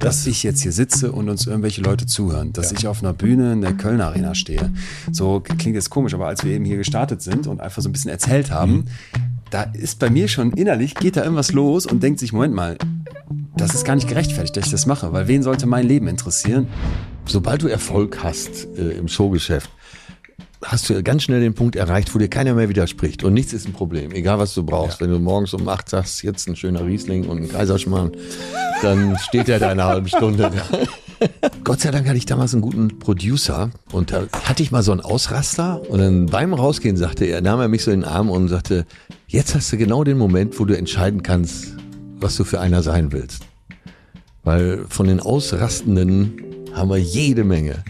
dass ich jetzt hier sitze und uns irgendwelche Leute zuhören, dass ich auf einer Bühne in der Kölner Arena stehe. So klingt jetzt komisch, aber als wir eben hier gestartet sind und einfach so ein bisschen erzählt haben, da ist bei mir schon innerlich, geht da irgendwas los und denkt sich, Moment mal, das ist gar nicht gerechtfertigt, dass ich das mache, weil wen sollte mein Leben interessieren? Sobald du Erfolg hast im Showgeschäft, hast du ganz schnell den Punkt erreicht, wo dir keiner mehr widerspricht und nichts ist ein Problem, egal was du brauchst. Ja. Wenn du morgens um 8 sagst, jetzt ein schöner Riesling und ein Kaiserschmarrn, dann steht er da eine halbe Stunde. Gott sei Dank hatte ich damals einen guten Producer und da hatte ich mal so einen Ausraster und dann beim Rausgehen nahm er mich so in den Arm und sagte, jetzt hast du genau den Moment, wo du entscheiden kannst, was du für einer sein willst. Weil von den Ausrastenden haben wir jede Menge.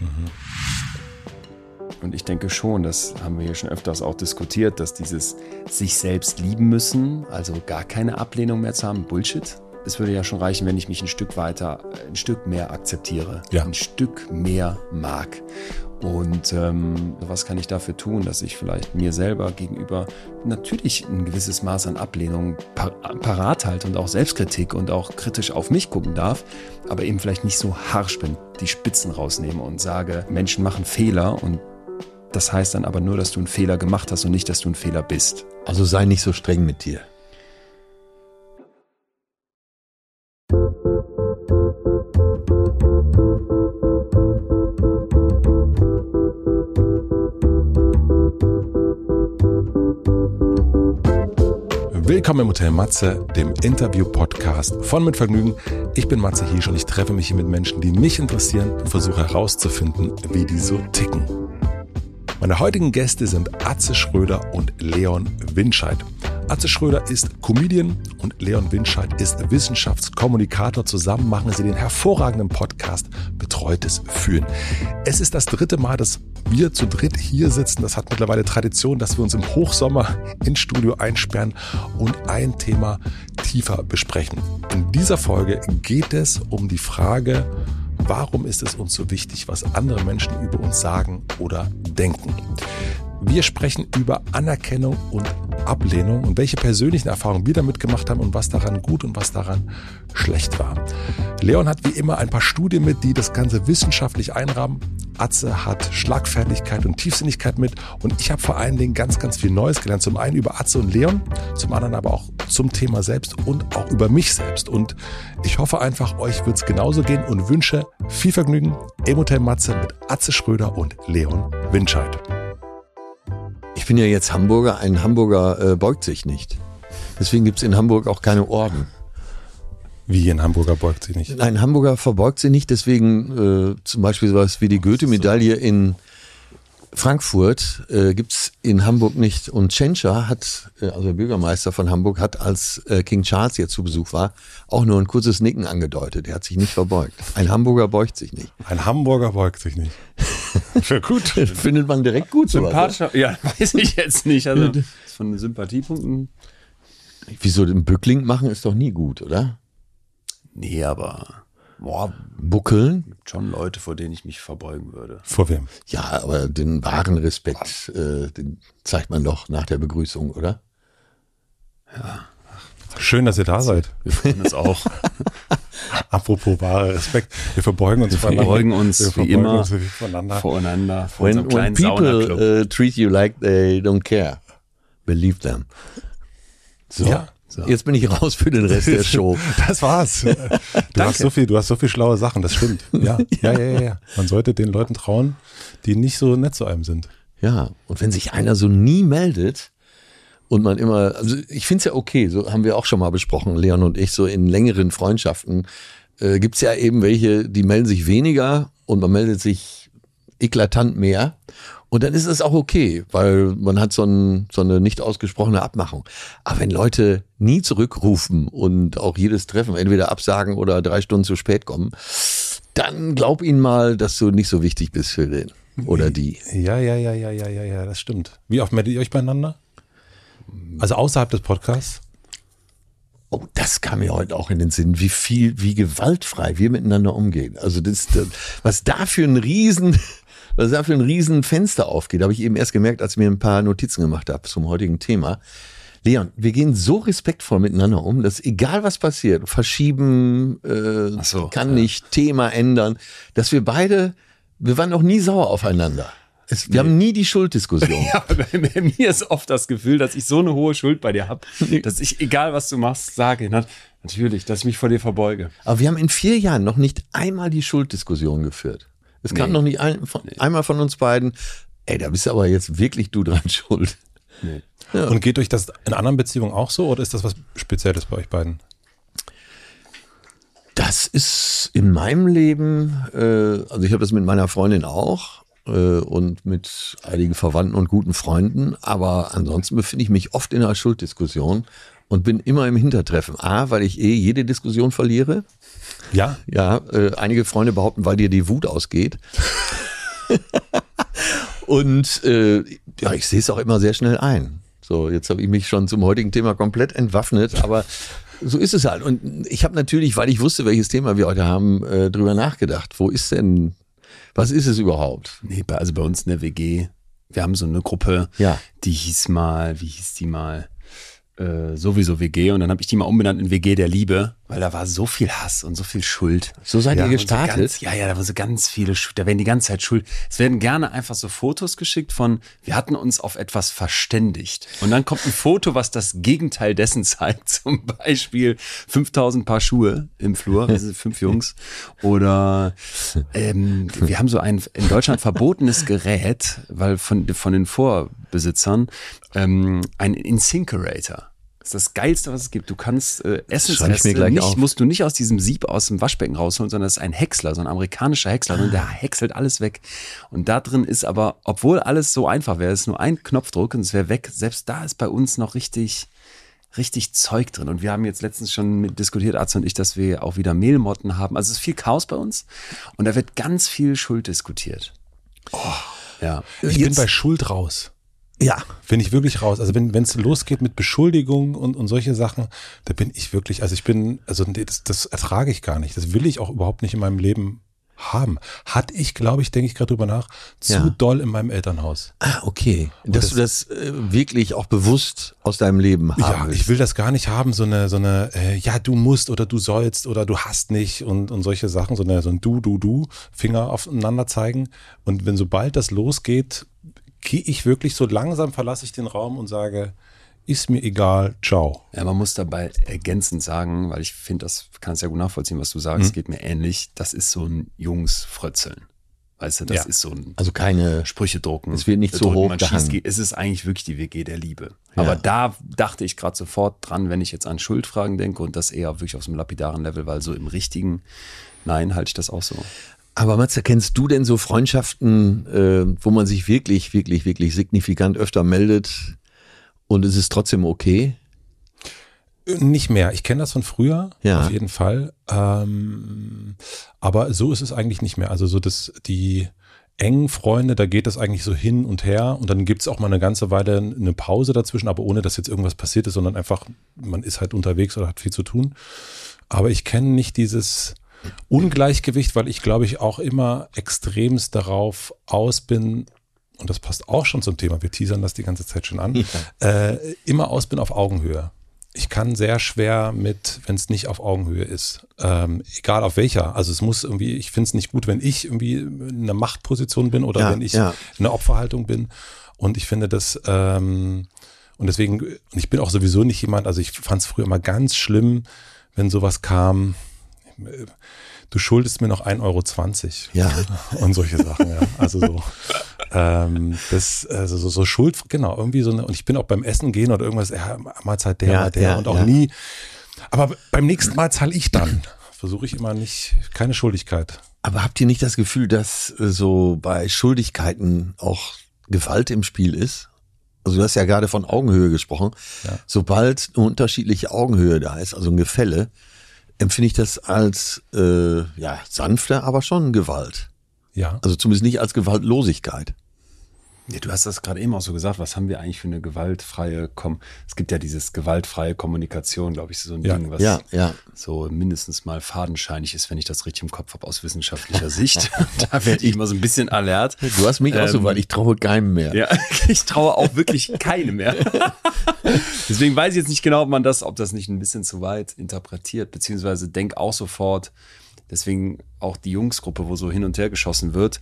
Und ich denke schon, das haben wir hier schon öfters auch diskutiert, dass dieses sich selbst lieben müssen, also gar keine Ablehnung mehr zu haben, Bullshit. Es würde ja schon reichen, wenn ich mich ein Stück mehr akzeptiere, ein Stück mehr mag. Und was kann ich dafür tun, dass ich vielleicht mir selber gegenüber natürlich ein gewisses Maß an Ablehnung parat halte und auch Selbstkritik und auch kritisch auf mich gucken darf, aber eben vielleicht nicht so harsch bin, die Spitzen rausnehme und sage, Menschen machen Fehler und das heißt dann aber nur, dass du einen Fehler gemacht hast und nicht, dass du ein Fehler bist. Also sei nicht so streng mit dir. Willkommen im Hotel Matze, dem Interview-Podcast von Mit Vergnügen. Ich bin Matze Hielscher und ich treffe mich hier mit Menschen, die mich interessieren und versuche herauszufinden, wie die so ticken. Meine heutigen Gäste sind Atze Schröder und Leon Windscheid. Atze Schröder ist Comedian und Leon Windscheid ist Wissenschaftskommunikator. Zusammen machen sie den hervorragenden Podcast Betreutes Fühlen. Es ist das dritte Mal, dass wir zu dritt hier sitzen. Das hat mittlerweile Tradition, dass wir uns im Hochsommer ins Studio einsperren und ein Thema tiefer besprechen. In dieser Folge geht es um die Frage, warum ist es uns so wichtig, was andere Menschen über uns sagen oder denken? Wir sprechen über Anerkennung und Ablehnung und welche persönlichen Erfahrungen wir damit gemacht haben und was daran gut und was daran schlecht war. Leon hat wie immer ein paar Studien mit, die das Ganze wissenschaftlich einrahmen. Atze hat Schlagfertigkeit und Tiefsinnigkeit mit und ich habe vor allen Dingen ganz, ganz viel Neues gelernt. Zum einen über Atze und Leon, zum anderen aber auch zum Thema selbst und auch über mich selbst. Und ich hoffe einfach, euch wird es genauso gehen und wünsche viel Vergnügen im Hotel Matze mit Atze Schröder und Leon Windscheid. Ich bin ja jetzt Hamburger, ein Hamburger beugt sich nicht. Deswegen gibt es in Hamburg auch keine Orden. Wie, ein Hamburger beugt sich nicht? Ein Hamburger verbeugt sich nicht, deswegen zum Beispiel sowas wie die Goethe-Medaille in Frankfurt gibt es in Hamburg nicht. Und Tschentscher hat, also der Bürgermeister von Hamburg, hat, als King Charles hier zu Besuch war, auch nur ein kurzes Nicken angedeutet. Er hat sich nicht verbeugt. Ein Hamburger beugt sich nicht. Ein Hamburger beugt sich nicht. Für gut. Findet man direkt gut. Sympathischer, ja, weiß ich jetzt nicht. Also von Sympathiepunkten. Wieso, den Bückling machen ist doch nie gut, oder? Nee, aber boah, Buckeln? Gibt schon Leute, vor denen ich mich verbeugen würde. Vor wem? Ja, aber den wahren Respekt, den zeigt man doch nach der Begrüßung, oder? Ja. Schön, dass ihr da seid. Wir freuen uns auch. Apropos wahrer Respekt. Wir verbeugen uns voneinander. Wir verbeugen uns wie immer voreinander. When people treat you like they don't care, believe them. So. Ja. So. Jetzt bin ich raus für den Rest der Show. Das war's. Du hast so viel schlaue Sachen, das stimmt. Ja. Ja. Man sollte den Leuten trauen, die nicht so nett zu einem sind. Ja, und wenn sich einer so nie meldet und man immer, also ich finde es ja okay, so haben wir auch schon mal besprochen, Leon und ich, so in längeren Freundschaften gibt es ja eben welche, die melden sich weniger und man meldet sich eklatant mehr. Und dann ist es auch okay, weil man hat so eine nicht ausgesprochene Abmachung. Aber wenn Leute nie zurückrufen und auch jedes Treffen entweder absagen oder 3 Stunden zu spät kommen, dann glaub ihnen mal, dass du nicht so wichtig bist für den oder die. Ja, das stimmt. Wie oft meldet ihr euch beieinander? Also außerhalb des Podcasts? Oh, das kam mir heute auch in den Sinn, wie gewaltfrei wir miteinander umgehen. Also was da für ein riesen Fenster aufgeht, habe ich eben erst gemerkt, als ich mir ein paar Notizen gemacht habe zum heutigen Thema. Leon, wir gehen so respektvoll miteinander um, dass egal was passiert, verschieben, nicht, Thema ändern, dass wir beide, wir waren noch nie sauer aufeinander. Wir haben nie die Schulddiskussion. Ja, bei mir ist oft das Gefühl, dass ich so eine hohe Schuld bei dir habe, dass ich, egal was du machst, sage, natürlich, dass ich mich vor dir verbeuge. Aber wir haben in 4 Jahren noch nicht einmal die Schulddiskussion geführt. Es kam noch nicht einmal von uns beiden, ey, da bist aber jetzt wirklich du dran schuld. Nee. Ja. Und geht euch das in anderen Beziehungen auch so oder ist das was Spezielles bei euch beiden? Das ist in meinem Leben, also ich habe das mit meiner Freundin auch und mit einigen Verwandten und guten Freunden, aber ansonsten befinde ich mich oft in einer Schulddiskussion und bin immer im Hintertreffen. A, weil ich jede Diskussion verliere. Ja? Ja, einige Freunde behaupten, weil dir die Wut ausgeht. Und ja, ich sehe es auch immer sehr schnell ein. So, jetzt habe ich mich schon zum heutigen Thema komplett entwaffnet, aber so ist es halt. Und ich habe natürlich, weil ich wusste, welches Thema wir heute haben, drüber nachgedacht. Wo ist denn, was ist es überhaupt? Nee, also bei uns in der WG, wir haben so eine Gruppe, ja, die hieß mal, wie hieß die mal? Sowieso WG und dann habe ich die mal umbenannt in WG der Liebe, weil da war so viel Hass und so viel Schuld. So seid ihr gestartet? Da waren so ganz viele Schuld, da werden die ganze Zeit Schuld. Es werden gerne einfach so Fotos geschickt von, wir hatten uns auf etwas verständigt und dann kommt ein Foto, was das Gegenteil dessen zeigt, zum Beispiel 5000 Paar Schuhe im Flur, wir sind 5 Jungs oder wir haben so ein in Deutschland verbotenes Gerät, weil von den Vorbesitzern ein Incinerator. Das ist das Geilste, was es gibt. Du kannst Essensreste, musst du nicht aus diesem Sieb aus dem Waschbecken rausholen, sondern das ist ein Häcksler, so ein amerikanischer Häcksler. Und der häckselt alles weg. Und da drin ist aber, obwohl alles so einfach wäre, ist nur ein Knopfdruck und es wäre weg. Selbst da ist bei uns noch richtig Zeug drin. Und wir haben jetzt letztens schon diskutiert, Atze und ich, dass wir auch wieder Mehlmotten haben. Also es ist viel Chaos bei uns. Und da wird ganz viel Schuld diskutiert. Oh, ja. Ich bin bei Schuld raus. Ja, bin ich wirklich raus. Also wenn es losgeht mit Beschuldigungen und solche Sachen, da bin ich wirklich, das ertrage ich gar nicht. Das will ich auch überhaupt nicht in meinem Leben haben. Hatte ich, glaube ich, denke ich gerade drüber nach, zu doll in meinem Elternhaus. Ah, okay. Und dass du das wirklich auch bewusst aus deinem Leben haben willst. Ich will das gar nicht haben, so eine, du musst oder du sollst oder du hast nicht und solche Sachen, so ein Du, Finger aufeinander zeigen. Und wenn sobald das losgeht, gehe ich wirklich so langsam, verlasse ich den Raum und sage, ist mir egal, ciao. Ja, man muss dabei ergänzend sagen, weil ich finde, das kann es ja gut nachvollziehen, was du sagst, geht mir ähnlich. Das ist so ein Jungsfrötzeln. Weißt du, das ist so ein. Also keine Sprüche drucken. Es wird nicht so hoch. Es ist eigentlich wirklich die WG der Liebe. Ja. Aber da dachte ich gerade sofort dran, wenn ich jetzt an Schuldfragen denke und das eher wirklich auf so einem lapidaren Level, weil so im richtigen, nein, halte ich das auch so. Aber Matze, kennst du denn so Freundschaften, wo man sich wirklich, wirklich, wirklich signifikant öfter meldet und es ist trotzdem okay? Nicht mehr. Ich kenne das von früher, auf jeden Fall. Aber so ist es eigentlich nicht mehr. Also so dass die engen Freunde, da geht das eigentlich so hin und her und dann gibt es auch mal eine ganze Weile eine Pause dazwischen, aber ohne, dass jetzt irgendwas passiert ist, sondern einfach, man ist halt unterwegs oder hat viel zu tun. Aber ich kenne nicht dieses Ungleichgewicht, weil ich, glaube ich, auch immer extremst darauf aus bin, und das passt auch schon zum Thema, wir teasern das die ganze Zeit schon an, immer aus bin auf Augenhöhe. Ich kann sehr schwer mit, wenn es nicht auf Augenhöhe ist, egal auf welcher, also es muss irgendwie, ich finde es nicht gut, wenn ich irgendwie in einer Machtposition bin oder wenn ich in einer Opferhaltung bin und ich finde das, und deswegen, und ich bin auch sowieso nicht jemand, also ich fand es früher immer ganz schlimm, wenn sowas kam, du schuldest mir noch 1,20 €. Ja. Und solche Sachen, ja. Also so. So Schuld, genau, irgendwie so eine, und ich bin auch beim Essen gehen oder irgendwas, Mahlzeit nie. Aber beim nächsten Mal zahle ich dann. Versuche ich immer nicht, keine Schuldigkeit. Aber habt ihr nicht das Gefühl, dass so bei Schuldigkeiten auch Gewalt im Spiel ist? Also du hast ja gerade von Augenhöhe gesprochen. Ja. Sobald eine unterschiedliche Augenhöhe da ist, also ein Gefälle, empfinde ich das als sanfte, aber schon Gewalt. Ja. Also zumindest nicht als Gewaltlosigkeit. Ja, du hast das gerade eben auch so gesagt, was haben wir eigentlich für eine gewaltfreie Es gibt ja dieses gewaltfreie Kommunikation, glaube ich, so ein Ding, was so mindestens mal fadenscheinig ist, wenn ich das richtig im Kopf habe, aus wissenschaftlicher Sicht. Da werde ich immer so ein bisschen alert. Du hast mich auch so weit, ich traue keinem mehr. Ja, ich traue auch wirklich keinem mehr. Deswegen weiß ich jetzt nicht genau, ob das nicht ein bisschen zu weit interpretiert, beziehungsweise denk auch sofort, deswegen auch die Jungsgruppe, wo so hin und her geschossen wird,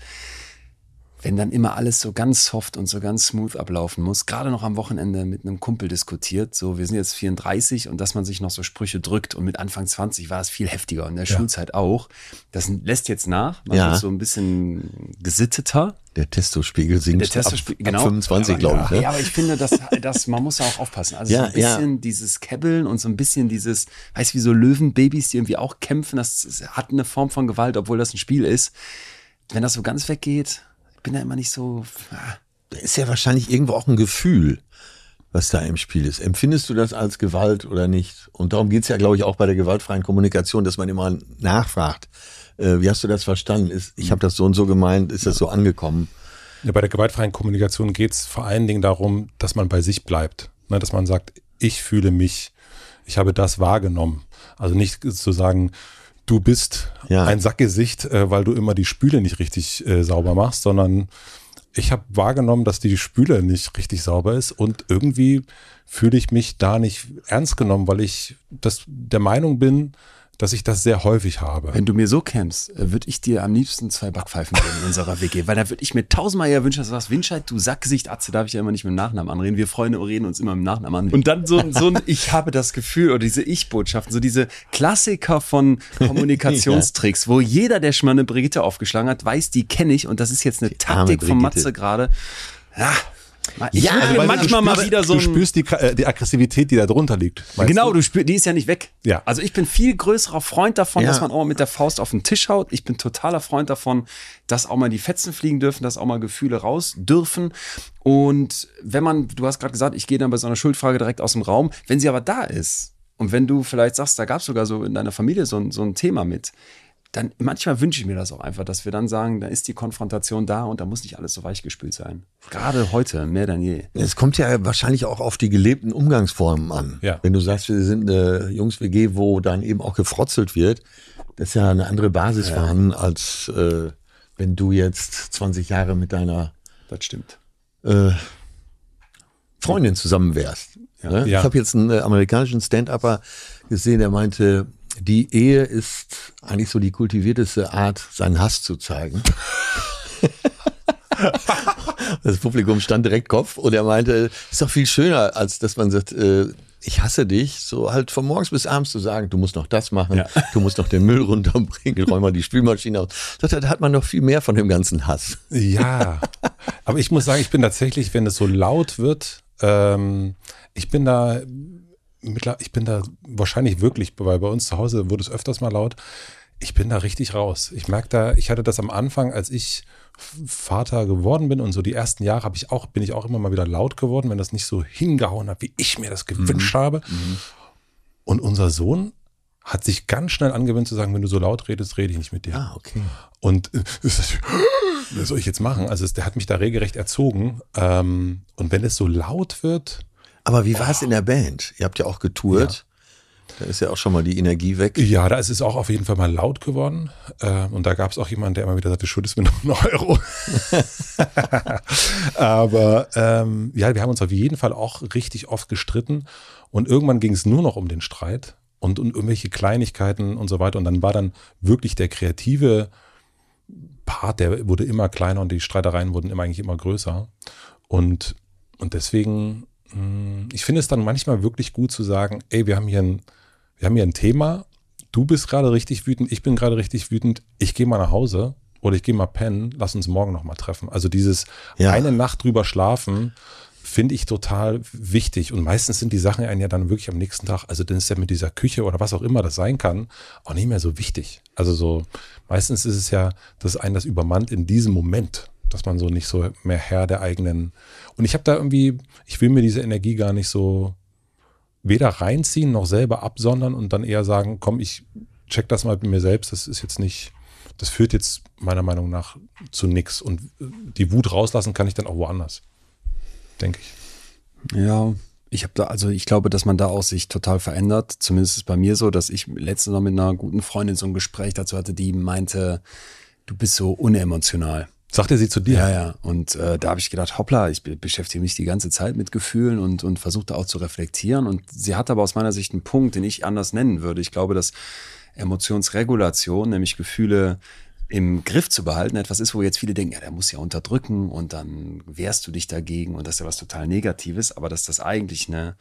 wenn dann immer alles so ganz soft und so ganz smooth ablaufen muss, gerade noch am Wochenende mit einem Kumpel diskutiert, so wir sind jetzt 34 und dass man sich noch so Sprüche drückt und mit Anfang 20 war es viel heftiger und in der Schulzeit auch. Das lässt jetzt nach, man wird so ein bisschen gesitteter. Der Testospiegel sinkt ab 25, glaube ich. Ne? Ja, aber ich finde, dass man muss ja auch aufpassen. Also so ein bisschen dieses Käbbeln und so ein bisschen dieses, heißt wie so Löwenbabys, die irgendwie auch kämpfen, das hat eine Form von Gewalt, obwohl das ein Spiel ist. Wenn das so ganz weggeht... Ich bin da immer nicht so. Da ist ja wahrscheinlich irgendwo auch ein Gefühl, was da im Spiel ist. Empfindest du das als Gewalt oder nicht? Und darum geht es ja, glaube ich, auch bei der gewaltfreien Kommunikation, dass man immer nachfragt. Wie hast du das verstanden? Ich habe das so und so gemeint, ist das so angekommen? Ja, bei der gewaltfreien Kommunikation geht es vor allen Dingen darum, dass man bei sich bleibt. Ne? Dass man sagt, ich fühle mich, ich habe das wahrgenommen. Also nicht zu sagen, du bist ein Sackgesicht, weil du immer die Spüle nicht richtig sauber machst, sondern ich habe wahrgenommen, dass die Spüle nicht richtig sauber ist und irgendwie fühle ich mich da nicht ernst genommen, weil ich der Meinung bin, dass ich das sehr häufig habe. Wenn du mir so kämpfst, würde ich dir am liebsten 2 Backpfeifen geben in unserer WG, weil da würde ich mir 1000-mal ja wünschen, dass du sagst, Windscheid, du Sackgesicht, Atze, darf ich ja immer nicht mit dem Nachnamen anreden. Wir Freunde reden uns immer mit dem Nachnamen an. Und dann so ein ich habe das Gefühl oder diese Ich-Botschaften, so diese Klassiker von Kommunikationstricks, wo jeder, der schon mal eine Brigitte aufgeschlagen hat, weiß, die kenne ich und das ist jetzt eine Taktik von Matze gerade. Du spürst die Aggressivität, die da drunter liegt. Genau, du spürst, die ist ja nicht weg. Ja. Also ich bin viel größerer Freund davon, dass man auch mal mit der Faust auf den Tisch haut. Ich bin totaler Freund davon, dass auch mal die Fetzen fliegen dürfen, dass auch mal Gefühle raus dürfen. Und wenn man, du hast gerade gesagt, ich gehe dann bei so einer Schuldfrage direkt aus dem Raum. Wenn sie aber da ist und wenn du vielleicht sagst, da gab es sogar so in deiner Familie so ein Thema mit, dann manchmal wünsche ich mir das auch einfach, dass wir dann sagen, da ist die Konfrontation da und da muss nicht alles so weichgespült sein. Gerade heute, mehr denn je. Es kommt ja wahrscheinlich auch auf die gelebten Umgangsformen an. Ja. Wenn du sagst, wir sind eine Jungs-WG, wo dann eben auch gefrotzelt wird, das ist ja eine andere Basis vorhanden, als wenn du jetzt 20 Jahre mit deiner Freundin zusammen wärst. Ja. Ne? Ja. Ich habe jetzt einen amerikanischen Stand-Upper gesehen, der meinte, die Ehe ist eigentlich so die kultivierteste Art, seinen Hass zu zeigen. Das Publikum stand direkt Kopf und er meinte, ist doch viel schöner, als dass man sagt, ich hasse dich, so halt von morgens bis abends zu sagen, du musst noch das machen, du musst noch den Müll runterbringen, räum mal die Spülmaschine aus. Da hat man noch viel mehr von dem ganzen Hass. Ja, aber ich muss sagen, ich bin tatsächlich, wenn es so laut wird, ich bin da wahrscheinlich wirklich, weil bei uns zu Hause wurde es öfters mal laut, ich bin da richtig raus. Ich merke da, ich hatte das am Anfang, als ich Vater geworden bin und so die ersten Jahre bin ich auch immer mal wieder laut geworden, wenn das nicht so hingehauen hat, wie ich mir das gewünscht habe. Mhm. Und unser Sohn hat sich ganz schnell angewöhnt zu sagen, wenn du so laut redest, rede ich nicht mit dir. Ah, okay. Und was soll ich jetzt machen? Also der hat mich da regelrecht erzogen. Und wenn es so laut wird. Aber wie war es in der Band? Ihr habt ja auch getourt. Ja. Da ist ja auch schon mal die Energie weg. Ja, da ist es auch auf jeden Fall mal laut geworden. Und da gab es auch jemanden, der immer wieder sagte, schuldest mir noch 1 Euro. Aber wir haben uns auf jeden Fall auch richtig oft gestritten. Und irgendwann ging es nur noch um den Streit und irgendwelche Kleinigkeiten und so weiter. Und dann war dann wirklich der kreative Part, der wurde immer kleiner und die Streitereien wurden eigentlich immer größer. Und deswegen... Ich finde es dann manchmal wirklich gut zu sagen, ey, wir haben hier ein Thema, du bist gerade richtig wütend, ich bin gerade richtig wütend, ich gehe mal nach Hause oder ich gehe mal pennen, lass uns morgen nochmal treffen. Also dieses eine Nacht drüber schlafen, finde ich total wichtig und meistens sind die Sachen einen ja dann wirklich am nächsten Tag, also dann ist ja mit dieser Küche oder was auch immer das sein kann, auch nicht mehr so wichtig. Also so meistens ist es ja, dass einen das übermannt in diesem Moment, dass man so nicht so mehr Herr der eigenen. Und ich habe da irgendwie, ich will mir diese Energie gar nicht so weder reinziehen noch selber absondern und dann eher sagen, komm, ich check das mal mit mir selbst, das ist jetzt nicht das führt jetzt meiner Meinung nach zu nichts. Und die Wut rauslassen kann ich dann auch woanders, denke ich. Ja, ich habe da, also ich glaube, dass man da auch sich total verändert. Zumindest ist es bei mir so, dass ich letztens noch mit einer guten Freundin so ein Gespräch dazu hatte, die meinte, du bist so unemotional. Sagt er sie zu dir? Ja, ja. Und da habe ich gedacht, hoppla, ich beschäftige mich die ganze Zeit mit Gefühlen und versuche da auch zu reflektieren. Und sie hat aber aus meiner Sicht einen Punkt, den ich anders nennen würde. Ich glaube, dass Emotionsregulation, nämlich Gefühle im Griff zu behalten, etwas ist, wo jetzt viele denken, ja, der muss ja unterdrücken und dann wehrst du dich dagegen und das ist ja was total Negatives, aber dass das eigentlich eine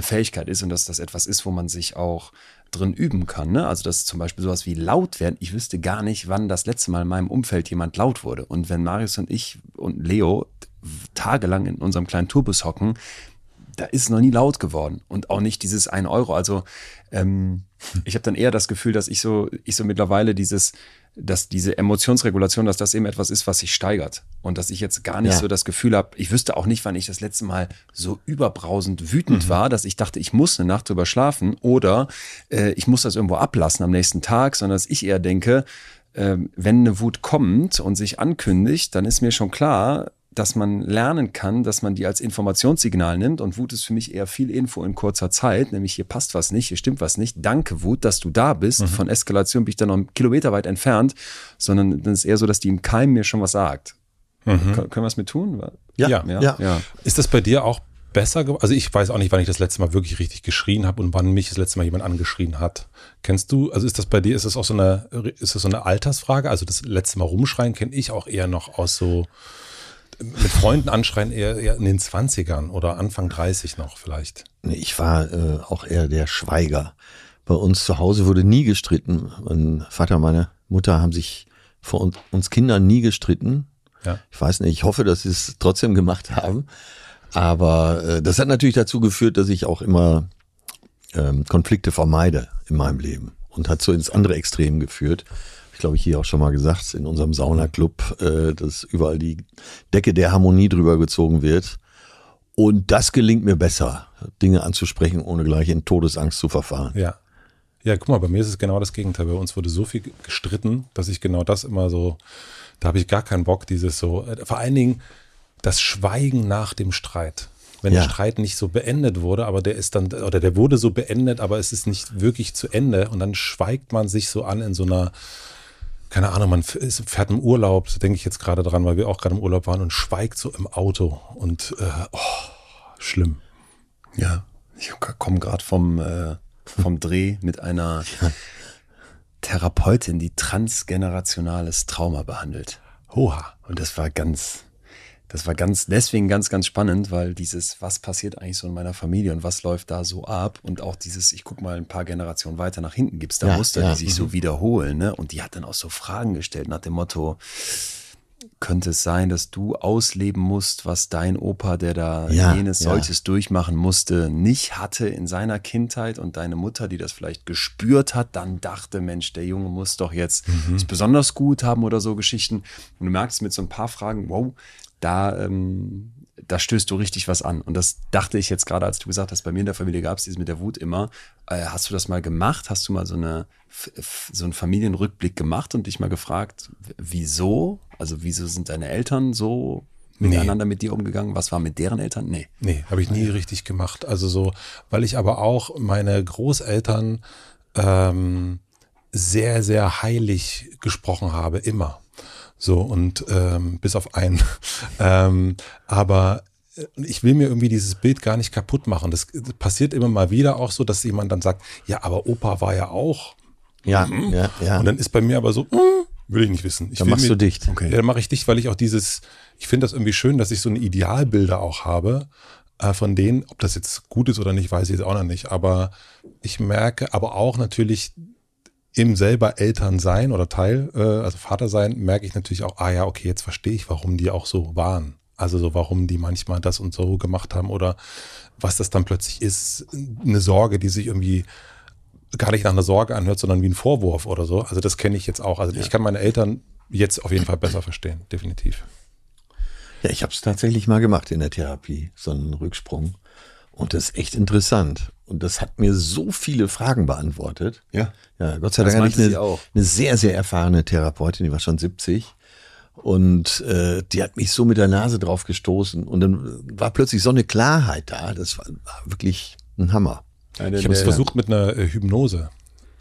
Fähigkeit ist und dass das etwas ist, wo man sich auch drin üben kann, ne? Also dass zum Beispiel sowas wie laut werden, ich wüsste gar nicht, wann das letzte Mal in meinem Umfeld jemand laut wurde. Und wenn Marius und ich und Leo tagelang in unserem kleinen Tourbus hocken, da ist noch nie laut geworden und auch nicht dieses 1 Euro. Also ich habe dann eher das Gefühl, dass ich so mittlerweile dass diese Emotionsregulation, dass das eben etwas ist, was sich steigert und dass ich jetzt gar nicht so das Gefühl habe, ich wüsste auch nicht, wann ich das letzte Mal so überbrausend wütend war, dass ich dachte, ich muss eine Nacht drüber schlafen oder ich muss das irgendwo ablassen am nächsten Tag, sondern dass ich eher denke, wenn eine Wut kommt und sich ankündigt, dann ist mir schon klar, dass man lernen kann, dass man die als Informationssignal nimmt und Wut ist für mich eher viel Info in kurzer Zeit, nämlich hier passt was nicht, hier stimmt was nicht, danke Wut, dass du da bist, von Eskalation bin ich da noch einen Kilometer weit entfernt, sondern dann ist eher so, dass die im Keim mir schon was sagt. Können wir es mit tun? Ja. Ist das bei dir auch besser geworden? Also ich weiß auch nicht, wann ich das letzte Mal wirklich richtig geschrien habe und wann mich das letzte Mal jemand angeschrien hat. Kennst du, also ist das bei dir, ist das auch so eine Altersfrage? Also das letzte Mal rumschreien kenne ich auch eher noch aus so mit Freunden anschreien, eher in den 20ern oder Anfang 30 noch vielleicht. Ich war auch eher der Schweiger. Bei uns zu Hause wurde nie gestritten. Mein Vater und meine Mutter haben sich vor uns Kindern nie gestritten. Ja. Ich weiß nicht, ich hoffe, dass sie es trotzdem gemacht haben. Aber das hat natürlich dazu geführt, dass ich auch immer Konflikte vermeide in meinem Leben. Und hat so ins andere Extrem geführt. Ich glaube, ich hier auch schon mal gesagt, in unserem Saunaclub, dass überall die Decke der Harmonie drüber gezogen wird. Und das gelingt mir besser, Dinge anzusprechen, ohne gleich in Todesangst zu verfahren. Ja. Ja, guck mal, bei mir ist es genau das Gegenteil. Bei uns wurde so viel gestritten, dass ich genau das immer so, da habe ich gar keinen Bock, dieses so, vor allen Dingen das Schweigen nach dem Streit. Wenn der Streit nicht so beendet wurde, aber der ist dann, oder der wurde so beendet, aber es ist nicht wirklich zu Ende. Und dann schweigt man sich so an in so einer, keine Ahnung, man fährt im Urlaub, so denke ich jetzt gerade dran, weil wir auch gerade im Urlaub waren und schweigt so im Auto und schlimm. Ja, ich komme gerade vom Dreh mit einer Therapeutin, die transgenerationales Trauma behandelt. Oha. Und das war deswegen ganz spannend, weil dieses, was passiert eigentlich so in meiner Familie und was läuft da so ab und auch dieses, ich gucke mal ein paar Generationen weiter nach hinten, gibt es da Muster, die sich so wiederholen, ne? Und die hat dann auch so Fragen gestellt nach dem Motto, könnte es sein, dass du ausleben musst, was dein Opa, der da jenes solches durchmachen musste, nicht hatte in seiner Kindheit und deine Mutter, die das vielleicht gespürt hat, dann dachte, Mensch, der Junge muss doch jetzt es besonders gut haben oder so Geschichten. Und du merkst mit so ein paar Fragen, wow, da stößt du richtig was an. Und das dachte ich jetzt gerade, als du gesagt hast, bei mir in der Familie gab es dieses mit der Wut immer. Hast du das mal gemacht? Hast du mal so einen Familienrückblick gemacht und dich mal gefragt, wieso? Also wieso sind deine Eltern so miteinander mit dir umgegangen? Was war mit deren Eltern? Nee, habe ich nie richtig gemacht. Also so, weil ich aber auch meine Großeltern sehr, sehr heilig gesprochen habe, immer. So und bis auf einen. Aber ich will mir irgendwie dieses Bild gar nicht kaputt machen. Das passiert immer mal wieder auch so, dass jemand dann sagt, ja, aber Opa war ja auch. Ja. Und dann ist bei mir aber so, will ich nicht wissen. Dann machst du dicht. Okay. Ja, dann mache ich dicht, weil ich auch ich finde das irgendwie schön, dass ich so eine Idealbilder auch habe von denen, ob das jetzt gut ist oder nicht, weiß ich jetzt auch noch nicht. Aber ich merke aber auch natürlich, im selber Eltern sein oder also Vater sein, merke ich natürlich auch, okay, jetzt verstehe ich, warum die auch so waren. Also so, warum die manchmal das und so gemacht haben oder was das dann plötzlich ist, eine Sorge, die sich irgendwie gar nicht nach einer Sorge anhört, sondern wie ein Vorwurf oder so. Also das kenne ich jetzt auch. Also ich kann meine Eltern jetzt auf jeden Fall besser verstehen, definitiv. Ja, ich habe es tatsächlich mal gemacht in der Therapie, so einen Rücksprung. Und das ist echt interessant. Und das hat mir so viele Fragen beantwortet. Ja. Ja, Gott sei Dank hatte ich eine sehr, sehr erfahrene Therapeutin, die war schon 70. Und die hat mich so mit der Nase drauf gestoßen. Und dann war plötzlich so eine Klarheit da. Das war wirklich ein Hammer. Ich habe es versucht mit einer Hypnose.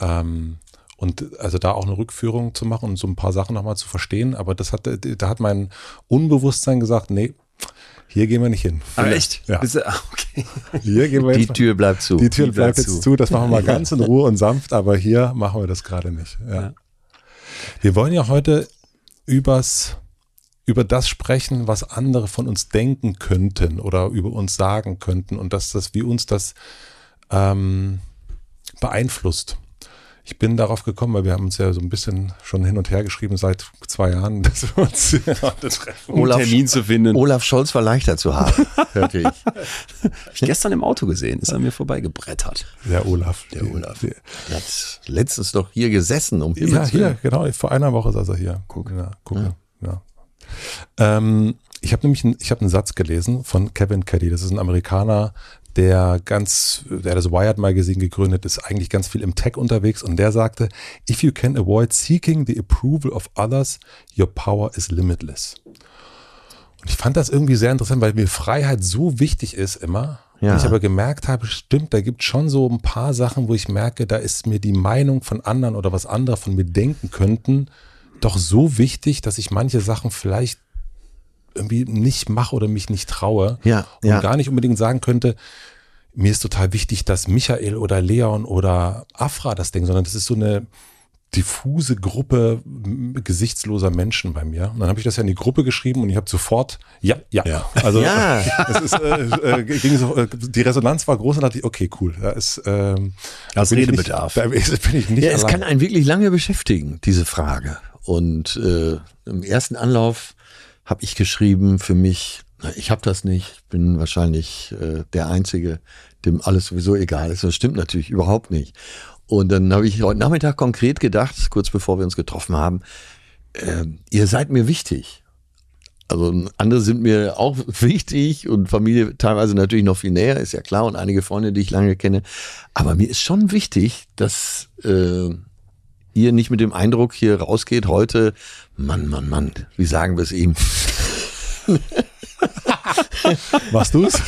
Und also da auch eine Rückführung zu machen und so ein paar Sachen nochmal zu verstehen. Aber das hat, da hat mein Unbewusstsein gesagt, nee, hier gehen wir nicht hin. Ah, echt? Ja. Okay. Hier gehen wir Tür bleibt zu. Die Tür bleibt jetzt zu. Das machen wir mal ganz in Ruhe und sanft, aber hier machen wir das gerade nicht. Ja. Ja. Wir wollen ja heute über das sprechen, was andere von uns denken könnten oder über uns sagen könnten und wie uns das beeinflusst. Ich bin darauf gekommen, weil wir haben uns ja so ein bisschen schon hin und her geschrieben seit 2 Jahren, dass wir uns heute treffen, um einen Termin zu finden. Olaf Scholz war leichter zu haben, hörte ich. Habe ich gestern im Auto gesehen, ist an mir vorbeigebrettert. Der Olaf. Der hat letztens doch hier gesessen. Ja, hier, genau. Vor einer Woche saß er hier. Ja. Ich habe nämlich einen Satz gelesen von Kevin Kelly. Das ist ein Amerikaner, der das Wired Magazine gegründet ist, eigentlich ganz viel im Tech unterwegs, und der sagte: If you can avoid seeking the approval of others, your power is limitless. Und ich fand das irgendwie sehr interessant, weil mir Freiheit so wichtig ist immer. Ja. Und ich aber gemerkt habe, stimmt, da gibt es schon so ein paar Sachen, wo ich merke, da ist mir die Meinung von anderen oder was andere von mir denken könnten, doch so wichtig, dass ich manche Sachen vielleicht irgendwie nicht mache oder mich nicht traue, und gar nicht unbedingt sagen könnte, mir ist total wichtig, dass Michael oder Leon oder Afra das denken, sondern das ist so eine diffuse Gruppe gesichtsloser Menschen bei mir. Und dann habe ich das ja in die Gruppe geschrieben und ich habe sofort, also es ist, ging so, die Resonanz war groß und dachte ich, okay, cool. Da ist Redebedarf. Es kann einen wirklich lange beschäftigen, diese Frage. Und im ersten Anlauf habe ich geschrieben für mich, ich habe das nicht, bin wahrscheinlich der Einzige, dem alles sowieso egal ist. Das stimmt natürlich überhaupt nicht. Und dann habe ich heute Nachmittag konkret gedacht, kurz bevor wir uns getroffen haben, ihr seid mir wichtig. Also andere sind mir auch wichtig und Familie teilweise natürlich noch viel näher, ist ja klar, und einige Freunde, die ich lange kenne. Aber mir ist schon wichtig, dass ihr nicht mit dem Eindruck hier rausgeht heute, Mann, wie sagen wir es ihm? Machst du es?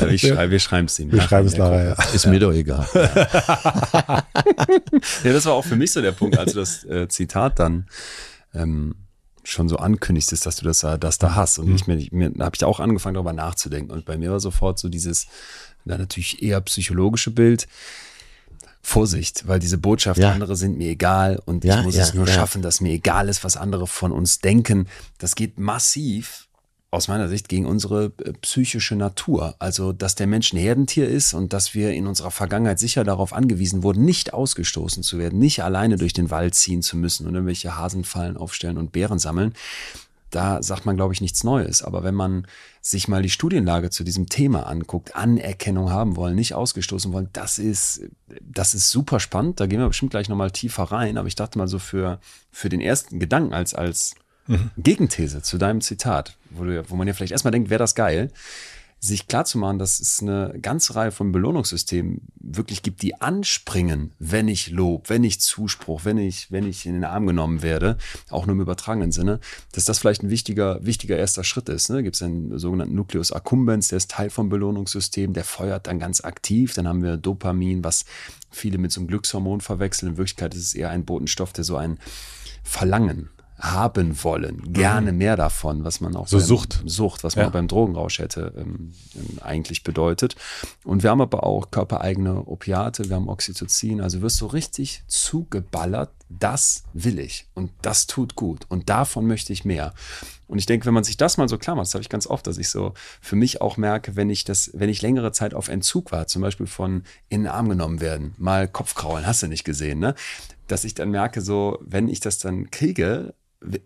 Wir schreiben es ihm. Wir schreiben es nachher. Ja. Ist mir doch egal. Ja. Ja, das war auch für mich so der Punkt, als du das Zitat dann schon so ankündigst, dass du das da hast. Und da habe ich auch angefangen, darüber nachzudenken. Und bei mir war sofort so dieses, dann natürlich eher psychologische Bild, Vorsicht, weil diese Botschaft, andere sind mir egal und ich muss es nur schaffen, dass mir egal ist, was andere von uns denken. Das geht massiv, aus meiner Sicht, gegen unsere psychische Natur. Also, dass der Mensch ein Herdentier ist und dass wir in unserer Vergangenheit sicher darauf angewiesen wurden, nicht ausgestoßen zu werden, nicht alleine durch den Wald ziehen zu müssen und irgendwelche Hasenfallen aufstellen und Beeren sammeln. Da sagt man, glaube ich, nichts Neues. Aber wenn man sich mal die Studienlage zu diesem Thema anguckt, Anerkennung haben wollen, nicht ausgestoßen wollen, das ist super spannend. Da gehen wir bestimmt gleich nochmal tiefer rein. Aber ich dachte mal so für den ersten Gedanken als Gegenthese zu deinem Zitat, wo man ja vielleicht erstmal denkt, wäre das geil, sich klarzumachen, dass es eine ganze Reihe von Belohnungssystemen wirklich gibt, die anspringen, wenn ich Lob, wenn ich Zuspruch, wenn ich in den Arm genommen werde, auch nur im übertragenen Sinne, dass das vielleicht ein wichtiger erster Schritt ist. Ne? Gibt es einen sogenannten Nucleus Accumbens, der ist Teil vom Belohnungssystem, der feuert dann ganz aktiv. Dann haben wir Dopamin, was viele mit so einem Glückshormon verwechseln. In Wirklichkeit ist es eher ein Botenstoff, der so ein Verlangen haben wollen, gerne mehr davon, was man auch so Sucht, was man auch beim Drogenrausch hätte, eigentlich bedeutet. Und wir haben aber auch körpereigene Opiate, wir haben Oxytocin, also wirst du richtig zugeballert, das will ich und das tut gut und davon möchte ich mehr. Und ich denke, wenn man sich das mal so klar macht, das habe ich ganz oft, dass ich so für mich auch merke, wenn ich längere Zeit auf Entzug war, zum Beispiel von in den Arm genommen werden, mal Kopfkraulen, hast du nicht gesehen, ne? Dass ich dann merke, so, wenn ich das dann kriege,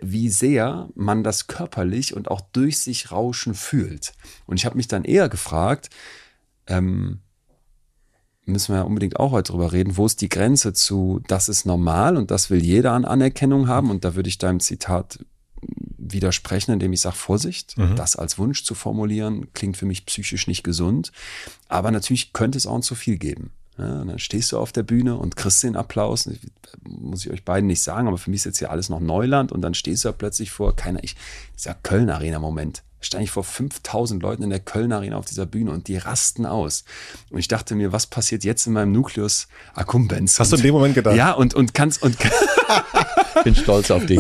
wie sehr man das körperlich und auch durch sich rauschen fühlt. Und ich habe mich dann eher gefragt, müssen wir ja unbedingt auch heute drüber reden, wo ist die Grenze zu, das ist normal und das will jeder an Anerkennung haben. Und da würde ich deinem Zitat widersprechen, indem ich sage, Vorsicht, das als Wunsch zu formulieren, klingt für mich psychisch nicht gesund. Aber natürlich könnte es auch ein zu viel geben. Ja, dann stehst du auf der Bühne und kriegst den Applaus. Muss ich euch beiden nicht sagen, aber für mich ist jetzt hier alles noch Neuland. Und dann stehst du da plötzlich vor, dieser Kölner Arena-Moment. Stand ich vor 5000 Leuten in der Kölner Arena auf dieser Bühne und die rasten aus. Und ich dachte mir, was passiert jetzt in meinem Nucleus Accumbens? Hast du in dem Moment gedacht? Ja, bin stolz auf dich.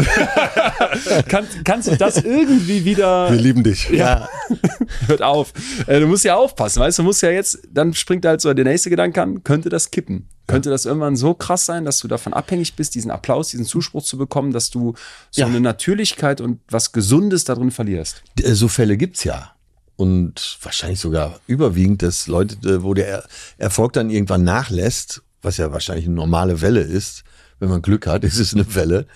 Kannst du das irgendwie wieder... Wir lieben dich. Ja, hört auf. Du musst ja aufpassen, weißt du? Du musst ja jetzt, dann springt halt so der nächste Gedanke an, könnte das kippen? Könnte das irgendwann so krass sein, dass du davon abhängig bist, diesen Applaus, diesen Zuspruch zu bekommen, dass du so eine Natürlichkeit und was Gesundes darin verlierst? So Fälle gibt's ja. Und wahrscheinlich sogar überwiegend, dass Leute, wo der Erfolg dann irgendwann nachlässt, was ja wahrscheinlich eine normale Welle ist, wenn man Glück hat, ist es eine Welle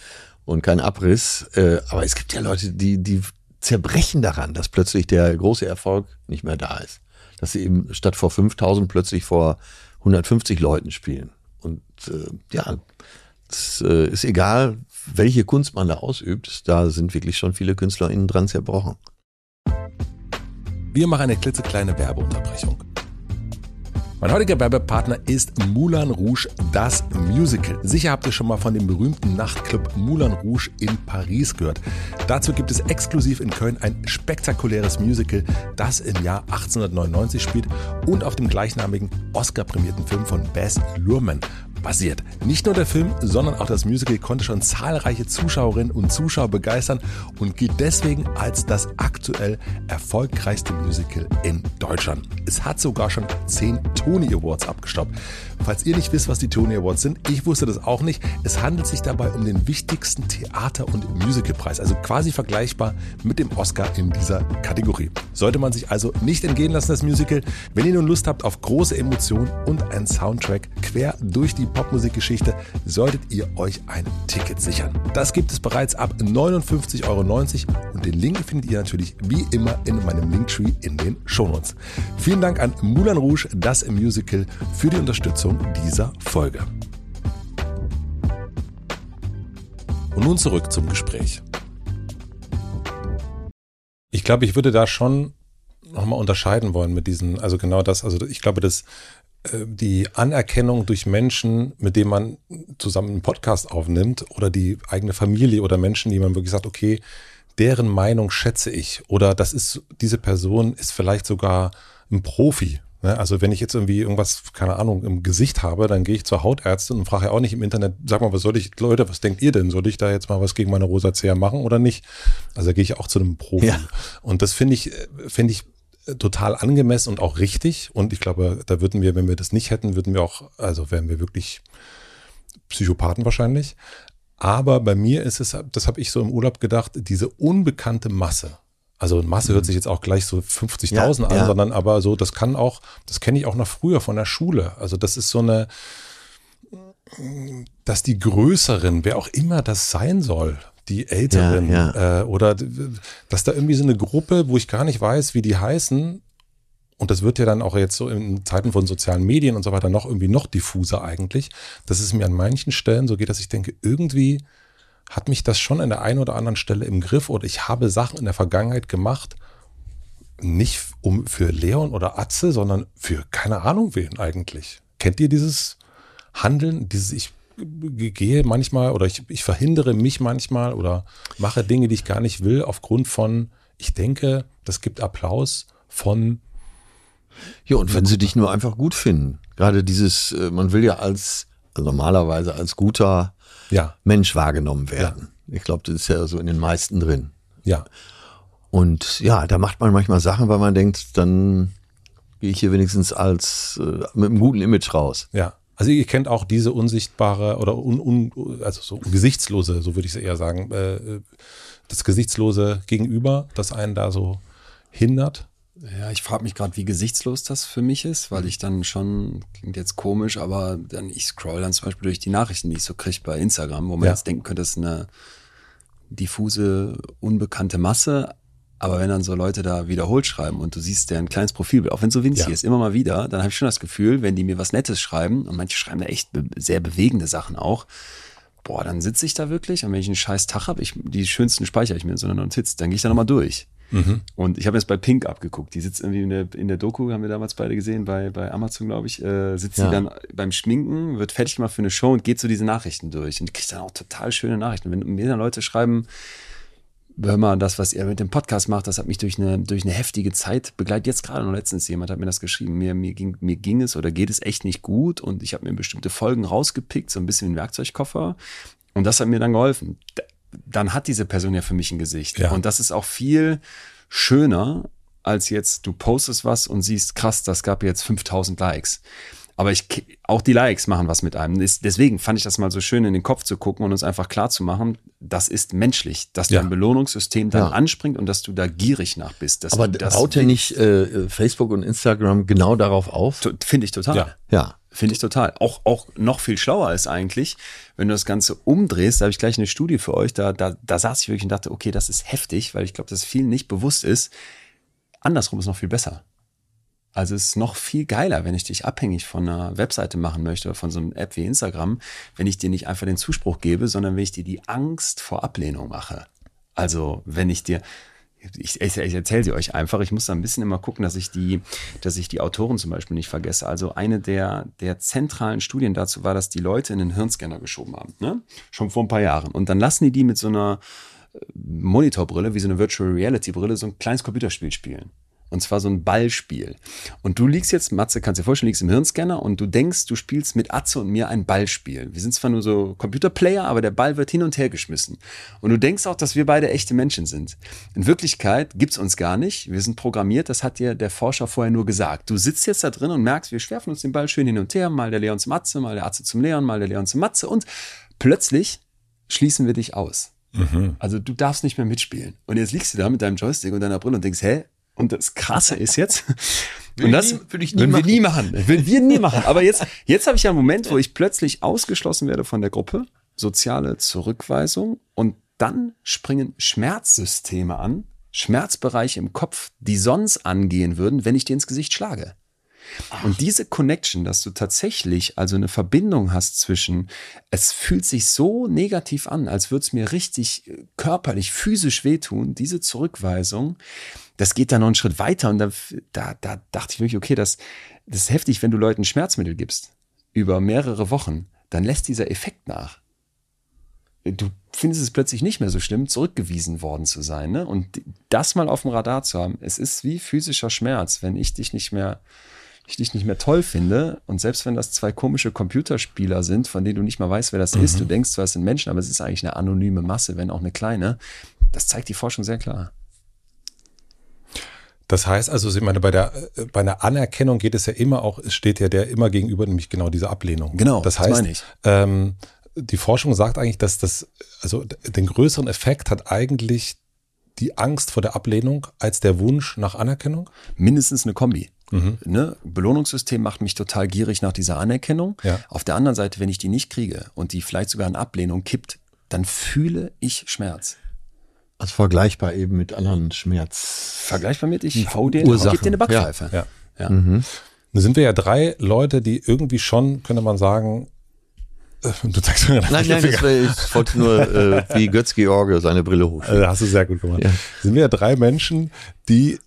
und kein Abriss. Aber es gibt ja Leute, die zerbrechen daran, dass plötzlich der große Erfolg nicht mehr da ist. Dass sie eben statt vor 5000 plötzlich vor 150 Leuten spielen. Und es ist egal, welche Kunst man da ausübt, da sind wirklich schon viele KünstlerInnen dran zerbrochen. Wir machen eine klitzekleine Werbeunterbrechung. Mein heutiger Werbepartner ist Moulin Rouge, das Musical. Sicher habt ihr schon mal von dem berühmten Nachtclub Moulin Rouge in Paris gehört. Dazu gibt es exklusiv in Köln ein spektakuläres Musical, das im Jahr 1899 spielt und auf dem gleichnamigen Oscar-prämierten Film von Baz Luhrmann basiert. Nicht nur der Film, sondern auch das Musical konnte schon zahlreiche Zuschauerinnen und Zuschauer begeistern und gilt deswegen als das aktuell erfolgreichste Musical in Deutschland. Es hat sogar schon 10 Tony Awards abgestaubt. Falls ihr nicht wisst, was die Tony Awards sind, ich wusste das auch nicht. Es handelt sich dabei um den wichtigsten Theater- und Musicalpreis, also quasi vergleichbar mit dem Oscar in dieser Kategorie. Sollte man sich also nicht entgehen lassen, das Musical. Wenn ihr nun Lust habt auf große Emotionen und einen Soundtrack quer durch die Popmusikgeschichte, solltet ihr euch ein Ticket sichern. Das gibt es bereits ab 59,90 € und den Link findet ihr natürlich wie immer in meinem Linktree in den Shownotes. Vielen Dank an Moulin Rouge, das Musical, für die Unterstützung dieser Folge. Und nun zurück zum Gespräch. Ich glaube, ich würde da schon nochmal unterscheiden wollen mit diesen, also genau das, also ich glaube, dass die Anerkennung durch Menschen, mit denen man zusammen einen Podcast aufnimmt oder die eigene Familie oder Menschen, die man wirklich sagt, okay, deren Meinung schätze ich oder das ist, diese Person ist vielleicht sogar ein Profi. Also wenn ich jetzt irgendwie irgendwas, keine Ahnung, im Gesicht habe, dann gehe ich zur Hautärztin und frage ja auch nicht im Internet, sag mal, was soll ich, Leute, was denkt ihr denn? Soll ich da jetzt mal was gegen meine Rosazea machen oder nicht? Also da gehe ich auch zu einem Profi. Ja. Und das finde ich total angemessen und auch richtig. Und ich glaube, da würden wir, wenn wir das nicht hätten, wären wir wirklich Psychopathen wahrscheinlich. Aber bei mir ist es, das habe ich so im Urlaub gedacht, diese unbekannte Masse. Also Masse hört sich jetzt auch gleich so 50.000 an, sondern aber so, das kann auch, das kenne ich auch noch früher von der Schule. Also das ist so eine, dass die Größeren, wer auch immer das sein soll, die Älteren oder dass da irgendwie so eine Gruppe, wo ich gar nicht weiß, wie die heißen, und das wird ja dann auch jetzt so in Zeiten von sozialen Medien und so weiter noch irgendwie noch diffuser eigentlich, dass es mir an manchen Stellen so geht, dass ich denke, irgendwie hat mich das schon an der einen oder anderen Stelle im Griff oder ich habe Sachen in der Vergangenheit gemacht, nicht für Leon oder Atze, sondern für keine Ahnung wen eigentlich. Kennt ihr dieses Handeln, dieses ich gehe manchmal oder ich verhindere mich manchmal oder mache Dinge, die ich gar nicht will, aufgrund von, ich denke, das gibt Applaus von... Ja, und wenn sie dich nur einfach gut finden. Gerade dieses, man will ja normalerweise als guter... Mensch wahrgenommen werden. Ja. Ich glaube, das ist ja so in den meisten drin. Ja. Und ja, da macht man manchmal Sachen, weil man denkt, dann gehe ich hier wenigstens als mit einem guten Image raus. Ja. Also ihr kennt auch diese unsichtbare oder so gesichtslose, so würde ich es eher sagen, das gesichtslose Gegenüber, das einen da so hindert. Ja, ich frage mich gerade, wie gesichtslos das für mich ist, weil ich dann schon, klingt jetzt komisch, aber ich scroll dann zum Beispiel durch die Nachrichten, die ich so kriege bei Instagram, wo man jetzt denken könnte, das ist eine diffuse, unbekannte Masse. Aber wenn dann so Leute da wiederholt schreiben und du siehst deren kleines Profilbild, auch wenn es so winzig ist, immer mal wieder, dann habe ich schon das Gefühl, wenn die mir was Nettes schreiben, und manche schreiben da echt sehr bewegende Sachen auch, boah, dann sitze ich da wirklich und wenn ich einen scheiß Tag habe, die schönsten speichere ich mir in so einer Notiz, dann gehe ich da nochmal durch. Mhm. Und ich habe jetzt bei Pink abgeguckt, die sitzt irgendwie in der Doku, haben wir damals beide gesehen, bei Amazon, glaube ich, sitzt sie dann beim Schminken, wird fertig mal für eine Show und geht so diese Nachrichten durch und kriegt dann auch total schöne Nachrichten. Wenn mir dann Leute schreiben, hör mal, das, was ihr mit dem Podcast macht, das hat mich durch eine heftige Zeit begleitet. Jetzt gerade noch letztens, jemand hat mir das geschrieben, mir ging es oder geht es echt nicht gut und ich habe mir bestimmte Folgen rausgepickt, so ein bisschen wie ein Werkzeugkoffer und das hat mir dann geholfen. Dann hat diese Person ja für mich ein Gesicht. Ja. Und das ist auch viel schöner, als jetzt du postest was und siehst, krass, das gab jetzt 5000 Likes. Aber auch die Likes machen was mit einem. Deswegen fand ich das mal so schön, in den Kopf zu gucken und uns einfach klar zu machen, das ist menschlich, dass dein Belohnungssystem dann anspringt und dass du da gierig nach bist. Aber baut ja nicht Facebook und Instagram genau darauf auf? Finde ich total. Ja. Finde ich total. Auch noch viel schlauer ist eigentlich, wenn du das Ganze umdrehst, da habe ich gleich eine Studie für euch, da saß ich wirklich und dachte, okay, das ist heftig, weil ich glaube, dass vielen nicht bewusst ist. Andersrum ist noch viel besser. Also es ist noch viel geiler, wenn ich dich abhängig von einer Webseite machen möchte oder von so einer App wie Instagram, wenn ich dir nicht einfach den Zuspruch gebe, sondern wenn ich dir die Angst vor Ablehnung mache. Also wenn ich dir, ich erzähle sie euch einfach, ich muss da ein bisschen immer gucken, dass ich die Autoren zum Beispiel nicht vergesse. Also eine der zentralen Studien dazu war, dass die Leute in den Hirnscanner geschoben haben, ne? Schon vor ein paar Jahren. Und dann lassen die mit so einer Monitorbrille, wie so eine Virtual Reality Brille, so ein kleines Computerspiel spielen. Und zwar so ein Ballspiel. Und du liegst jetzt, Matze, kannst dir vorstellen, liegst im Hirnscanner und du denkst, du spielst mit Atze und mir ein Ballspiel. Wir sind zwar nur so Computerplayer, aber der Ball wird hin und her geschmissen. Und du denkst auch, dass wir beide echte Menschen sind. In Wirklichkeit gibt's uns gar nicht. Wir sind programmiert, das hat dir der Forscher vorher nur gesagt. Du sitzt jetzt da drin und merkst, wir schwerfen uns den Ball schön hin und her. Mal der Leon zum Atze, mal der Atze zum Leon, mal der Leon zum Matze. Und plötzlich schließen wir dich aus. Mhm. Also du darfst nicht mehr mitspielen. Und jetzt liegst du da mit deinem Joystick und deiner Brille und denkst, hä? Und das Krasse ist jetzt, und das würden wir nie machen. Würden wir nie machen. Aber jetzt habe ich ja einen Moment, wo ich plötzlich ausgeschlossen werde von der Gruppe, soziale Zurückweisung. Und dann springen Schmerzsysteme an, Schmerzbereiche im Kopf, die sonst angehen würden, wenn ich dir ins Gesicht schlage. Und diese Connection, dass du tatsächlich also eine Verbindung hast zwischen, es fühlt sich so negativ an, als würde es mir richtig körperlich, physisch wehtun, diese Zurückweisung, das geht dann noch einen Schritt weiter. Und da dachte ich wirklich, okay, das ist heftig, wenn du Leuten Schmerzmittel gibst über mehrere Wochen, dann lässt dieser Effekt nach. Du findest es plötzlich nicht mehr so schlimm, zurückgewiesen worden zu sein, ne? Und das mal auf dem Radar zu haben, es ist wie physischer Schmerz, wenn ich dich nicht mehr toll finde und selbst wenn das zwei komische Computerspieler sind, von denen du nicht mal weißt, wer das ist, du denkst zwar, es sind Menschen, aber es ist eigentlich eine anonyme Masse, wenn auch eine kleine, das zeigt die Forschung sehr klar. Das heißt also, ich meine, bei einer Anerkennung geht es ja immer auch, es steht ja der immer gegenüber, nämlich genau diese Ablehnung. Genau, das heißt, meine ich. Die Forschung sagt eigentlich, dass den größeren Effekt hat eigentlich die Angst vor der Ablehnung als der Wunsch nach Anerkennung? Mindestens eine Kombi. Mhm. Ne? Belohnungssystem macht mich total gierig nach dieser Anerkennung. Ja. Auf der anderen Seite, wenn ich die nicht kriege und die vielleicht sogar in Ablehnung kippt, dann fühle ich Schmerz. Also vergleichbar eben mit anderen Schmerz. Vergleichbar mit, ich hau dir eine Backpfeife. Ja. Mhm. Nun sind wir ja drei Leute, die irgendwie schon, könnte man sagen, du zeigst mir gerade. Nein, ich wollte nur wie Götz George seine Brille hochschieben. Also, hast du sehr gut gemacht. Ja. Sind wir ja drei Menschen, die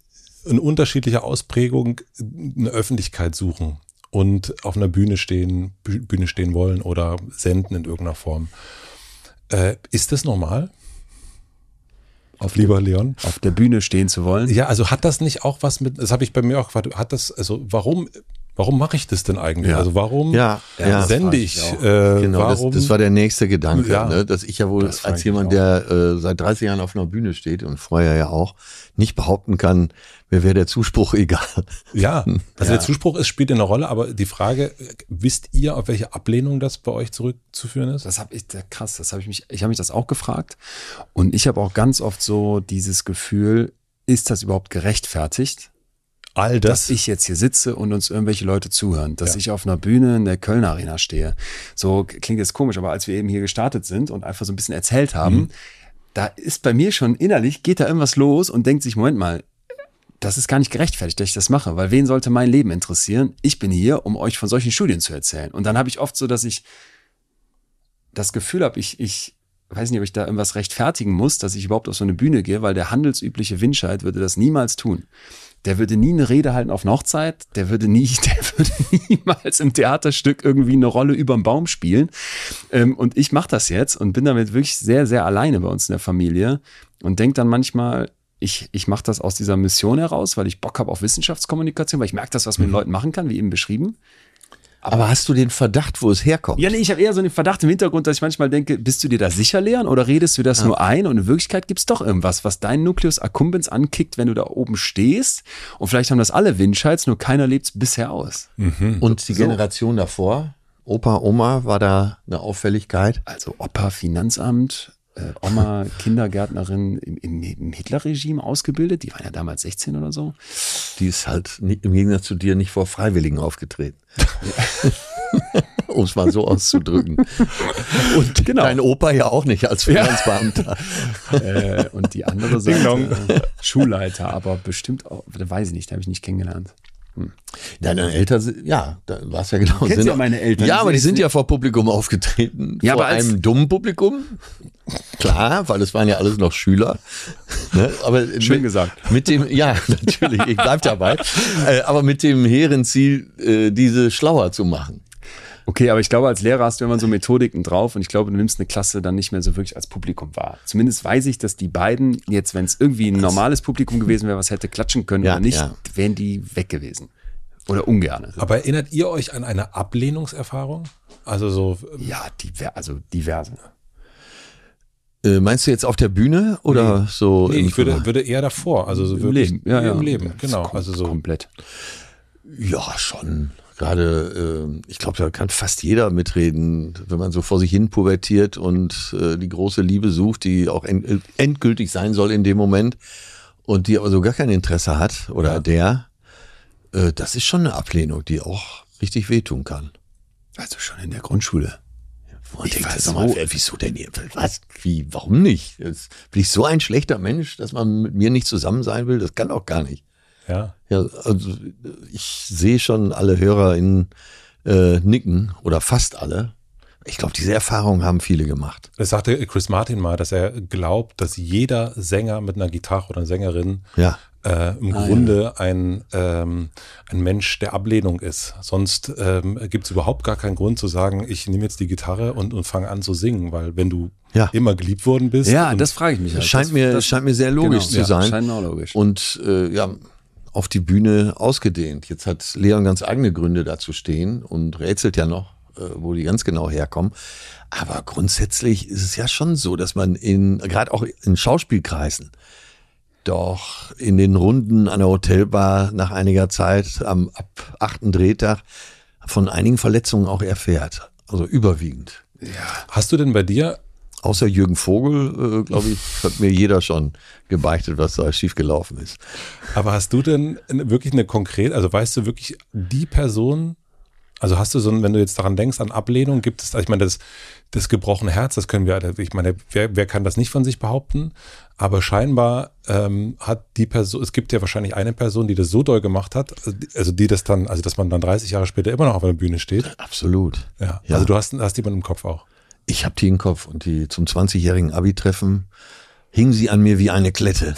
in unterschiedlicher Ausprägung eine Öffentlichkeit suchen und auf einer Bühne stehen wollen oder senden in irgendeiner Form. Ist das normal? Lieber Leon. Auf der Bühne stehen zu wollen? Ja, also hat das nicht auch was mit, das habe ich bei mir auch gefragt, warum mache ich das denn eigentlich? Ja. Also warum sende ich? Genau, warum? Das war der nächste Gedanke, ne? Dass ich ja wohl als jemand, der seit 30 Jahren auf einer Bühne steht und vorher ja auch, nicht behaupten kann, mir wäre der Zuspruch egal. Ja, also der Zuspruch spielt eine Rolle, aber die Frage, wisst ihr, auf welche Ablehnung das bei euch zurückzuführen ist? Das habe ich, krass, ich habe mich das auch gefragt und ich habe auch ganz oft so dieses Gefühl, ist das überhaupt gerechtfertigt? All das, dass ich jetzt hier sitze und uns irgendwelche Leute zuhören, dass ich auf einer Bühne in der Kölner Arena stehe. So klingt jetzt komisch, aber als wir eben hier gestartet sind und einfach so ein bisschen erzählt haben, da ist bei mir schon innerlich, geht da irgendwas los und denkt sich, Moment mal, das ist gar nicht gerechtfertigt, dass ich das mache, weil wen sollte mein Leben interessieren? Ich bin hier, um euch von solchen Studien zu erzählen. Und dann habe ich oft so, dass ich das Gefühl habe, ich weiß nicht, ob ich da irgendwas rechtfertigen muss, dass ich überhaupt auf so eine Bühne gehe, weil der handelsübliche Windscheid würde das niemals tun. Der würde nie eine Rede halten auf einer Hochzeit, der würde niemals im Theaterstück irgendwie eine Rolle überm Baum spielen. Und ich mache das jetzt und bin damit wirklich sehr, sehr alleine bei uns in der Familie und denke dann manchmal, ich mache das aus dieser Mission heraus, weil ich Bock habe auf Wissenschaftskommunikation, weil ich merke, dass was mit Leuten machen kann, wie eben beschrieben. Aber hast du den Verdacht, wo es herkommt? Ja, nee, ich habe eher so den Verdacht im Hintergrund, dass ich manchmal denke, bist du dir da sicher, Leon, oder redest du das nur ein? Und in Wirklichkeit gibt es doch irgendwas, was deinen Nucleus Accumbens ankickt, wenn du da oben stehst. Und vielleicht haben das alle Windscheids, nur keiner lebt es bisher aus. Mhm. Und die Generation davor, Opa, Oma, war da eine Auffälligkeit? Also Opa, Finanzamt, Oma, Kindergärtnerin im Hitlerregime ausgebildet. Die waren ja damals 16 oder so. Die ist halt im Gegensatz zu dir nicht vor Freiwilligen aufgetreten. Um es mal so auszudrücken. Und genau. Dein Opa ja auch nicht als Finanzbeamter. Ja. Und die andere Seite, Schulleiter, aber bestimmt auch, weiß ich nicht, habe ich nicht kennengelernt. Deine Eltern, ja, da war es ja genau. Du kennst ja meine Eltern. Ja, aber die sind ja vor Publikum aufgetreten. Ja, vor einem dummen Publikum. Klar, weil das waren ja alles noch Schüler. Ne? Aber Schön gesagt. Mit dem, ja, natürlich, ich bleib dabei. Aber mit dem hehren Ziel, diese schlauer zu machen. Okay, aber ich glaube, als Lehrer hast du immer so Methodiken drauf und ich glaube, du nimmst eine Klasse dann nicht mehr so wirklich als Publikum wahr. Zumindest weiß ich, dass die beiden jetzt, wenn es irgendwie ein normales Publikum gewesen wäre, was hätte klatschen können oder nicht, wären die weg gewesen. Oder ungerne. Aber erinnert ihr euch an eine Ablehnungserfahrung? Also so. Ja, diverse. Meinst du jetzt auf der Bühne oder so? Nee, ich würde eher davor, also so wirklich im Leben. Ja. Im Leben, genau. Also so. Komplett. Ja, schon. Gerade, ich glaube, da kann fast jeder mitreden, wenn man so vor sich hin pubertiert und die große Liebe sucht, die auch endgültig sein soll in dem Moment und die aber so gar kein Interesse hat oder das ist schon eine Ablehnung, die auch richtig wehtun kann. Also schon in der Grundschule. Und ich denke, wieso denn hier? Was? Wie? Warum nicht? Jetzt bin ich so ein schlechter Mensch, dass man mit mir nicht zusammen sein will? Das kann doch gar nicht. Ja, also ich sehe schon alle HörerInnen nicken oder fast alle. Ich glaube, diese Erfahrung haben viele gemacht. Das sagte Chris Martin mal, dass er glaubt, dass jeder Sänger mit einer Gitarre oder einer Sängerin im Grunde ein Mensch der Ablehnung ist. Sonst gibt es überhaupt gar keinen Grund zu sagen, ich nehme jetzt die Gitarre und fange an zu singen, weil wenn du immer geliebt worden bist. Ja, das frage ich mich. Halt. Scheint mir sehr logisch zu sein. Scheint auch logisch. Und auf die Bühne ausgedehnt. Jetzt hat Leon ganz eigene Gründe dazu stehen und rätselt ja noch, wo die ganz genau herkommen. Aber grundsätzlich ist es ja schon so, dass man gerade auch in Schauspielkreisen doch in den Runden an der Hotelbar nach einiger Zeit ab 8. Drehtag von einigen Verletzungen auch erfährt. Also überwiegend. Ja. Hast du denn bei dir außer Jürgen Vogel, glaube ich, hat mir jeder schon gebeichtet, was da schiefgelaufen ist. Aber hast du denn wirklich eine konkrete, also weißt du wirklich die Person, also hast du so, wenn du jetzt daran denkst, an Ablehnung, gibt es, also ich meine, das gebrochene Herz, das können wir, ich meine, wer kann das nicht von sich behaupten? Aber scheinbar hat die Person, es gibt ja wahrscheinlich eine Person, die das so doll gemacht hat, also die das dann, also dass man dann 30 Jahre später immer noch auf einer Bühne steht. Absolut. Ja. Also du hast jemanden im Kopf auch. Ich habe die im Kopf und die zum 20-jährigen Abi-Treffen hing sie an mir wie eine Klette.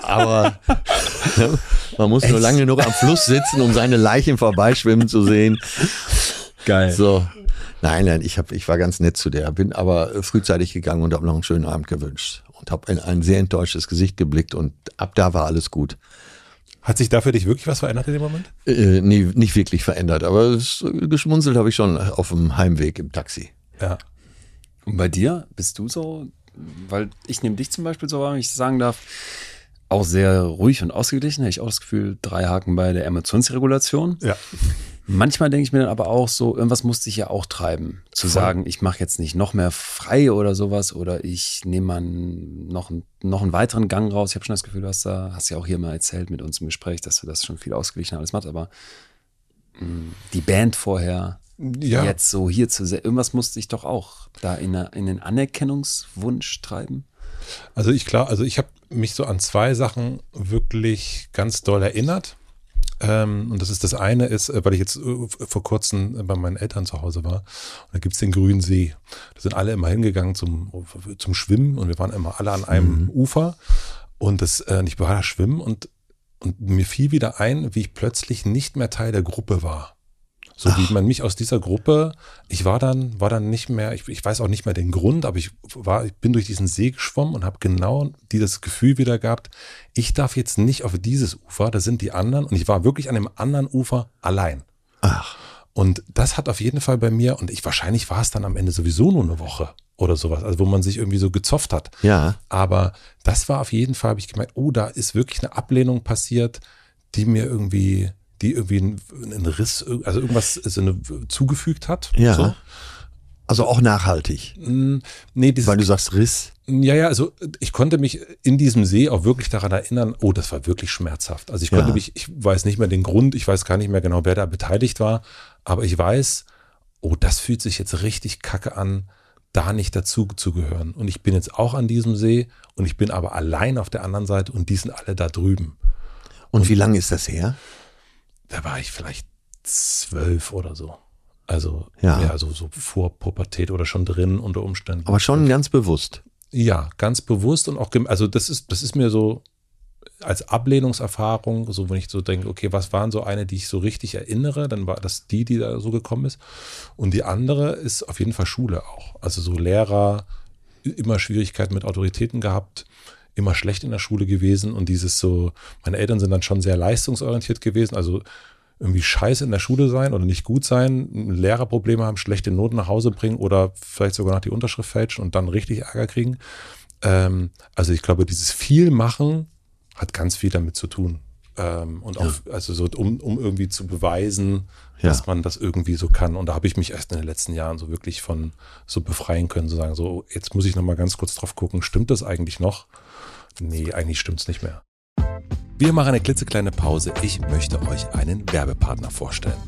Aber man muss nur lange genug am Fluss sitzen, um seine Leichen vorbeischwimmen zu sehen. Geil. So. Nein, ich war ganz nett zu der, bin aber frühzeitig gegangen und habe noch einen schönen Abend gewünscht und habe in ein sehr enttäuschtes Gesicht geblickt und ab da war alles gut. Hat sich da für dich wirklich was verändert in dem Moment? Nee, nicht wirklich verändert, aber geschmunzelt habe ich schon auf dem Heimweg im Taxi. Ja. Und bei dir bist du so, weil ich nehme dich zum Beispiel so wahr, wenn ich sagen darf, auch sehr ruhig und ausgeglichen, habe ich auch das Gefühl, 3 Haken bei der Emotionsregulation. Ja. Manchmal denke ich mir dann aber auch so, irgendwas musste ich ja auch treiben. Zu sagen, ich mache jetzt nicht noch mehr frei oder sowas oder ich nehme noch einen weiteren Gang raus. Ich habe schon das Gefühl, hast ja auch hier mal erzählt mit uns im Gespräch, dass du das schon viel ausgeglichener alles machst. Aber die Band vorher, jetzt so hier zu sehen, irgendwas musste ich doch auch da in den Anerkennungswunsch treiben. Also ich habe mich so an 2 Sachen wirklich ganz doll erinnert. Und das ist das eine, ist, weil ich jetzt vor kurzem bei meinen Eltern zu Hause war. Und da gibt es den Grünen See. Da sind alle immer hingegangen zum Schwimmen und wir waren immer alle an einem Ufer. Und ich war da schwimmen und mir fiel wieder ein, wie ich plötzlich nicht mehr Teil der Gruppe war. So wie man mich aus dieser Gruppe, ich war dann nicht mehr, ich weiß auch nicht mehr den Grund, aber ich bin durch diesen See geschwommen und habe genau dieses Gefühl wieder gehabt, ich darf jetzt nicht auf dieses Ufer, da sind die anderen und ich war wirklich an dem anderen Ufer allein. Ach. Und das hat auf jeden Fall bei mir, und wahrscheinlich war es dann am Ende sowieso nur eine Woche oder sowas, also wo man sich irgendwie so gezofft hat. Ja. Aber das war auf jeden Fall, habe ich gemerkt, oh, da ist wirklich eine Ablehnung passiert, die irgendwie einen Riss, also irgendwas zugefügt hat. Ja. So. Also auch nachhaltig. Nee, weil du sagst Riss. Ja, also ich konnte mich in diesem See auch wirklich daran erinnern, oh, das war wirklich schmerzhaft. Also ich konnte mich, ich weiß nicht mehr den Grund, ich weiß gar nicht mehr genau, wer da beteiligt war, aber ich weiß, oh, das fühlt sich jetzt richtig kacke an, da nicht dazu zu gehören. Und ich bin jetzt auch an diesem See und ich bin aber allein auf der anderen Seite und die sind alle da drüben. Und wie lange ist das her? Da war ich vielleicht 12 oder so. Also so vor Pubertät oder schon drin unter Umständen. Aber schon ganz bewusst. Ja, ganz bewusst und auch, also das ist mir so als Ablehnungserfahrung, so wenn ich so denke, okay, was waren so eine, die ich so richtig erinnere, dann war das die da so gekommen ist. Und die andere ist auf jeden Fall Schule auch. Also so Lehrer, immer Schwierigkeiten mit Autoritäten gehabt, immer schlecht in der Schule gewesen und dieses so, meine Eltern sind dann schon sehr leistungsorientiert gewesen, also irgendwie scheiße in der Schule sein oder nicht gut sein, Lehrerprobleme haben, schlechte Noten nach Hause bringen oder vielleicht sogar noch die Unterschrift fälschen und dann richtig Ärger kriegen. Also ich glaube, dieses viel machen hat ganz viel damit zu tun. Und auch, also so, um irgendwie zu beweisen, dass man das irgendwie so kann. Und da habe ich mich erst in den letzten Jahren so wirklich von so befreien können, so sagen, so, jetzt muss ich nochmal ganz kurz drauf gucken, stimmt das eigentlich noch? Nee, eigentlich stimmt's nicht mehr. Wir machen eine klitzekleine Pause. Ich möchte euch einen Werbepartner vorstellen.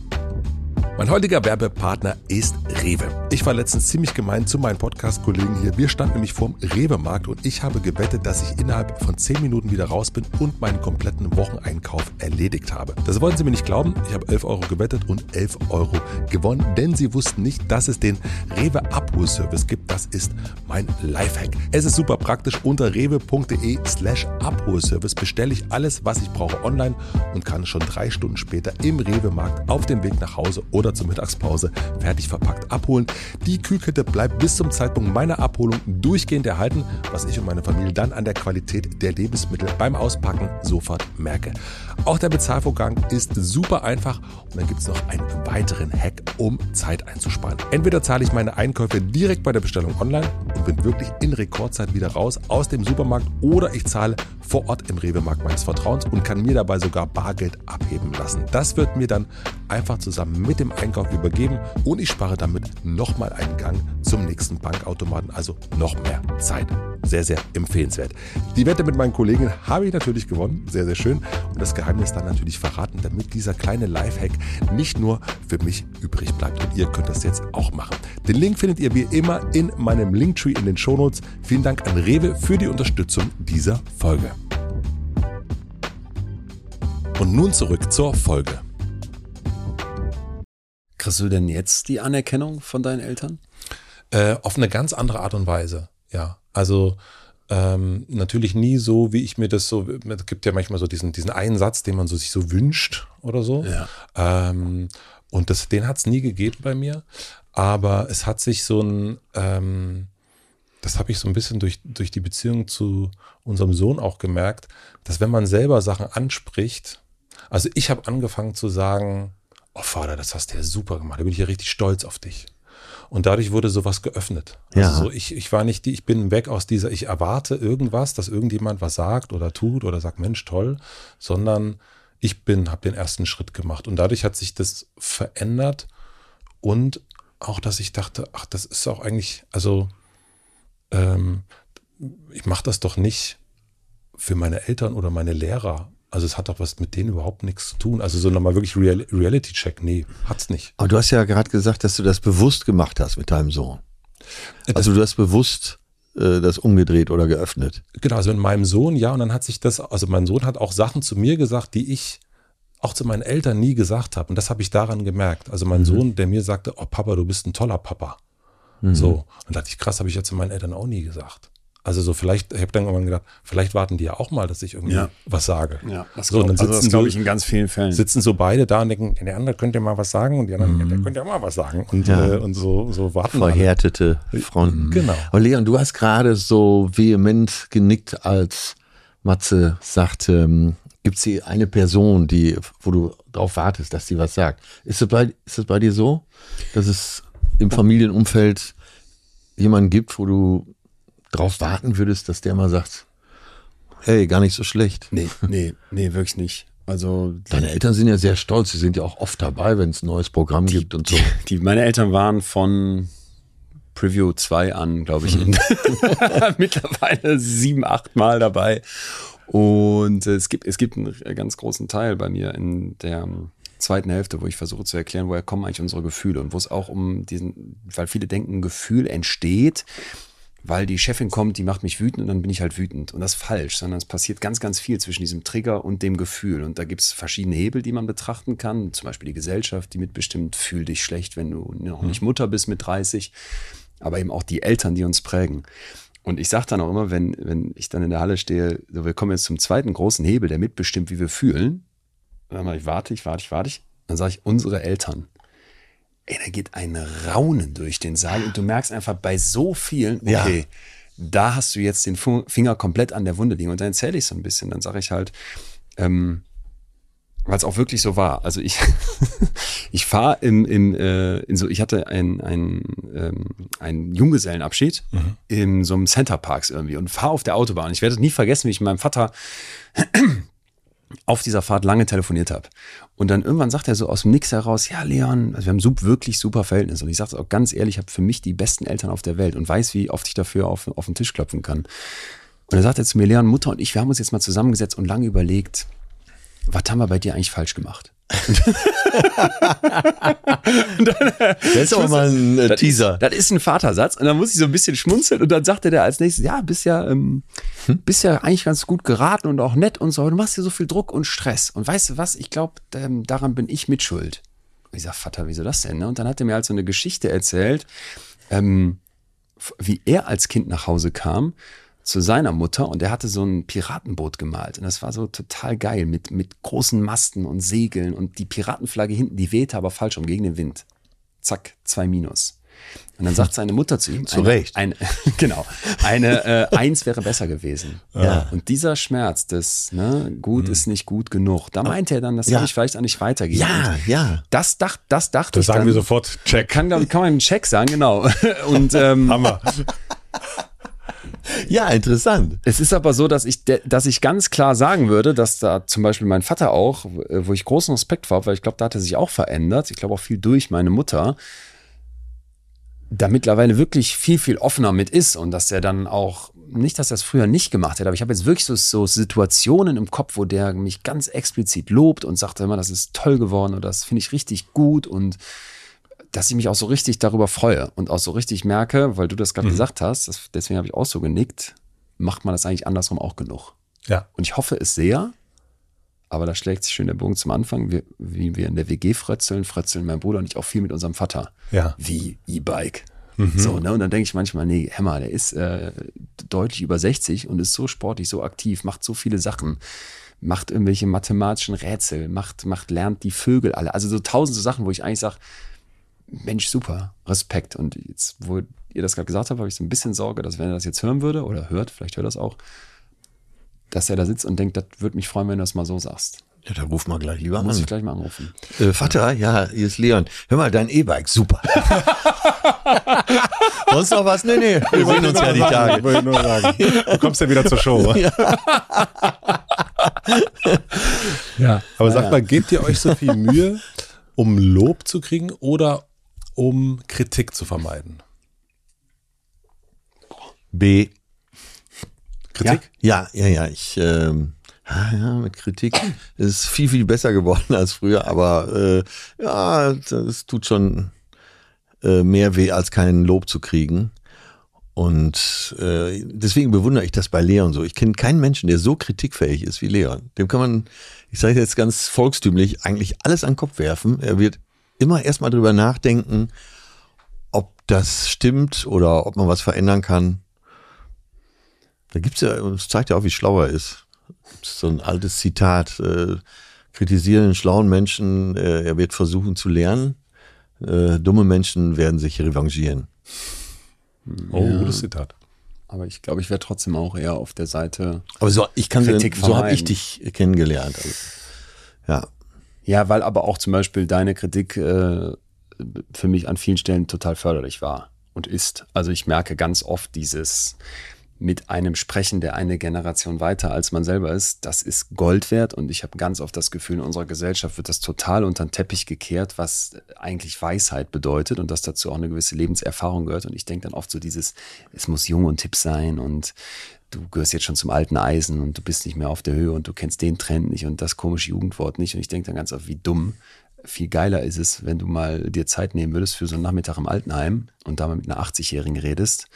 Mein heutiger Werbepartner ist Rewe. Ich war letztens ziemlich gemein zu meinen Podcast-Kollegen hier. Wir standen nämlich vorm Rewe-Markt und ich habe gewettet, dass ich innerhalb von 10 Minuten wieder raus bin und meinen kompletten Wocheneinkauf erledigt habe. Das wollten sie mir nicht glauben. Ich habe 11 Euro gewettet und 11 Euro gewonnen, denn sie wussten nicht, dass es den Rewe-Abholservice gibt. Das ist mein Lifehack. Es ist super praktisch. Unter rewe.de/Abholservice bestelle ich alles, was ich brauche, online und kann schon 3 Stunden später im Rewe-Markt auf dem Weg nach Hause oder zur Mittagspause fertig verpackt abholen. Die Kühlkette bleibt bis zum Zeitpunkt meiner Abholung durchgehend erhalten, was ich und meine Familie dann an der Qualität der Lebensmittel beim Auspacken sofort merke. Auch der Bezahlvorgang ist super einfach und dann gibt es noch einen weiteren Hack, um Zeit einzusparen. Entweder zahle ich meine Einkäufe direkt bei der Bestellung online und bin wirklich in Rekordzeit wieder raus aus dem Supermarkt oder ich zahle vor Ort im Rewe-Markt meines Vertrauens und kann mir dabei sogar Bargeld abheben lassen. Das wird mir dann einfach zusammen mit dem Einkauf übergeben und ich spare damit nochmal einen Gang zum nächsten Bankautomaten, also noch mehr Zeit. Sehr, sehr empfehlenswert. Die Wette mit meinen Kollegen habe ich natürlich gewonnen, sehr, sehr schön und das Geheimnis dann natürlich verraten, damit dieser kleine Lifehack nicht nur für mich übrig bleibt und ihr könnt das jetzt auch machen. Den Link findet ihr wie immer in meinem Linktree in den Shownotes. Vielen Dank an Rewe für die Unterstützung dieser Folge. Und nun zurück zur Folge. Kriegst du denn jetzt die Anerkennung von deinen Eltern? Auf eine ganz andere Art und Weise, ja. Also natürlich nie so, wie ich mir das so, es gibt ja manchmal so diesen einen Satz, den man so sich so wünscht oder so. Ja. Und den hat es nie gegeben bei mir. Aber es hat sich so ein, das habe ich so ein bisschen durch die Beziehung zu unserem Sohn auch gemerkt, dass wenn man selber Sachen anspricht, also ich habe angefangen zu sagen, oh Vater, das hast du ja super gemacht, da bin ich ja richtig stolz auf dich. Und dadurch wurde sowas geöffnet. Ja. Also so, ich war nicht die, ich bin weg aus dieser, ich erwarte irgendwas, dass irgendjemand was sagt oder tut oder sagt, Mensch, toll, sondern ich habe den ersten Schritt gemacht. Und dadurch hat sich das verändert und auch, dass ich dachte, ach, das ist auch eigentlich, also ich mache das doch nicht für meine Eltern oder meine Lehrer. Also es hat doch was mit denen überhaupt nichts zu tun. Also so nochmal wirklich Reality-Check, nee, hat's nicht. Aber du hast ja gerade gesagt, dass du das bewusst gemacht hast mit deinem Sohn. Also du hast bewusst das umgedreht oder geöffnet. Genau, also mit meinem Sohn, ja. Und dann hat sich das, also mein Sohn hat auch Sachen zu mir gesagt, die ich auch zu meinen Eltern nie gesagt habe. Und das habe ich daran gemerkt. Also mein Sohn, der mir sagte, oh Papa, du bist ein toller Papa. So, und dachte ich, krass, habe ich ja zu meinen Eltern auch nie gesagt. Also so vielleicht, ich habe dann irgendwann gedacht, vielleicht warten die ja auch mal, dass ich irgendwie was sage. Ja, das so, glaube also glaub ich in ganz vielen Fällen. Sitzen so beide da und denken, der andere könnte mal was sagen und die anderen, der könnte ja mal was sagen. Und, und so warten verhärtete alle. Fronten. Genau. Aber Leon, du hast gerade so vehement genickt, als Matze sagte, gibt es hier eine Person, die, wo du darauf wartest, dass sie was sagt. Ist das bei dir so, dass es im Familienumfeld jemanden gibt, wo du drauf warten würdest, dass der mal sagt, hey, gar nicht so schlecht? Nee, wirklich nicht. Also deine Eltern sind ja sehr stolz, sie sind ja auch oft dabei, wenn es ein neues Programm gibt und so. Meine Eltern waren von Preview 2 an, glaube ich, mittlerweile 7, 8 Mal dabei. Und es gibt einen ganz großen Teil bei mir in der zweiten Hälfte, wo ich versuche zu erklären, woher kommen eigentlich unsere Gefühle und wo es auch um diesen, weil viele denken, ein Gefühl entsteht, weil die Chefin kommt, die macht mich wütend und dann bin ich halt wütend. Und das ist falsch, sondern es passiert ganz, ganz viel zwischen diesem Trigger und dem Gefühl. Und da gibt es verschiedene Hebel, die man betrachten kann, zum Beispiel die Gesellschaft, die mitbestimmt, fühl dich schlecht, wenn du noch nicht Mutter bist mit 30, aber eben auch die Eltern, die uns prägen. Und ich sage dann auch immer, wenn ich dann in der Halle stehe, so, wir kommen jetzt zum zweiten großen Hebel, der mitbestimmt, wie wir fühlen. Dann sage ich, warte ich. Dann sage ich, unsere Eltern. Ey, da geht ein Raunen durch den Saal und du merkst einfach bei so vielen, okay, da hast du jetzt den Finger komplett an der Wunde liegen. Und dann erzähle ich so ein bisschen. Dann sage ich halt, weil es auch wirklich so war. Also ich fahre ich hatte einen Junggesellenabschied in so einem Centerparks irgendwie und fahre auf der Autobahn. Ich werde nie vergessen, wie ich mit meinem Vater auf dieser Fahrt lange telefoniert habe. Und dann irgendwann sagt er so aus dem Nix heraus, ja Leon, also wir haben wirklich super Verhältnisse. Und ich sage es auch ganz ehrlich, ich habe für mich die besten Eltern auf der Welt und weiß, wie oft ich dafür auf den Tisch klopfen kann. Und dann sagt er zu mir, Leon, Mutter und ich, wir haben uns jetzt mal zusammengesetzt und lange überlegt, was haben wir bei dir eigentlich falsch gemacht? Das ist auch mal ein Teaser. Das ist ein Vatersatz und dann muss ich so ein bisschen schmunzeln und dann sagte der als nächstes, ja, bist ja eigentlich ganz gut geraten und auch nett und so, du machst dir so viel Druck und Stress und weißt du was, ich glaube, daran bin ich mit schuld. Und ich sag, Vater, wieso das denn? Und dann hat er mir halt so eine Geschichte erzählt, wie er als Kind nach Hause kam zu seiner Mutter und er hatte so ein Piratenboot gemalt und das war so total geil mit großen Masten und Segeln und die Piratenflagge hinten, die wehte aber falsch um gegen den Wind. Zack, 2-. Und dann sagt seine Mutter zu ihm, eins wäre besser gewesen. Ja. Und dieser Schmerz des, gut ist nicht gut genug, da meinte er dann, das habe ich vielleicht auch nicht weitergegeben. Ja. Das dachte ich dann. Das sagen wir sofort, Check. Kann man einen Check sagen, genau. Und, Hammer. Ja, interessant. Es ist aber so, dass ich ganz klar sagen würde, dass da zum Beispiel mein Vater auch, wo ich großen Respekt vor habe, weil ich glaube, da hat er sich auch verändert. Ich glaube auch viel durch meine Mutter, da mittlerweile wirklich viel, viel offener mit ist und dass er dann auch, nicht, dass er es früher nicht gemacht hätte, aber ich habe jetzt wirklich so Situationen im Kopf, wo der mich ganz explizit lobt und sagt immer, das ist toll geworden oder das finde ich richtig gut und dass ich mich auch so richtig darüber freue und auch so richtig merke, weil du das gerade gesagt hast, deswegen habe ich auch so genickt, macht man das eigentlich andersrum auch genug. Ja. Und ich hoffe es sehr, aber da schlägt sich schön der Bogen zum Anfang, wie wir in der WG frötzeln mein Bruder und ich auch viel mit unserem Vater. Ja. Wie E-Bike. So, Und dann denke ich manchmal, nee, Hämmer, der ist deutlich über 60 und ist so sportlich, so aktiv, macht so viele Sachen. Macht irgendwelche mathematischen Rätsel, lernt die Vögel alle. Also so tausende Sachen, wo ich eigentlich sage, Mensch, super, Respekt. Und jetzt, wo ihr das gerade gesagt habt, habe ich so ein bisschen Sorge, dass wenn er das jetzt hören würde oder hört, vielleicht hört er das auch, dass er da sitzt und denkt, das würde mich freuen, wenn du das mal so sagst. Ja, da ruf mal gleich lieber an. Muss ich gleich mal anrufen. Vater, ja, hier ist Leon. Hör mal, dein E-Bike, super. Sonst noch was? Nee, wir sehen uns ja die Tage. Wollte ich nur sagen. Du kommst ja wieder zur Show. Ja. Aber sag mal, gebt ihr euch so viel Mühe, um Lob zu kriegen oder um Kritik zu vermeiden? B. Kritik? Ja. Ich, mit Kritik ist viel, viel besser geworden als früher, aber das tut schon mehr weh, als kein Lob zu kriegen. Und deswegen bewundere ich das bei Lehrern so. Ich kenne keinen Menschen, der so kritikfähig ist wie Lehrern. Dem kann man, ich sage jetzt ganz volkstümlich, eigentlich alles an den Kopf werfen. Er wird immer erstmal drüber nachdenken, ob das stimmt oder ob man was verändern kann. Da gibt's ja, das zeigt ja auch, wie schlau er ist. So ein altes Zitat, kritisieren den schlauen Menschen, er wird versuchen zu lernen, dumme Menschen werden sich revanchieren. Oh, ja. Gutes Zitat. Aber ich glaube, ich wäre trotzdem auch eher auf der Seite. Aber so, so habe ich dich kennengelernt. Also, ja. Ja, weil aber auch zum Beispiel deine Kritik für mich an vielen Stellen total förderlich war und ist. Also ich merke ganz oft dieses mit einem Sprechen, der eine Generation weiter als man selber ist, das ist Gold wert. Und ich habe ganz oft das Gefühl, in unserer Gesellschaft wird das total unter den Teppich gekehrt, was eigentlich Weisheit bedeutet und dass dazu auch eine gewisse Lebenserfahrung gehört. Und ich denke dann oft so dieses, es muss jung und hip sein und du gehörst jetzt schon zum alten Eisen und du bist nicht mehr auf der Höhe und du kennst den Trend nicht und das komische Jugendwort nicht. Und ich denke dann ganz oft, wie dumm. Viel geiler ist es, wenn du mal dir Zeit nehmen würdest für so einen Nachmittag im Altenheim und da mal mit einer 80-Jährigen redest.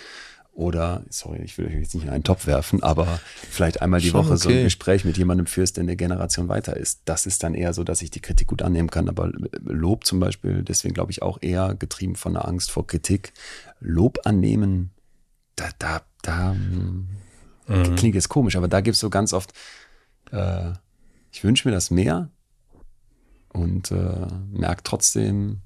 Oder, sorry, ich will euch jetzt nicht in einen Topf werfen, aber vielleicht einmal die Woche so ein Gespräch mit jemandem führst, der eine Generation weiter ist. Das ist dann eher so, dass ich die Kritik gut annehmen kann. Aber Lob zum Beispiel, deswegen glaube ich auch eher getrieben von der Angst vor Kritik. Lob annehmen, klingt jetzt komisch, aber da gibt es so ganz oft, ich wünsche mir das mehr und merke trotzdem,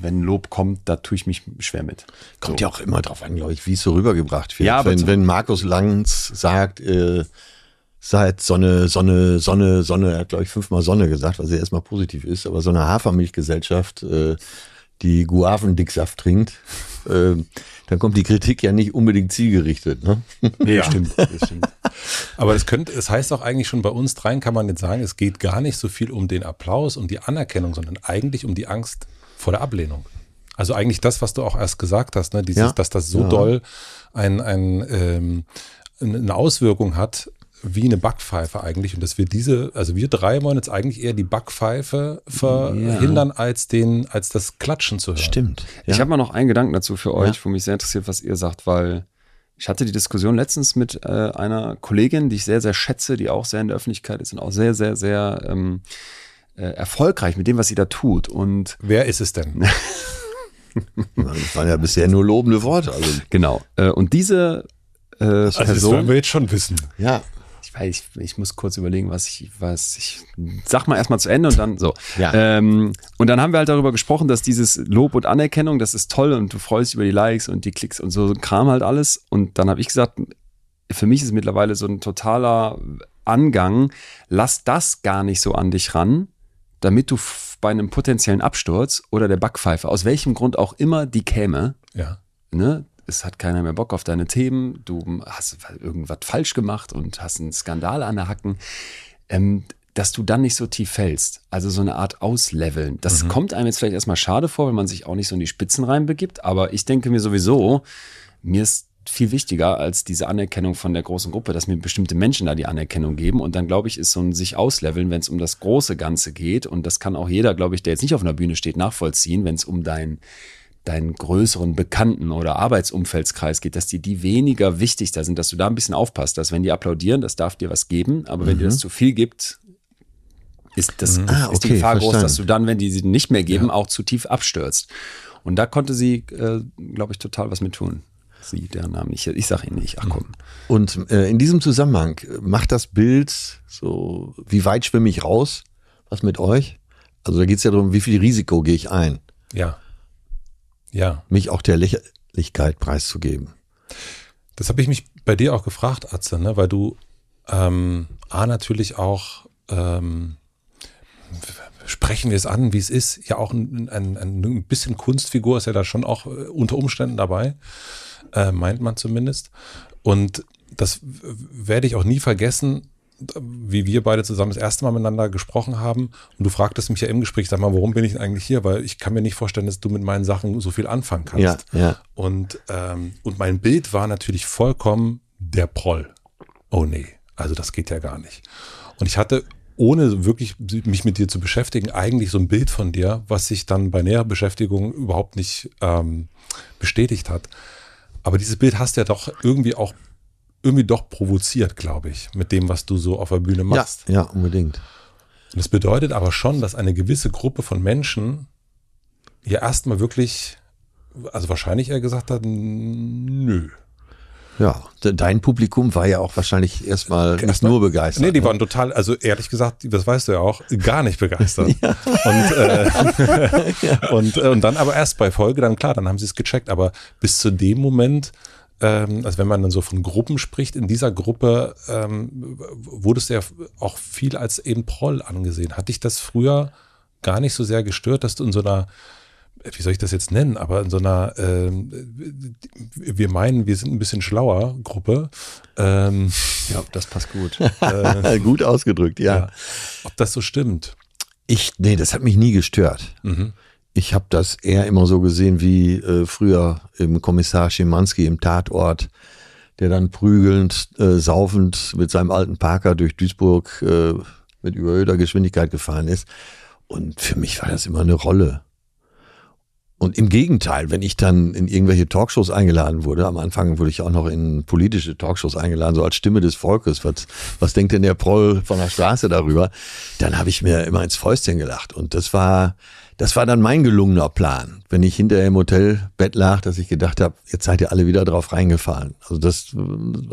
wenn Lob kommt, da tue ich mich schwer mit. Kommt ja auch immer drauf an, glaube ich, wie es so rübergebracht wird. Ja, wenn Markus Lanz sagt, seit Sonne, er hat, glaube ich, 5-mal Sonne gesagt, was ja erstmal positiv ist, aber so eine Hafermilchgesellschaft, die Guavendicksaft trinkt, dann kommt die Kritik ja nicht unbedingt zielgerichtet. Ne? Ja, das stimmt. Aber es heißt auch eigentlich schon bei uns dreien, kann man jetzt sagen, es geht gar nicht so viel um den Applaus, um die Anerkennung, sondern eigentlich um die Angst vor der Ablehnung. Also eigentlich das, was du auch erst gesagt hast, ne? Dieses, ja, dass das so doll eine Auswirkung hat, wie eine Backpfeife eigentlich. Und dass wir wir drei wollen jetzt eigentlich eher die Backpfeife verhindern, als das Klatschen zu hören. Stimmt. Ja. Ich habe mal noch einen Gedanken dazu für euch, wo mich sehr interessiert, was ihr sagt, weil ich hatte die Diskussion letztens mit einer Kollegin, die ich sehr, sehr schätze, die auch sehr in der Öffentlichkeit ist und auch sehr, sehr, sehr erfolgreich mit dem, was sie da tut. Und wer ist es denn? Das waren ja bisher nur lobende Worte. Also. Genau. Und diese Person, das wollen wir jetzt schon wissen. Ja. Ich muss kurz überlegen, was ich sag mal erstmal zu Ende und dann so. Ja. Und dann haben wir halt darüber gesprochen, dass dieses Lob und Anerkennung, das ist toll und du freust dich über die Likes und die Klicks und so Kram halt alles. Und dann habe ich gesagt, für mich ist mittlerweile so ein totaler Angang, lass das gar nicht so an dich ran, damit du bei einem potenziellen Absturz oder der Backpfeife, aus welchem Grund auch immer die käme, ne, es hat keiner mehr Bock auf deine Themen, du hast irgendwas falsch gemacht und hast einen Skandal an der Hacken, dass du dann nicht so tief fällst. Also so eine Art Ausleveln. Das kommt einem jetzt vielleicht erstmal schade vor, wenn man sich auch nicht so in die Spitzen reinbegibt, aber ich denke mir sowieso, mir ist viel wichtiger als diese Anerkennung von der großen Gruppe, dass mir bestimmte Menschen da die Anerkennung geben. Und dann, glaube ich, ist so ein sich ausleveln, wenn es um das große Ganze geht. Und das kann auch jeder, glaube ich, der jetzt nicht auf einer Bühne steht, nachvollziehen, wenn es um deinen größeren Bekannten- oder Arbeitsumfeldskreis geht, dass die weniger wichtig da sind, dass du da ein bisschen aufpasst, dass wenn die applaudieren, das darf dir was geben. Aber wenn dir das zu viel gibt, ist die Gefahr groß, dass du dann, wenn die sie nicht mehr geben, auch zu tief abstürzt. Und da konnte sie, glaube ich, total was mit tun. Sie, der Name, ich sage ihn nicht, ach komm. Und in diesem Zusammenhang macht das Bild so, wie weit schwimme ich raus, was mit euch? Also da geht es ja darum, wie viel Risiko gehe ich ein? Ja. Mich auch der Lächerlichkeit preiszugeben. Das habe ich mich bei dir auch gefragt, Atze, ne? Weil du natürlich auch, sprechen wir es an, wie es ist, ja auch ein bisschen Kunstfigur ist ja da schon auch unter Umständen dabei. Meint man zumindest. Und das werde ich auch nie vergessen, wie wir beide zusammen das erste Mal miteinander gesprochen haben. Und du fragtest mich ja im Gespräch, sag mal, warum bin ich eigentlich hier? Weil ich kann mir nicht vorstellen, dass du mit meinen Sachen so viel anfangen kannst. Ja. Und mein Bild war natürlich vollkommen der Proll. Oh nee, also das geht ja gar nicht. Und ich hatte, ohne wirklich mich mit dir zu beschäftigen, eigentlich so ein Bild von dir, was sich dann bei näherer Beschäftigung überhaupt nicht bestätigt hat. Aber dieses Bild hast du ja doch irgendwie doch provoziert, glaube ich, mit dem, was du so auf der Bühne machst. Ja, ja, unbedingt. Und das bedeutet aber schon, dass eine gewisse Gruppe von Menschen ja erstmal wirklich, also wahrscheinlich eher gesagt hat, nö. Ja, dein Publikum war ja auch wahrscheinlich erstmal nicht nur begeistert. Nee, die waren total, also ehrlich gesagt, das weißt du ja auch, gar nicht begeistert. Ja. Und dann aber erst bei Folge, dann klar, dann haben sie es gecheckt. Aber bis zu dem Moment, also wenn man dann so von Gruppen spricht, in dieser Gruppe wurdest du ja auch viel als eben Proll angesehen. Hat dich das früher gar nicht so sehr gestört, dass du in so einer, wie soll ich das jetzt nennen, aber in so einer wir meinen, wir sind ein bisschen schlauer Gruppe. Ja, das passt gut. Gut ausgedrückt, ja. Ja. Ob das so stimmt? Nee, das hat mich nie gestört. Mhm. Ich habe das eher immer so gesehen wie früher im Kommissar Schimanski im Tatort, der dann prügelnd, saufend mit seinem alten Parker durch Duisburg mit überhöhter Geschwindigkeit gefahren ist. Und für mich war das immer eine Rolle. Und im Gegenteil, wenn ich dann in irgendwelche Talkshows eingeladen wurde, am Anfang wurde ich auch noch in politische Talkshows eingeladen, so als Stimme des Volkes, was denkt denn der Proll von der Straße darüber, dann habe ich mir immer ins Fäustchen gelacht. Und das war dann mein gelungener Plan, wenn ich hinterher im Hotelbett lag, dass ich gedacht habe, jetzt seid ihr alle wieder drauf reingefallen. Also das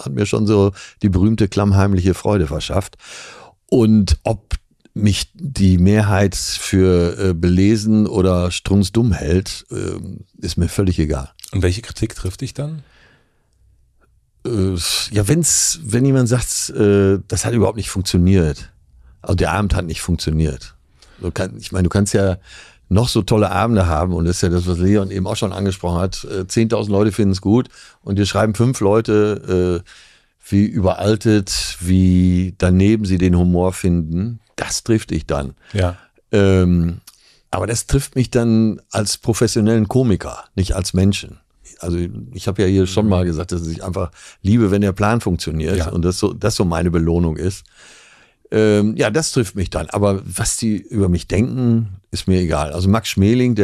hat mir schon so die berühmte klammheimliche Freude verschafft. Und ob mich die Mehrheit für belesen oder strunzdumm hält, ist mir völlig egal. Und welche Kritik trifft dich dann? Ja, wenn jemand sagt, das hat überhaupt nicht funktioniert. Also der Abend hat nicht funktioniert. Ich meine, du kannst ja noch so tolle Abende haben und das ist ja das, was Leon eben auch schon angesprochen hat. 10.000 Leute finden es gut und dir schreiben 5 Leute, wie überaltet, wie daneben sie den Humor finden. Das trifft ich dann. Ja. Aber das trifft mich dann als professionellen Komiker, nicht als Menschen. Also ich habe ja hier schon mal gesagt, dass ich einfach liebe, wenn der Plan funktioniert, ja, und das so meine Belohnung ist. Ja, das trifft mich dann. Aber was die über mich denken, ist mir egal. Also Max Schmeling,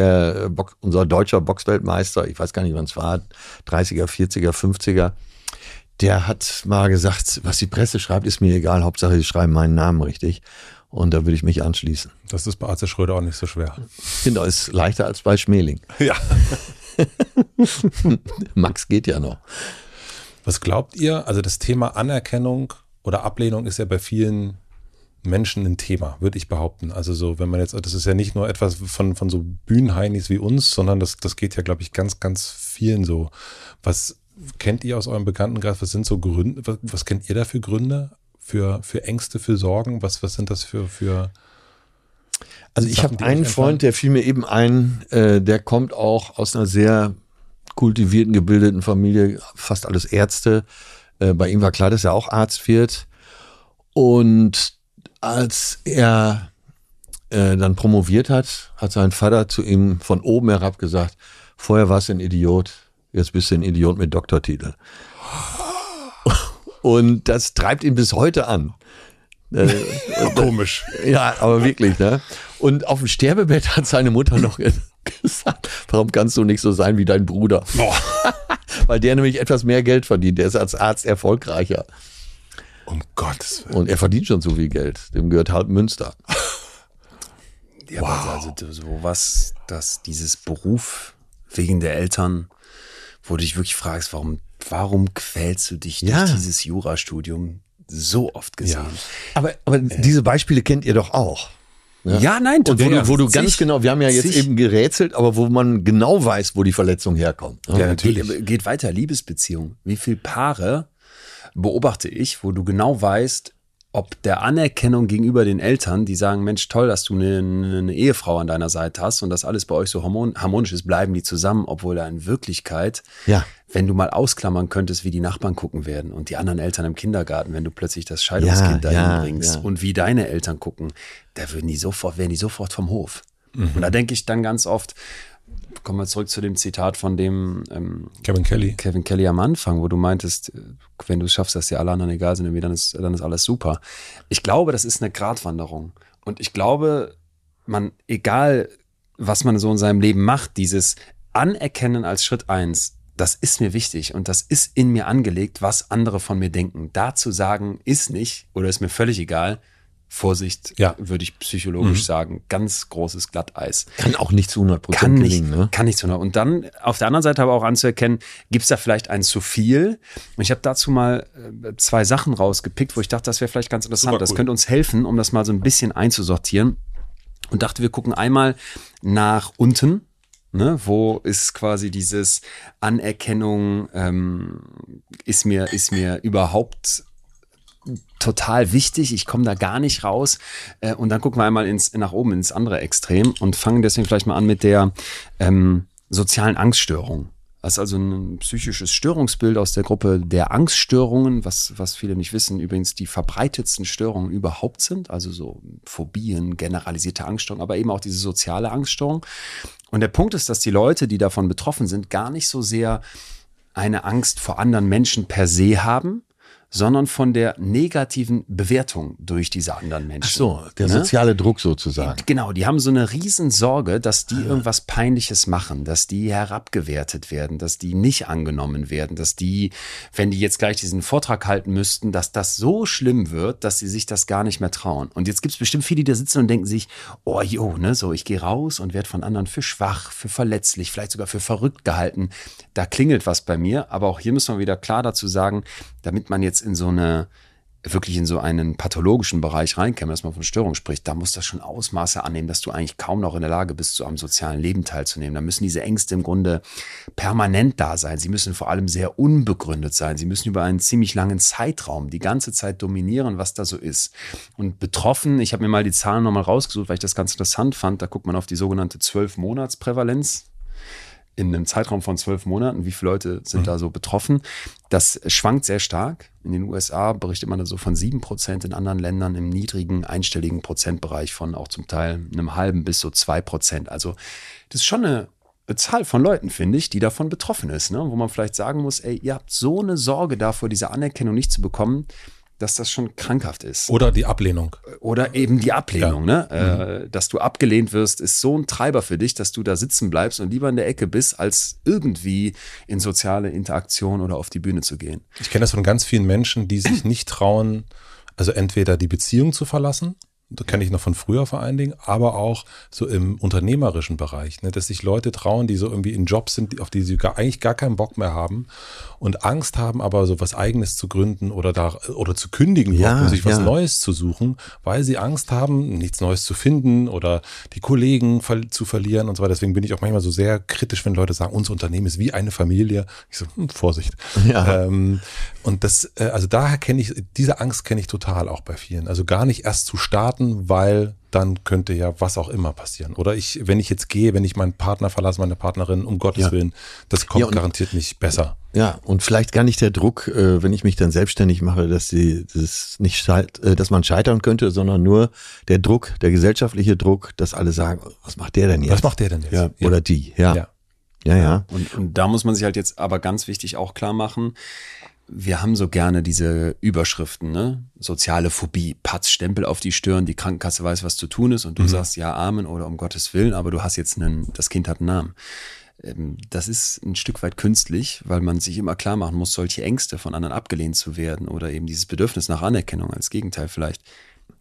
unser deutscher Boxweltmeister, ich weiß gar nicht, wann es war, 30er, 40er, 50er, der hat mal gesagt, was die Presse schreibt, ist mir egal. Hauptsache, sie schreiben meinen Namen richtig. Und da würde ich mich anschließen. Das ist bei Atze Schröder auch nicht so schwer. Genau, ist leichter als bei Schmeling. Ja. Max geht ja noch. Was glaubt ihr? Also das Thema Anerkennung oder Ablehnung ist ja bei vielen Menschen ein Thema, würde ich behaupten. Also so, wenn man jetzt, das ist ja nicht nur etwas von so Bühnenheinis wie uns, sondern das geht ja, glaube ich, ganz, ganz vielen so. Was kennt ihr aus eurem Bekanntenkreis? Was sind so Gründe? Was kennt ihr da für Gründe? Für Ängste, für Sorgen? Was sind das für Also ich habe einen Freund, der fiel mir eben ein, der kommt auch aus einer sehr kultivierten, gebildeten Familie, fast alles Ärzte. Bei ihm war klar, dass er auch Arzt wird. Und als er dann promoviert hat, hat sein Vater zu ihm von oben herab gesagt, vorher warst du ein Idiot, jetzt bist du ein Idiot mit Doktortitel. Und das treibt ihn bis heute an. Komisch. Ja, aber wirklich, ne? Und auf dem Sterbebett hat seine Mutter noch gesagt, warum kannst du nicht so sein wie dein Bruder? Weil der nämlich etwas mehr Geld verdient. Der ist als Arzt erfolgreicher. Um Gottes Willen. Und er verdient schon so viel Geld. Dem gehört halb Münster. Ja, wow. Also sowas, dass dieses Beruf wegen der Eltern, wo du dich wirklich fragst, warum quälst du dich durch dieses Jurastudium, so oft gesehen? Ja. Aber diese Beispiele kennt ihr doch auch. Ja, ja, nein. Und wo du ganz genau, wir haben ja jetzt eben gerätselt, aber wo man genau weiß, wo die Verletzung herkommt. Ja, natürlich. Geht weiter, Liebesbeziehung. Wie viele Paare beobachte ich, wo du genau weißt, ob der Anerkennung gegenüber den Eltern, die sagen, Mensch, toll, dass du eine Ehefrau an deiner Seite hast und dass alles bei euch so harmonisch ist, bleiben die zusammen, obwohl da in Wirklichkeit, wenn du mal ausklammern könntest, wie die Nachbarn gucken werden und die anderen Eltern im Kindergarten, wenn du plötzlich das Scheidungskind dahin bringst und wie deine Eltern gucken, da wären die sofort vom Hof. Mhm. Und da denke ich dann ganz oft, kommen wir zurück zu dem Zitat von dem Kevin Kelly am Anfang, wo du meintest, wenn du es schaffst, dass dir alle anderen egal sind, dann ist alles super. Ich glaube, das ist eine Gratwanderung. Und ich glaube, egal was man so in seinem Leben macht, dieses Anerkennen als Schritt 1, das ist mir wichtig und das ist in mir angelegt, was andere von mir denken. Dazu sagen, ist nicht oder ist mir völlig egal. Vorsicht, ja, würde ich psychologisch sagen. Ganz großes Glatteis. Kann auch nicht zu 100% gelingen. Ne? Kann nicht zu 100%. Und dann auf der anderen Seite aber auch anzuerkennen, gibt es da vielleicht ein zu viel? Und ich habe dazu mal zwei Sachen rausgepickt, wo ich dachte, das wäre vielleicht ganz interessant. Cool. Das könnte uns helfen, um das mal so ein bisschen einzusortieren. Und dachte, wir gucken einmal nach unten. Ne, wo ist quasi dieses Anerkennung, ist mir überhaupt total wichtig, ich komme da gar nicht raus. Und dann gucken wir einmal nach oben, ins andere Extrem und fangen deswegen vielleicht mal an mit der sozialen Angststörung. Das ist also ein psychisches Störungsbild aus der Gruppe der Angststörungen, was viele nicht wissen, übrigens die verbreitetsten Störungen überhaupt sind, also so Phobien, generalisierte Angststörungen, aber eben auch diese soziale Angststörung. Und der Punkt ist, dass die Leute, die davon betroffen sind, gar nicht so sehr eine Angst vor anderen Menschen per se haben, sondern von der negativen Bewertung durch diese anderen Menschen. Ach so, der soziale Druck sozusagen. Genau, die haben so eine Riesensorge, dass die irgendwas Peinliches machen, dass die herabgewertet werden, dass die nicht angenommen werden, dass die, wenn die jetzt gleich diesen Vortrag halten müssten, dass das so schlimm wird, dass sie sich das gar nicht mehr trauen. Und jetzt gibt es bestimmt viele, die da sitzen und denken sich, oh jo, ne, so ich gehe raus und werde von anderen für schwach, für verletzlich, vielleicht sogar für verrückt gehalten. Da klingelt was bei mir, aber auch hier müssen wir wieder klar dazu sagen, damit man jetzt in so einen pathologischen Bereich reinkäme, dass man von Störung spricht, da muss das schon Ausmaße annehmen, dass du eigentlich kaum noch in der Lage bist, so am sozialen Leben teilzunehmen. Da müssen diese Ängste im Grunde permanent da sein. Sie müssen vor allem sehr unbegründet sein. Sie müssen über einen ziemlich langen Zeitraum die ganze Zeit dominieren, was da so ist. Und betroffen, ich habe mir mal die Zahlen nochmal rausgesucht, weil ich das ganz interessant fand, da guckt man auf die sogenannte 12-Monats-Prävalenz. In einem Zeitraum von 12 Monaten, wie viele Leute sind da so betroffen? Das schwankt sehr stark. In den USA berichtet man da so von 7%, in anderen Ländern im niedrigen, einstelligen Prozentbereich von auch zum Teil einem halben bis so 2%. Also das ist schon eine Zahl von Leuten, finde ich, die davon betroffen ist. Ne? Wo man vielleicht sagen muss, ey, ihr habt so eine Sorge davor, diese Anerkennung nicht zu bekommen, dass das schon krankhaft ist. Oder die Ablehnung. Oder eben die Ablehnung. Ja. Ne? Dass du abgelehnt wirst, ist so ein Treiber für dich, dass du da sitzen bleibst und lieber in der Ecke bist, als irgendwie in soziale Interaktion oder auf die Bühne zu gehen. Ich kenne das von ganz vielen Menschen, die sich nicht trauen, also entweder die Beziehung zu verlassen, das kenne ich noch von früher vor allen Dingen, aber auch so im unternehmerischen Bereich, ne, dass sich Leute trauen, die so irgendwie in Jobs sind, auf die sie eigentlich gar keinen Bock mehr haben und Angst haben, aber so was Eigenes zu gründen oder zu kündigen, um sich was Neues zu suchen, weil sie Angst haben, nichts Neues zu finden oder die Kollegen zu verlieren und so weiter. Deswegen bin ich auch manchmal so sehr kritisch, wenn Leute sagen, unser Unternehmen ist wie eine Familie. Ich so, Vorsicht. Ja. Und das, also daher kenne ich, diese Angst kenne ich total auch bei vielen. Also gar nicht erst zu starten, weil dann könnte ja was auch immer passieren. Oder wenn ich jetzt gehe, wenn ich meinen Partner verlasse, meine Partnerin, um Gottes Willen, das kommt garantiert nicht besser. Ja, und vielleicht gar nicht der Druck, wenn ich mich dann selbstständig mache, dass man scheitern könnte, sondern nur der Druck, der gesellschaftliche Druck, dass alle sagen, was macht der denn jetzt? Was macht der denn jetzt? Ja. Oder die, ja. Und da muss man sich halt jetzt aber ganz wichtig auch klar machen, wir haben so gerne diese Überschriften, ne? Soziale Phobie, Patz, Stempel auf die Stirn, die Krankenkasse weiß, was zu tun ist und du sagst, ja, Amen oder um Gottes Willen, aber du hast jetzt das Kind hat einen Namen. Das ist ein Stück weit künstlich, weil man sich immer klar machen muss, solche Ängste von anderen abgelehnt zu werden oder eben dieses Bedürfnis nach Anerkennung als Gegenteil vielleicht,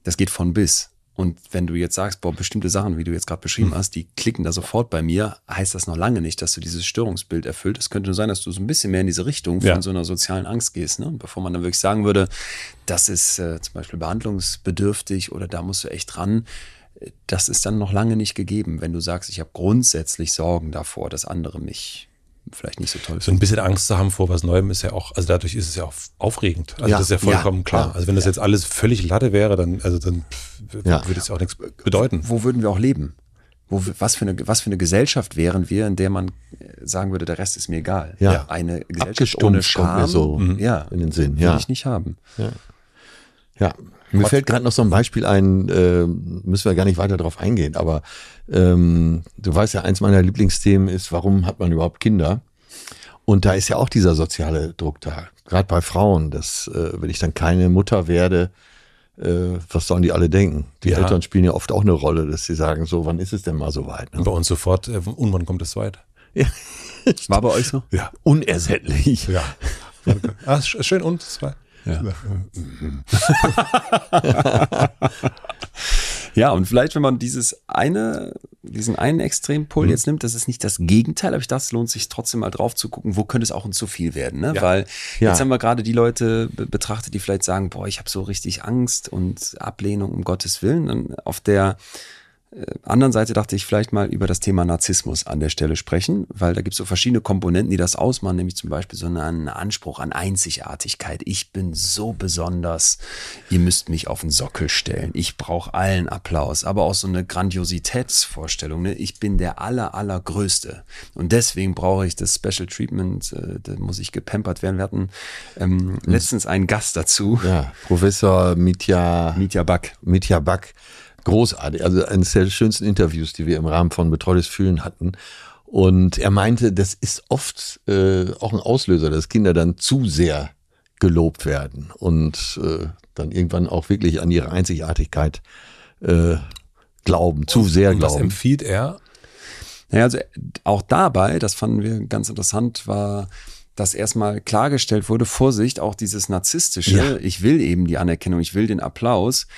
das geht von bis. Und wenn du jetzt sagst, boah, bestimmte Sachen, wie du jetzt gerade beschrieben hast, die klicken da sofort bei mir, heißt das noch lange nicht, dass du dieses Störungsbild erfüllt. Es könnte nur sein, dass du so ein bisschen mehr in diese Richtung von so einer sozialen Angst gehst. Ne? Bevor man dann wirklich sagen würde, das ist zum Beispiel behandlungsbedürftig oder da musst du echt dran, das ist dann noch lange nicht gegeben, wenn du sagst, ich habe grundsätzlich Sorgen davor, dass andere mich vielleicht nicht so toll. So ein bisschen Angst zu haben vor was Neuem ist ja auch, also dadurch ist es ja auch aufregend. Also das ist ja vollkommen klar. Also wenn das jetzt alles völlig Latte wäre, dann würde es ja auch nichts bedeuten. Wo würden wir auch leben? Was für eine Gesellschaft wären wir, in der man sagen würde, der Rest ist mir egal. Ja. Eine Gesellschaft ohne Scham kommt mir so in den Sinn. Will ich nicht haben. Ja. Mir fällt gerade noch so ein Beispiel ein, müssen wir gar nicht weiter drauf eingehen, aber du weißt ja, eins meiner Lieblingsthemen ist, warum hat man überhaupt Kinder? Und da ist ja auch dieser soziale Druck da, gerade bei Frauen, dass wenn ich dann keine Mutter werde, was sollen die alle denken? Die Eltern spielen ja oft auch eine Rolle, dass sie sagen, so, wann ist es denn mal soweit? Ne? Bei uns sofort, irgendwann kommt es so weit. Ja. War bei euch so? Ja. Unersättlich. Ja. Ah, schön und zwei. Ja. Ja, und vielleicht, wenn man diesen einen Extrempol jetzt nimmt, das ist nicht das Gegenteil, aber ich dachte, es lohnt sich trotzdem mal drauf zu gucken, wo könnte es auch ein zu viel werden, ne? Ja. Weil jetzt haben wir gerade die Leute betrachtet, die vielleicht sagen, boah, ich habe so richtig Angst und Ablehnung um Gottes Willen. Und auf der anderen Seite dachte ich vielleicht mal über das Thema Narzissmus an der Stelle sprechen, weil da gibt es so verschiedene Komponenten, die das ausmachen, nämlich zum Beispiel so einen Anspruch an Einzigartigkeit. Ich bin so besonders, ihr müsst mich auf den Sockel stellen. Ich brauche allen Applaus, aber auch so eine Grandiositätsvorstellung, ne? Ich bin der allergrößte und deswegen brauche ich das Special Treatment, da muss ich gepampert werden. Wir hatten letztens einen Gast dazu. Ja, Professor Mitya Bak. Großartig, also eines der schönsten Interviews, die wir im Rahmen von Betreutes Fühlen hatten. Und er meinte, das ist oft auch ein Auslöser, dass Kinder dann zu sehr gelobt werden und dann irgendwann auch wirklich an ihre Einzigartigkeit glauben, zu sehr glauben. Was empfiehlt er? Naja, also auch dabei, das fanden wir ganz interessant, war, dass erstmal klargestellt wurde, Vorsicht, auch dieses Narzisstische, ja. Ich will eben die Anerkennung, ich will den Applaus.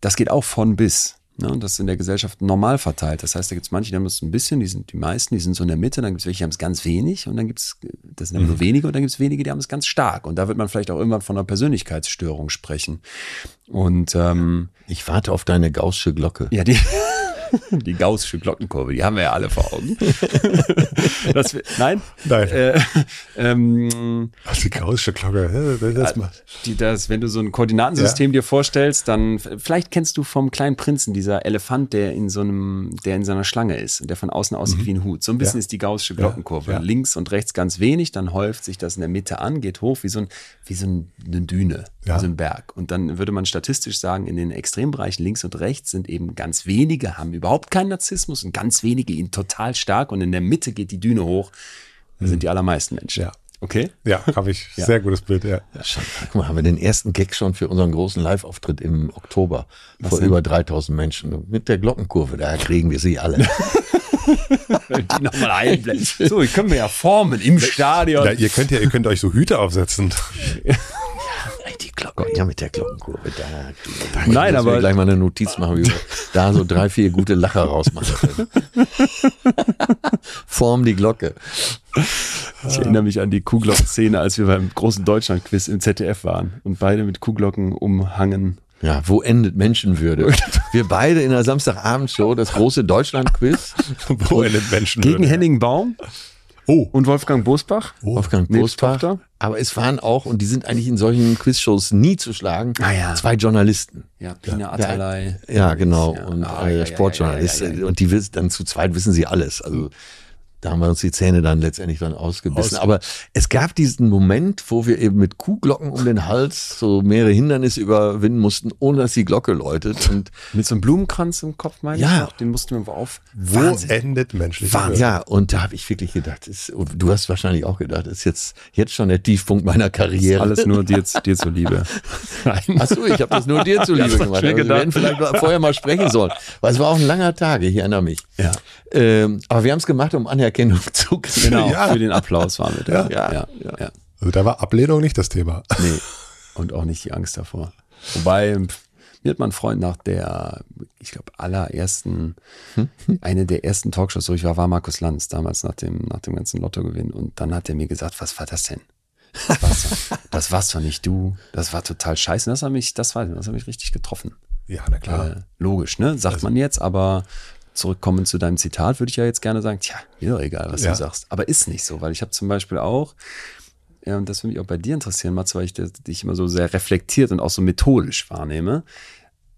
Das geht auch von bis. Ne? Das ist in der Gesellschaft normal verteilt. Das heißt, da gibt es manche, die haben das ein bisschen, die meisten, die sind so in der Mitte, dann gibt es welche, die haben es ganz wenig und dann gibt es, das sind nur wenige, und dann gibt es wenige, die haben es ganz stark. Und da wird man vielleicht auch irgendwann von einer Persönlichkeitsstörung sprechen. Und ich warte auf deine gaußsche Glocke. Ja, die gaußsche Glockenkurve, die haben wir ja alle vor Augen. Nein. Die gaußsche Glocke. Wenn du so ein Koordinatensystem dir vorstellst, dann vielleicht kennst du vom Kleinen Prinzen, dieser Elefant, der in seiner Schlange ist und der von außen aussieht wie ein Hut. So ein bisschen ist die gaußsche Glockenkurve. Ja. Links und rechts ganz wenig, dann häuft sich das in der Mitte an, geht hoch wie so eine Düne, wie so ein Berg. Und dann würde man statistisch sagen, in den Extrembereichen links und rechts sind eben ganz wenige, haben überhaupt keinen Narzissmus und ganz wenige ihn total stark, und in der Mitte geht die Düne hoch, das sind die allermeisten Menschen. Ja. Okay? Ja, habe ich. Sehr gutes Bild, ja. Guck mal, haben wir den ersten Gag schon für unseren großen Live-Auftritt im Oktober vor über 3000 Menschen. Mit der Glockenkurve, da kriegen wir sie alle. Die nochmal einblenden. So, die können wir ja formen im Stadion. Na, ihr könnt euch so Hüte aufsetzen. Die Glocke, ja, mit der Glockenkurve. Nein, aber wir gleich mal eine Notiz machen, wie wir da so 3-4 gute Lacher rausmachen können. Form die Glocke. Ich erinnere mich an die Kuhglocken-Szene, als wir beim großen Deutschland-Quiz im ZDF waren und beide mit Kuhglocken umhangen. Ja, wo endet Menschenwürde? Wir beide in der Samstagabendshow, das große Deutschland-Quiz. Wo endet Menschenwürde? Gegen Henning Baum. Oh. Und Wolfgang Bosbach. Aber es waren auch, und die sind eigentlich in solchen Quizshows nie zu schlagen, zwei Journalisten. Ja, Pina Atalay. Ja, genau. Und Sportjournalist. Und die dann zu zweit wissen sie alles. Also da haben wir uns die Zähne dann letztendlich dann ausgebissen. Aber es gab diesen Moment, wo wir eben mit Kuhglocken um den Hals so mehrere Hindernisse überwinden mussten, ohne dass die Glocke läutet. Und mit so einem Blumenkranz im Kopf, meine ich, den mussten wir auf. Wo endet menschlich? Wahnsinn. Ja, und da habe ich wirklich gedacht, du hast wahrscheinlich auch gedacht, ist jetzt schon der Tiefpunkt meiner Karriere. Alles nur dir zuliebe. Nein. Achso, ich habe das nur dir zuliebe gemacht. Wir hätten vielleicht vorher mal sprechen sollen. Weil es war auch ein langer Tag, ich erinnere mich. Ja. Aber wir haben es gemacht, um Anerkennung zu kriegen. Genau, für den Applaus waren wir da. Ja. Also da war Ablehnung nicht das Thema. Nee, und auch nicht die Angst davor. Wobei, mir hat mein Freund nach der, ich glaube, eine der ersten Talkshows, wo ich war Markus Lanz, damals nach dem ganzen Lottogewinn. Und dann hat er mir gesagt, was war das denn? Das warst doch nicht du. Das war total scheiße. Das hat mich richtig getroffen. Ja, na klar. Logisch, ne? Sagt man jetzt, aber... Zurückkommen zu deinem Zitat, würde ich ja jetzt gerne sagen, tja, mir doch egal, was du sagst. Aber ist nicht so, weil ich habe zum Beispiel auch, und das würde mich auch bei dir interessieren, Matze, weil ich dich immer so sehr reflektiert und auch so methodisch wahrnehme.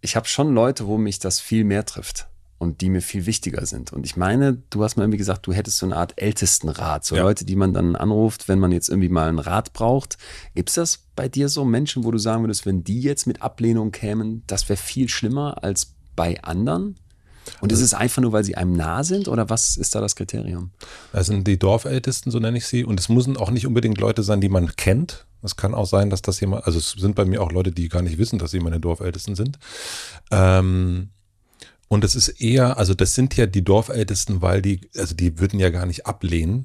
Ich habe schon Leute, wo mich das viel mehr trifft und die mir viel wichtiger sind. Und ich meine, du hast mal irgendwie gesagt, du hättest so eine Art Ältestenrat, so Leute, die man dann anruft, wenn man jetzt irgendwie mal einen Rat braucht. Gibt es das bei dir so Menschen, wo du sagen würdest, wenn die jetzt mit Ablehnung kämen, das wäre viel schlimmer als bei anderen? Und ist es einfach nur, weil sie einem nah sind, oder was ist da das Kriterium? Das sind die Dorfältesten, so nenne ich sie. Und es müssen auch nicht unbedingt Leute sein, die man kennt. Es kann auch sein, dass das jemand, also es sind bei mir auch Leute, die gar nicht wissen, dass sie meine Dorfältesten sind. Und das ist eher, also das sind ja die Dorfältesten, weil die, also die würden ja gar nicht ablehnen,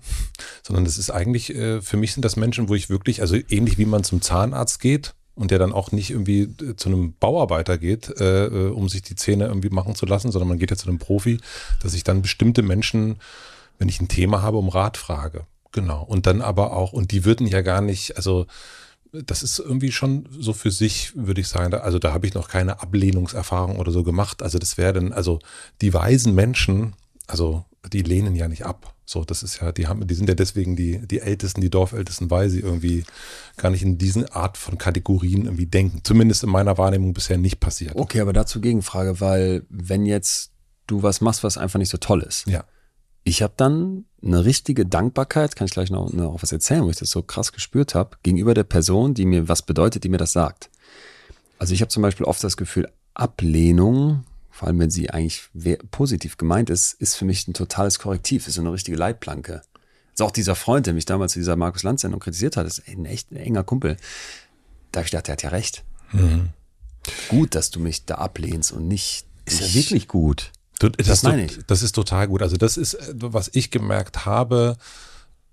sondern das ist eigentlich, für mich sind das Menschen, wo ich wirklich, also ähnlich wie man zum Zahnarzt geht und der dann auch nicht irgendwie zu einem Bauarbeiter geht, um sich die Zähne irgendwie machen zu lassen, sondern man geht ja zu einem Profi, dass ich dann bestimmte Menschen, wenn ich ein Thema habe, um Rat frage. Genau. Und dann aber auch, und die würden ja gar nicht, also das ist irgendwie schon so für sich, würde ich sagen, also da habe ich noch keine Ablehnungserfahrung oder so gemacht. Also das wäre dann, also die weisen Menschen, also die lehnen ja nicht ab. So, das ist ja, die sind ja deswegen die Ältesten, die Dorfältesten, weil sie irgendwie gar nicht in diesen Art von Kategorien irgendwie denken. Zumindest in meiner Wahrnehmung bisher nicht passiert. Okay, aber dazu Gegenfrage, weil wenn jetzt du was machst, was einfach nicht so toll ist. Ja. Ich habe dann eine richtige Dankbarkeit, kann ich gleich noch was erzählen, wo ich das so krass gespürt habe, gegenüber der Person, die mir was bedeutet, die mir das sagt. Also ich habe zum Beispiel oft das Gefühl, Ablehnung, vor allem wenn sie eigentlich positiv gemeint ist, ist für mich ein totales Korrektiv, ist so eine richtige Leitplanke. Also auch dieser Freund, der mich damals zu dieser Markus-Lanz-Sendung kritisiert hat, ist echt ein enger Kumpel. Da habe ich gedacht, der hat ja recht. Mhm. Gut, dass du mich da ablehnst und nicht... Ist ja wirklich gut. Das meine ich. Das ist total gut. Also das ist, was ich gemerkt habe,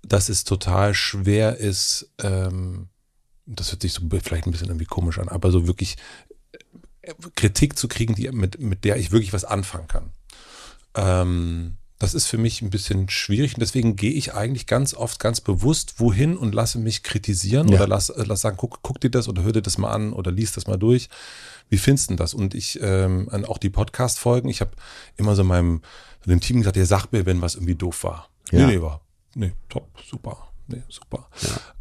dass es total schwer ist, das hört sich so vielleicht ein bisschen irgendwie komisch an, aber so wirklich Kritik zu kriegen, die, mit der ich wirklich was anfangen kann. Das ist für mich ein bisschen schwierig und deswegen gehe ich eigentlich ganz oft ganz bewusst wohin und lasse mich kritisieren oder lass sagen, guck dir das oder hör dir das mal an oder lies das mal durch. Wie findest du das? Und ich, auch die Podcast-Folgen, ich habe immer so dem Team gesagt, ihr sagt mir, wenn was irgendwie doof war. Ja. Nee, top, super. Nee, super.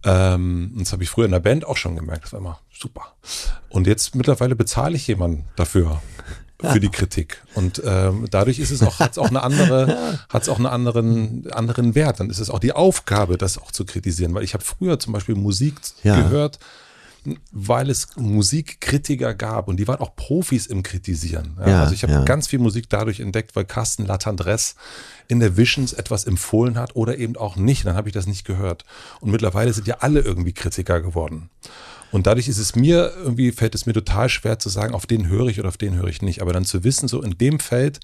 Ja. Das habe ich früher in der Band auch schon gemerkt, das war immer super. Und jetzt mittlerweile bezahle ich jemanden dafür. Für die Kritik. Und dadurch ist es auch, hat es auch einen anderen Wert. Dann ist es auch die Aufgabe, das auch zu kritisieren. Weil ich habe früher zum Beispiel Musik gehört, weil es Musikkritiker gab und die waren auch Profis im Kritisieren. Ja, also ich habe ganz viel Musik dadurch entdeckt, weil Carsten Latendresse in der Visions etwas empfohlen hat oder eben auch nicht. Dann habe ich das nicht gehört. Und mittlerweile sind ja alle irgendwie Kritiker geworden. Und dadurch ist es mir, irgendwie fällt es mir total schwer zu sagen, auf den höre ich oder auf den höre ich nicht. Aber dann zu wissen, so in dem Feld,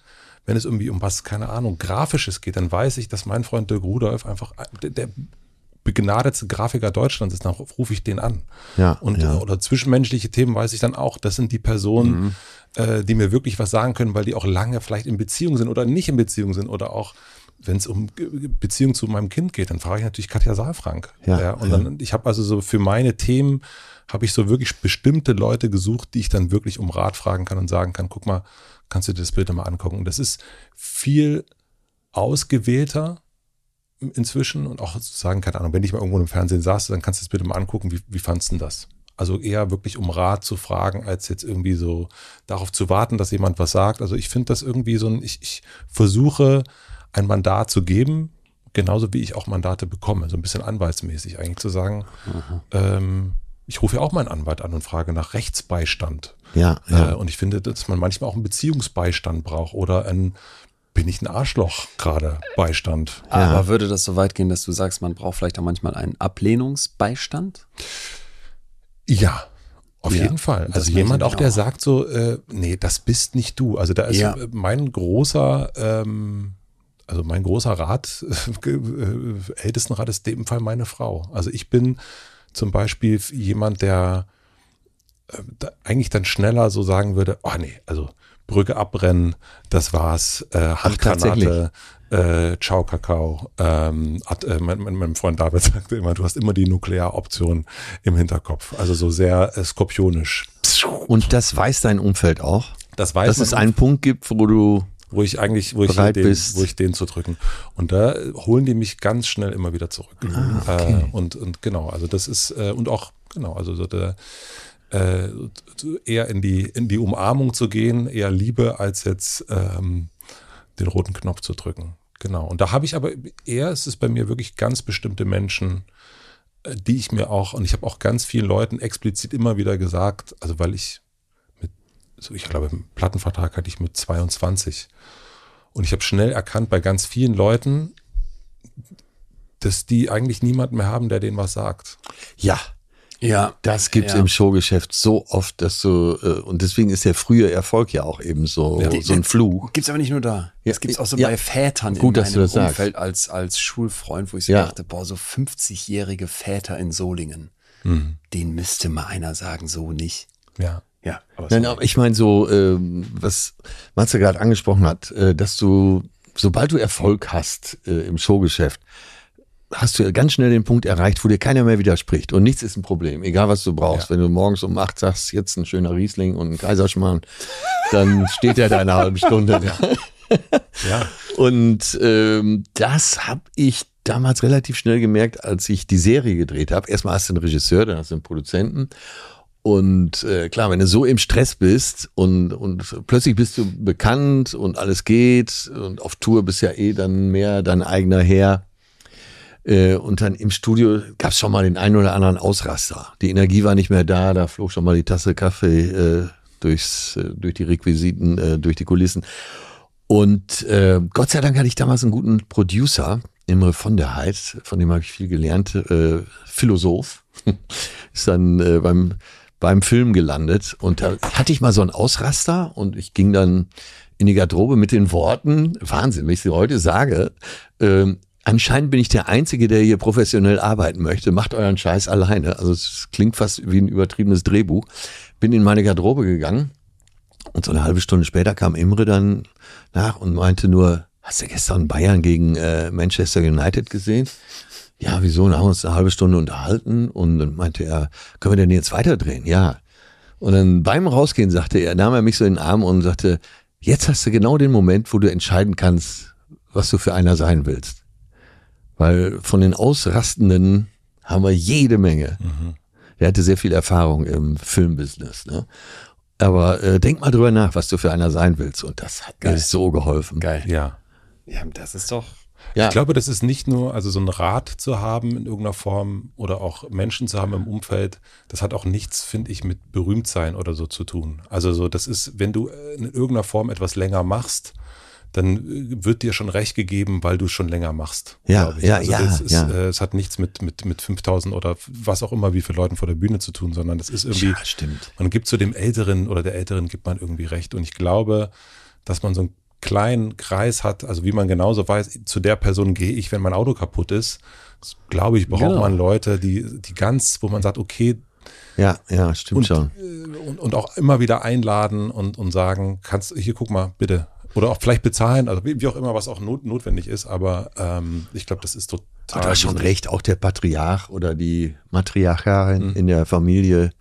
wenn es irgendwie um was, keine Ahnung, Grafisches geht, dann weiß ich, dass mein Freund Dirk Rudolph einfach der begnadetste Grafiker Deutschlands ist, dann rufe ich den an. Ja, Oder zwischenmenschliche Themen weiß ich dann auch, das sind die Personen, die mir wirklich was sagen können, weil die auch lange vielleicht in Beziehung sind oder nicht in Beziehung sind oder auch, wenn es um Beziehung zu meinem Kind geht, dann frage ich natürlich Katja Saalfrank. Ich habe also so für meine Themen, habe ich so wirklich bestimmte Leute gesucht, die ich dann wirklich um Rat fragen kann und sagen kann, guck mal, kannst du dir das Bild mal angucken? Und das ist viel ausgewählter inzwischen und auch zu sagen, keine Ahnung, wenn ich mal irgendwo im Fernsehen saß, dann kannst du das bitte mal angucken, wie fandst du denn das? Also eher wirklich um Rat zu fragen, als jetzt irgendwie so darauf zu warten, dass jemand was sagt. Also ich finde das irgendwie so ein, ich versuche ein Mandat zu geben, genauso wie ich auch Mandate bekomme, so ein bisschen anwaltsmäßig eigentlich zu sagen, ich rufe ja auch meinen Anwalt an und frage nach Rechtsbeistand. Und ich finde, dass man manchmal auch einen Beziehungsbeistand braucht oder einen, bin ich ein Arschloch gerade, Beistand. Ja. Aber würde das so weit gehen, dass du sagst, man braucht vielleicht auch manchmal einen Ablehnungsbeistand? Ja. Auf jeden Fall. Also jemand auch, der sagt so, nee, das bist nicht du. Also da ist mein großer Rat, Ältestenrat ist in dem Fall meine Frau. Also ich bin zum Beispiel jemand, der eigentlich dann schneller so sagen würde, oh nee, also Brücke abbrennen, das war's, Handgranate, ciao Kakao. Mein Freund David sagte immer, du hast immer die Nuklearoption im Hinterkopf. Also so sehr skorpionisch. Und das weiß dein Umfeld auch? Das weiß Dass es einen Punkt gibt, wo ich den zu drücken. Und da holen die mich ganz schnell immer wieder zurück. Ah, okay. Eher in die Umarmung zu gehen, eher Liebe, als jetzt den roten Knopf zu drücken. Genau. Und da habe ich aber eher, es ist bei mir wirklich ganz bestimmte Menschen, die ich mir auch, und ich habe auch ganz vielen Leuten explizit immer wieder gesagt, also weil ich ich glaube, einen Plattenvertrag hatte ich mit 22. Und ich habe schnell erkannt bei ganz vielen Leuten, dass die eigentlich niemanden mehr haben, der denen was sagt. Ja, Ja. Das gibt's im Showgeschäft so oft, dass du, und deswegen ist der frühe Erfolg ja auch eben so, so ein Fluch. Gibt's aber nicht nur da. Das gibt's auch so bei Vätern gut, in meinem Umfeld als Schulfreund, wo ich so dachte, boah, so 50-jährige Väter in Solingen, denen müsste mal einer sagen, so nicht. Ja. Ja. Aber nein, aber ich meine so, was Matze gerade angesprochen hat, dass du, sobald du Erfolg hast im Showgeschäft, hast du ganz schnell den Punkt erreicht, wo dir keiner mehr widerspricht. Und nichts ist ein Problem, egal was du brauchst. Ja. Wenn du morgens um 8 sagst, jetzt ein schöner Riesling und ein Kaiserschmarrn, dann steht er da eine halbe Stunde. Ja. Ja. Und das habe ich damals relativ schnell gemerkt, als ich die Serie gedreht habe. Erstmal hast du einen Regisseur, dann hast du einen Produzenten. Und klar, wenn du so im Stress bist und plötzlich bist du bekannt und alles geht und auf Tour bist ja eh dann mehr dein eigener Herr. Und dann im Studio gab es schon mal den einen oder anderen Ausraster. Die Energie war nicht mehr da, da flog schon mal die Tasse Kaffee durch die Requisiten, durch die Kulissen. Und Gott sei Dank hatte ich damals einen guten Producer, Imre von der Heid, von dem habe ich viel gelernt, Philosoph, ist dann beim Film gelandet. Und da hatte ich mal so einen Ausraster und ich ging dann in die Garderobe mit den Worten, Wahnsinn, wenn ich sie heute sage, anscheinend bin ich der Einzige, der hier professionell arbeiten möchte. Macht euren Scheiß alleine. Also es klingt fast wie ein übertriebenes Drehbuch. Bin in meine Garderobe gegangen und so eine halbe Stunde später kam Imre dann nach und meinte nur, hast du gestern Bayern gegen Manchester United gesehen? Ja, wieso? Dann haben wir uns eine halbe Stunde unterhalten und dann meinte er, können wir denn jetzt weiterdrehen? Ja. Und dann beim Rausgehen sagte er, nahm er mich so in den Arm und sagte, jetzt hast du genau den Moment, wo du entscheiden kannst, was du für einer sein willst. Weil von den Ausrastenden haben wir jede Menge. Mhm. Der hatte sehr viel Erfahrung im Filmbusiness. Ne? Aber denk mal drüber nach, was du für einer sein willst. Und das hat mir so geholfen. Geil. Ja. Ja, das ist doch. Ja. Ich glaube, das ist nicht nur, also so einen Rat zu haben in irgendeiner Form oder auch Menschen zu haben im Umfeld, das hat auch nichts, finde ich, mit Berühmtsein oder so zu tun. Also so, das ist, wenn du in irgendeiner Form etwas länger machst, dann wird dir schon recht gegeben, weil du es schon länger machst. Ja, ich. Also das ist, es hat nichts mit 5000 oder was auch immer wie viele Leuten vor der Bühne zu tun, sondern das ist irgendwie, man gibt zu dem Älteren oder der Älteren gibt man irgendwie recht. Und ich glaube, dass man so einen kleinen Kreis hat, also wie man genauso weiß, zu der Person gehe ich, wenn mein Auto kaputt ist. Das, glaube ich, braucht man Leute, die ganz, wo man sagt, okay, stimmt. Und auch immer wieder einladen und sagen, kannst hier, guck mal, bitte. Oder auch vielleicht bezahlen, also wie auch immer, was auch notwendig ist, aber ich glaube, das ist total. Du hast schon recht, auch der Patriarch oder die Matriarchin in der Familie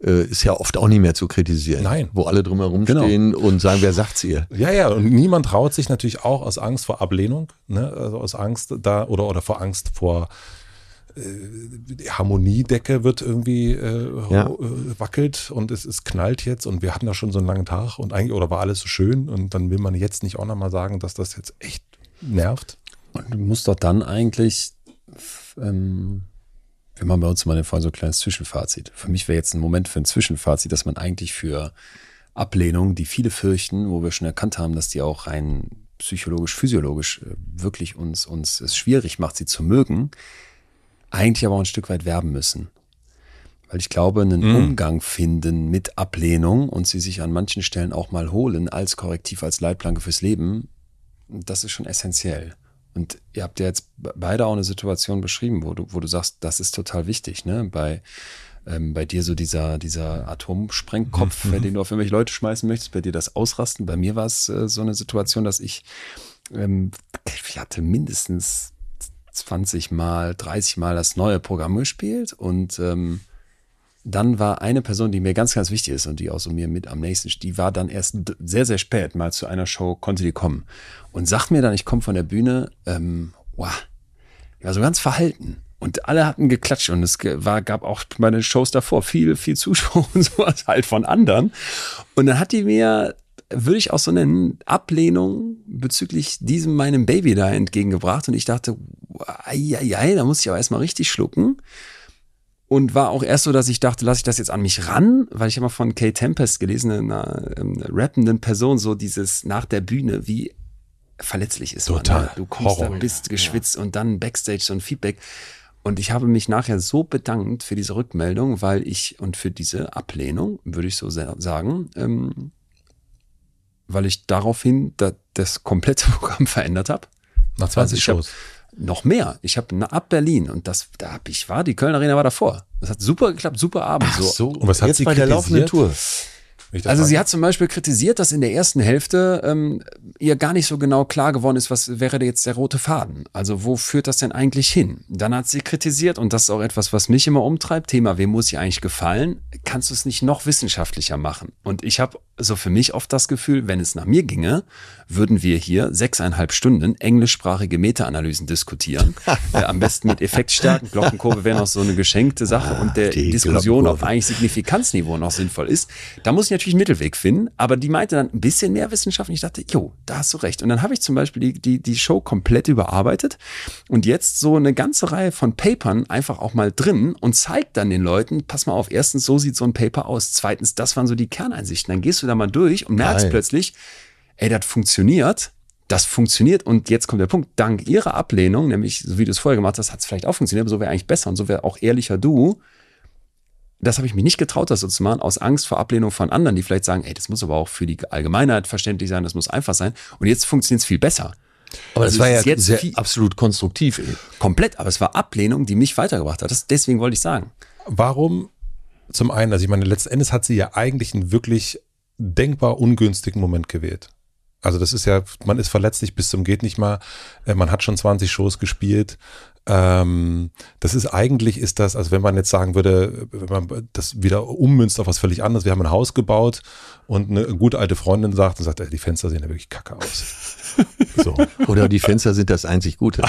ist ja oft auch nicht mehr zu kritisieren. Nein. Wo alle drumherum stehen und sagen, wer sagt's ihr? Ja, ja, und niemand traut sich natürlich auch aus Angst vor Ablehnung, ne? Also aus Angst da oder vor Angst vor. Die Harmoniedecke wird irgendwie wackelt und es knallt jetzt und wir hatten da schon so einen langen Tag und eigentlich oder war alles so schön und dann will man jetzt nicht auch nochmal sagen, dass das jetzt echt nervt. Und du musst doch dann eigentlich, wir machen bei uns immer den Fall so ein kleines Zwischenfazit. Für mich wäre jetzt ein Moment für ein Zwischenfazit, dass man eigentlich für Ablehnung, die viele fürchten, wo wir schon erkannt haben, dass die auch rein psychologisch, physiologisch wirklich uns es schwierig macht, sie zu mögen, eigentlich aber auch ein Stück weit werben müssen. Weil ich glaube, einen Umgang finden mit Ablehnung und sie sich an manchen Stellen auch mal holen als Korrektiv, als Leitplanke fürs Leben, das ist schon essentiell. Und ihr habt ja jetzt beide auch eine Situation beschrieben, wo du sagst, das ist total wichtig, ne? Bei dir so dieser Atomsprengkopf, bei dem du auf irgendwelche Leute schmeißen möchtest, bei dir das Ausrasten. Bei mir war es so eine Situation, dass ich hatte mindestens 20 Mal, 30 Mal das neue Programm gespielt und dann war eine Person, die mir ganz, ganz wichtig ist und die auch so mir mit am nächsten, die war dann erst sehr, sehr spät mal zu einer Show, konnte die kommen und sagt mir dann, ich komme von der Bühne, ich war so ganz verhalten und alle hatten geklatscht und es gab auch meine Shows davor viel, viel Zuschauer und sowas halt von anderen und dann hat die mir, würde ich auch so nennen, Ablehnung bezüglich diesem meinem Baby da entgegengebracht und ich dachte, da muss ich aber erstmal richtig schlucken und war auch erst so, dass ich dachte, lasse ich das jetzt an mich ran, weil ich habe mal von Kay Tempest gelesen, einer rappenden Person, so dieses nach der Bühne, wie verletzlich ist man. Total. Du kommst, bist geschwitzt und dann Backstage so ein Feedback. Und ich habe mich nachher so bedankt für diese Rückmeldung, weil ich, und für diese Ablehnung, würde ich so sagen, weil ich daraufhin das komplette Programm verändert habe. Nach 20 Shows? Noch mehr. Ich habe ab Berlin, und die Kölner Arena war davor. Das hat super geklappt, super Abend. Ach so, und was hat sie bei der laufenden Tour? Also sie hat zum Beispiel kritisiert, dass in der ersten Hälfte ihr gar nicht so genau klar geworden ist, was wäre jetzt der rote Faden? Also wo führt das denn eigentlich hin? Dann hat sie kritisiert, und das ist auch etwas, was mich immer umtreibt, Thema, wem muss ich eigentlich gefallen? Kannst du es nicht noch wissenschaftlicher machen? Und ich habe so für mich oft das Gefühl, wenn es nach mir ginge, würden wir hier 6,5 Stunden englischsprachige Meta-Analysen diskutieren. Am besten mit Effektstärken. Glockenkurve wäre noch so eine geschenkte Sache, und der Diskussion, ob eigentlich Signifikanzniveau noch sinnvoll ist. Da muss ich natürlich einen Mittelweg finden, aber die meinte dann ein bisschen mehr Wissenschaft, und ich dachte, jo, da hast du recht. Und dann habe ich zum Beispiel die Show komplett überarbeitet und jetzt so eine ganze Reihe von Papern einfach auch mal drin und zeigt dann den Leuten, pass mal auf, erstens, so sieht so ein Paper aus, zweitens, das waren so die Kerneinsichten, dann gehst du da mal durch und merkst plötzlich, ey, das funktioniert, und jetzt kommt der Punkt, dank ihrer Ablehnung, nämlich so wie du es vorher gemacht hast, hat es vielleicht auch funktioniert, aber so wäre eigentlich besser und so wäre auch ehrlicher du. Das habe ich mich nicht getraut, das so zu machen, aus Angst vor Ablehnung von anderen, die vielleicht sagen, ey, das muss aber auch für die Allgemeinheit verständlich sein, das muss einfach sein. Und jetzt funktioniert es viel besser. Aber also das war ja jetzt sehr absolut konstruktiv. Komplett, aber es war Ablehnung, die mich weitergebracht hat. Deswegen wollte ich sagen. Warum? Zum einen, also ich meine, letzten Endes hat sie ja eigentlich einen wirklich denkbar ungünstigen Moment gewählt. Also das ist ja, man ist verletzlich bis zum geht nicht mal, man hat schon 20 Shows gespielt. Das ist eigentlich, ist das, also wenn man jetzt sagen würde, wenn man das wieder ummünzt auf was völlig anderes, wir haben ein Haus gebaut und eine gute alte Freundin sagt, ey, die Fenster sehen ja wirklich kacke aus. So. Oder die Fenster sind das einzig Gute.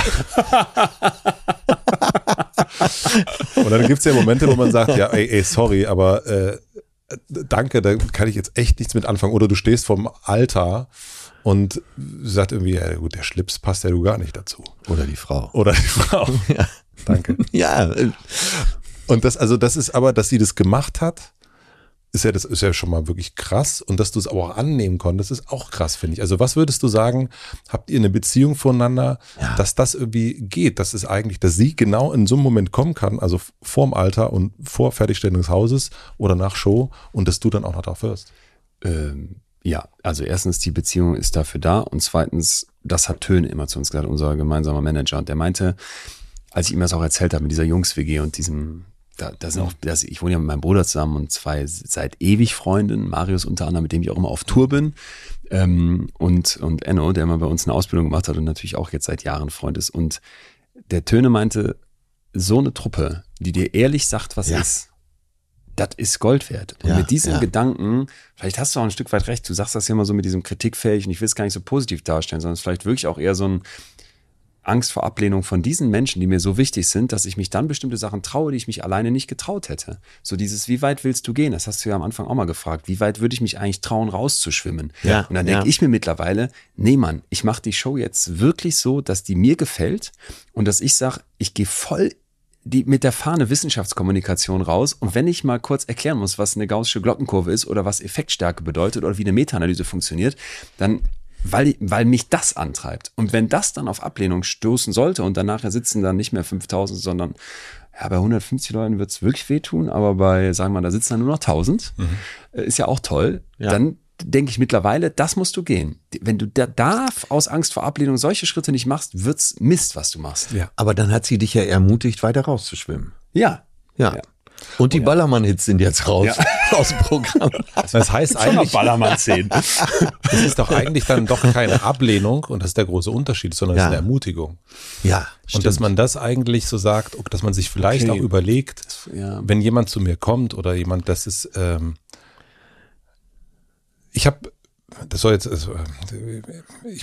Und dann gibt es ja Momente, wo man sagt, ja, ey, sorry, aber danke, da kann ich jetzt echt nichts mit anfangen. Oder du stehst vorm Altar und sagt irgendwie, ja gut, der Schlips passt ja du gar nicht dazu. Oder die Frau. Ja. Danke. Ja. Und das ist aber, dass sie das gemacht hat, ist ja schon mal wirklich krass. Und dass du es aber auch annehmen konntest, ist auch krass, finde ich. Also was würdest du sagen, habt ihr eine Beziehung voneinander, dass das irgendwie geht? Das ist eigentlich, dass sie genau in so einem Moment kommen kann, also vorm Alter und vor Fertigstellung des Hauses oder nach Show, und dass du dann auch noch drauf hörst. Ja, also erstens, die Beziehung ist dafür da, und zweitens, das hat Töne immer zu uns gesagt, unser gemeinsamer Manager, und der meinte, als ich ihm das auch erzählt habe mit dieser Jungs-WG und diesem, ich wohne ja mit meinem Bruder zusammen und zwei seit ewig Freunden, Marius unter anderem, mit dem ich auch immer auf Tour bin, und Enno, der mal bei uns eine Ausbildung gemacht hat und natürlich auch jetzt seit Jahren Freund ist, und der Töne meinte, so eine Truppe, die dir ehrlich sagt, was ist, das ist Gold wert. Und mit diesem Gedanken, vielleicht hast du auch ein Stück weit recht, du sagst das ja immer so mit diesem kritikfähig, und ich will es gar nicht so positiv darstellen, sondern es ist vielleicht wirklich auch eher so ein Angst vor Ablehnung von diesen Menschen, die mir so wichtig sind, dass ich mich dann bestimmte Sachen traue, die ich mich alleine nicht getraut hätte. So dieses, wie weit willst du gehen? Das hast du ja am Anfang auch mal gefragt. Wie weit würde ich mich eigentlich trauen, rauszuschwimmen? Ja, und dann denke ich mir mittlerweile, nee Mann, ich mache die Show jetzt wirklich so, dass die mir gefällt und dass ich sage, ich gehe voll die mit der Fahne Wissenschaftskommunikation raus, und wenn ich mal kurz erklären muss, was eine gaußsche Glockenkurve ist oder was Effektstärke bedeutet oder wie eine Meta-Analyse funktioniert, dann, weil mich das antreibt. Und wenn das dann auf Ablehnung stoßen sollte und danach sitzen dann nicht mehr 5000, sondern bei 150 Leuten wird es wirklich wehtun, aber bei, sagen wir mal, da sitzen dann nur noch 1000, ist ja auch toll, dann denke ich mittlerweile, das musst du gehen. Wenn du aus Angst vor Ablehnung solche Schritte nicht machst, wird's Mist, was du machst. Ja. Aber dann hat sie dich ja ermutigt, weiter rauszuschwimmen. Ja. Und die Ballermann-Hits sind jetzt raus aus dem Programm. Das heißt eigentlich Ballermann-Szenen. Das ist doch eigentlich dann doch keine Ablehnung, und das ist der große Unterschied, sondern es ist eine Ermutigung. Ja, stimmt. Und dass man das eigentlich so sagt, dass man sich vielleicht auch überlegt, wenn jemand zu mir kommt oder jemand, das ist ich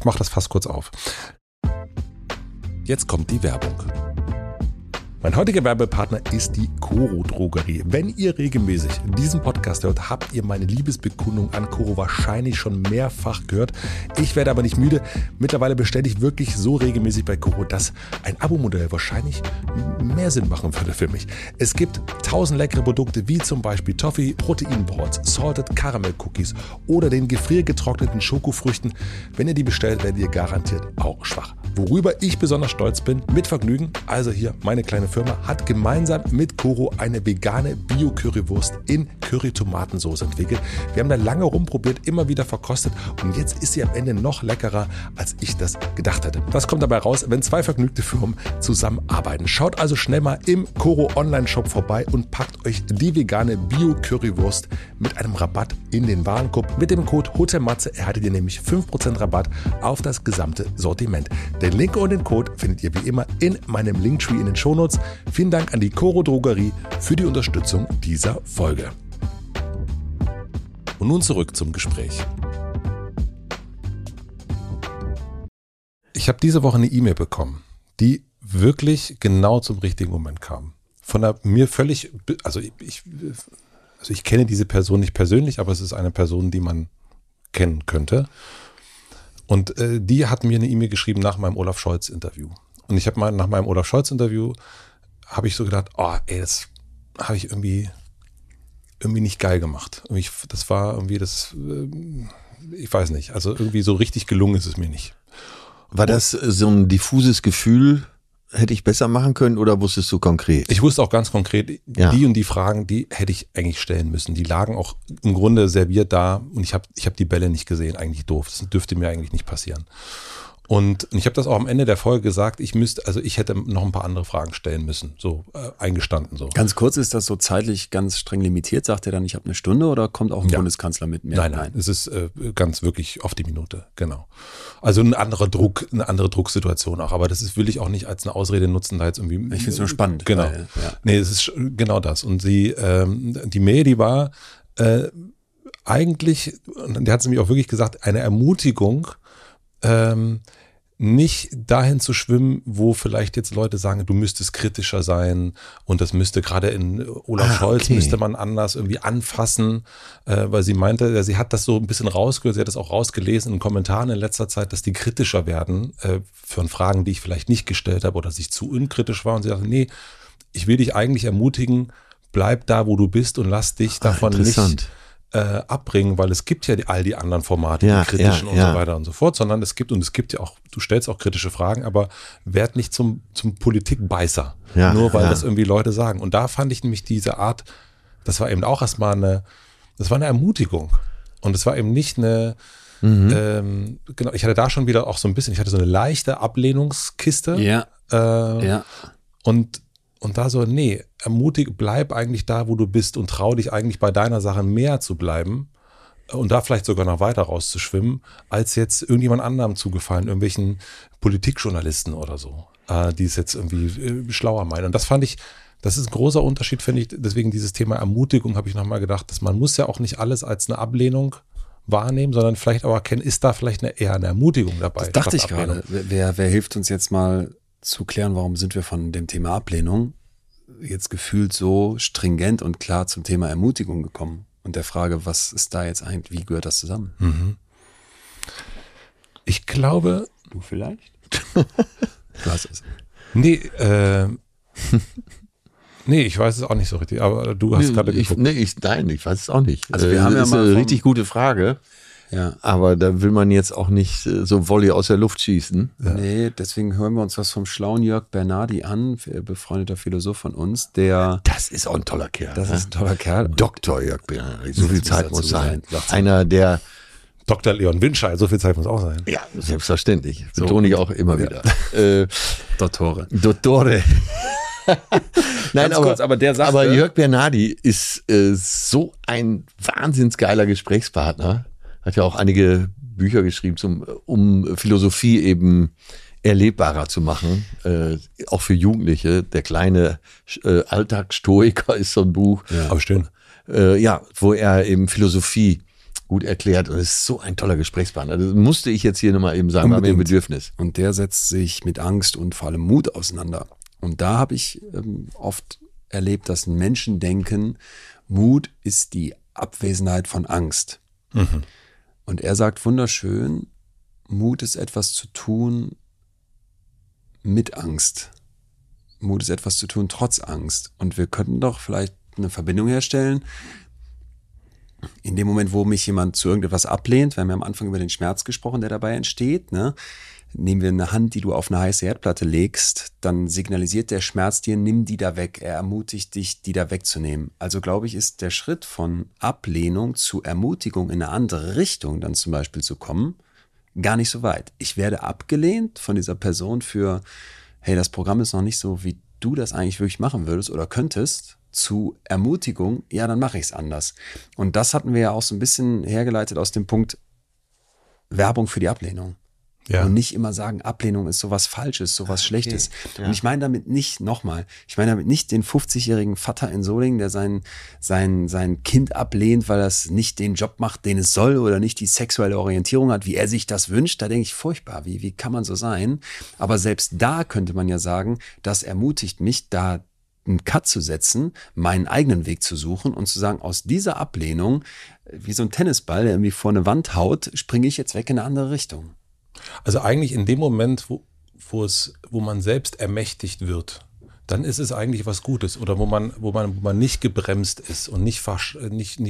mache das fast kurz auf. Jetzt kommt die Werbung. Mein heutiger Werbepartner ist die Koro Drogerie. Wenn ihr regelmäßig diesen Podcast hört, habt ihr meine Liebesbekundung an Koro wahrscheinlich schon mehrfach gehört. Ich werde aber nicht müde. Mittlerweile bestelle ich wirklich so regelmäßig bei Koro, dass ein Abo-Modell wahrscheinlich mehr Sinn machen würde für mich. Es gibt 1000 leckere Produkte wie zum Beispiel Toffee, Proteinboards, Salted Caramel Cookies oder den gefriergetrockneten Schokofrüchten. Wenn ihr die bestellt, werdet ihr garantiert auch schwach. Worüber ich besonders stolz bin, mit Vergnügen. Also hier meine kleine Firma hat gemeinsam mit Koro eine vegane Bio-Currywurst in Curry-Tomatensoße entwickelt. Wir haben da lange rumprobiert, immer wieder verkostet und jetzt ist sie am Ende noch leckerer, als ich das gedacht hätte. Das kommt dabei raus, wenn zwei vergnügte Firmen zusammenarbeiten. Schaut also schnell mal im Koro Online-Shop vorbei und packt euch die vegane Bio-Currywurst mit einem Rabatt in den Warenkorb. Mit dem Code HOTELMATZE erhaltet ihr nämlich 5% Rabatt auf das gesamte Sortiment. Den Link und den Code findet ihr wie immer in meinem Linktree in den Shownotes. Vielen Dank an die Koro Drogerie für die Unterstützung dieser Folge. Und nun zurück zum Gespräch. Ich habe diese Woche eine E-Mail bekommen, die wirklich genau zum richtigen Moment kam. Von einer mir völlig, also ich kenne diese Person nicht persönlich, aber es ist eine Person, die man kennen könnte. Und die hat mir eine E-Mail geschrieben nach meinem Olaf Scholz-Interview. Und ich habe mal nach meinem Olaf Scholz-Interview, habe ich so gedacht, oh ey, das habe ich irgendwie nicht geil gemacht. Das war irgendwie das, ich weiß nicht, also irgendwie so richtig gelungen ist es mir nicht. War das so ein diffuses Gefühl, hätte ich besser machen können oder wusstest du konkret? Ich wusste auch ganz konkret, ja. Die und die Fragen, die hätte ich eigentlich stellen müssen. Die lagen auch im Grunde serviert da und ich hab die Bälle nicht gesehen, eigentlich doof. Das dürfte mir eigentlich nicht passieren. Und ich habe das auch am Ende der Folge gesagt, ich hätte noch ein paar andere Fragen stellen müssen, so eingestanden so. Ganz kurz, ist das so zeitlich ganz streng limitiert? Sagt er dann, ich habe eine Stunde oder kommt auch ein Bundeskanzler mit mir? Nein, es ist ganz wirklich auf die Minute, genau. Also ein anderer Druck, eine andere Drucksituation auch, aber das will ich auch nicht als eine Ausrede nutzen, da jetzt irgendwie. Ich finde es nur spannend. Genau, weil, ja. Nee, es ist genau das. Und die Mail, die war eigentlich, und der hat es nämlich auch wirklich gesagt, eine Ermutigung, nicht dahin zu schwimmen, wo vielleicht jetzt Leute sagen, du müsstest kritischer sein und das müsste gerade in Olaf Scholz müsste man anders irgendwie anfassen, weil sie meinte, sie hat das so ein bisschen rausgehört, sie hat das auch rausgelesen in Kommentaren in letzter Zeit, dass die kritischer werden von Fragen, die ich vielleicht nicht gestellt habe oder dass ich zu unkritisch war und sie dachte, nee, ich will dich eigentlich ermutigen, bleib da, wo du bist und lass dich davon nicht abbringen, weil es gibt ja all die anderen Formate, die kritischen und so weiter und so fort, sondern es gibt ja auch, du stellst auch kritische Fragen, aber werd nicht zum Politikbeißer, nur weil das irgendwie Leute sagen. Und da fand ich nämlich diese Art, das war eben auch erstmal eine Ermutigung. Und es war eben nicht eine, genau, ich hatte da schon wieder auch so ein bisschen, ich hatte so eine leichte Ablehnungskiste. Und da so, nee, bleib eigentlich da, wo du bist und trau dich eigentlich bei deiner Sache mehr zu bleiben und da vielleicht sogar noch weiter rauszuschwimmen, als jetzt irgendjemand anderem zugefallen, irgendwelchen Politikjournalisten oder so, die es jetzt irgendwie schlauer meinen. Und das fand ich, das ist ein großer Unterschied, finde ich, deswegen dieses Thema Ermutigung habe ich nochmal gedacht, dass man muss ja auch nicht alles als eine Ablehnung wahrnehmen, sondern vielleicht auch erkennen, ist da vielleicht eher eine Ermutigung dabei. Das dachte ich gerade. Wer hilft uns jetzt mal zu klären, warum sind wir von dem Thema Ablehnung jetzt gefühlt so stringent und klar zum Thema Ermutigung gekommen und der Frage, was ist da jetzt eigentlich, wie gehört das zusammen? Mhm. Ich glaube... Du vielleicht? Du hast es. Nee, ich weiß es auch nicht so richtig, aber du hast gerade geguckt. Nein, ich weiß es auch nicht. Also wir haben ja mal eine richtig gute Frage. Ja, aber da will man jetzt auch nicht so Volley aus der Luft schießen. Ja. Nee, deswegen hören wir uns was vom schlauen Jörg Bernardi an, befreundeter Philosoph von uns, der... Das ist auch ein toller Kerl. Das ist ein toller Kerl. Dr. Jörg Bernardi, so viel Zeit muss sein. Einer der... Dr. Leon Windscheid, so viel Zeit muss auch sein. Ja, selbstverständlich. So. Betone ich auch immer wieder. Dottore. Nein, aber Jörg Bernardi ist so ein wahnsinnsgeiler Gesprächspartner. Hat ja auch einige Bücher geschrieben, um Philosophie eben erlebbarer zu machen, auch für Jugendliche. Der kleine Alltagsstoiker ist so ein Buch. Ja, aber schön. Wo er eben Philosophie gut erklärt. Und es ist so ein toller Gesprächspartner. Das musste ich jetzt hier nochmal eben sagen, war mir ein Bedürfnis. Und der setzt sich mit Angst und vor allem Mut auseinander. Und da habe ich oft erlebt, dass Menschen denken, Mut ist die Abwesenheit von Angst. Mhm. Und er sagt wunderschön, Mut ist etwas zu tun mit Angst. Mut ist etwas zu tun trotz Angst. Und wir könnten doch vielleicht eine Verbindung herstellen. In dem Moment, wo mich jemand zu irgendetwas ablehnt, wir haben ja am Anfang über den Schmerz gesprochen, der dabei entsteht, ne? nehmen wir eine Hand, die du auf eine heiße Herdplatte legst, dann signalisiert der Schmerz dir, nimm die da weg. Er ermutigt dich, die da wegzunehmen. Also glaube ich, ist der Schritt von Ablehnung zu Ermutigung in eine andere Richtung dann zum Beispiel zu kommen, gar nicht so weit. Ich werde abgelehnt von dieser Person für, hey, das Programm ist noch nicht so, wie du das eigentlich wirklich machen würdest oder könntest, zu Ermutigung, ja, dann mache ich es anders. Und das hatten wir ja auch so ein bisschen hergeleitet aus dem Punkt Werbung für die Ablehnung. Ja. Und nicht immer sagen, Ablehnung ist sowas Falsches, sowas Schlechtes. Ja. Und ich meine damit nicht, nochmal, ich meine damit nicht den 50-jährigen Vater in Solingen, der sein Kind ablehnt, weil das nicht den Job macht, den es soll oder nicht die sexuelle Orientierung hat, wie er sich das wünscht. Da denke ich, furchtbar, wie kann man so sein? Aber selbst da könnte man ja sagen, das ermutigt mich, da einen Cut zu setzen, meinen eigenen Weg zu suchen und zu sagen, aus dieser Ablehnung, wie so ein Tennisball, der irgendwie vor eine Wand haut, springe ich jetzt weg in eine andere Richtung. Also eigentlich in dem Moment, wo man selbst ermächtigt wird, dann ist es eigentlich was Gutes oder wo man nicht gebremst ist und nicht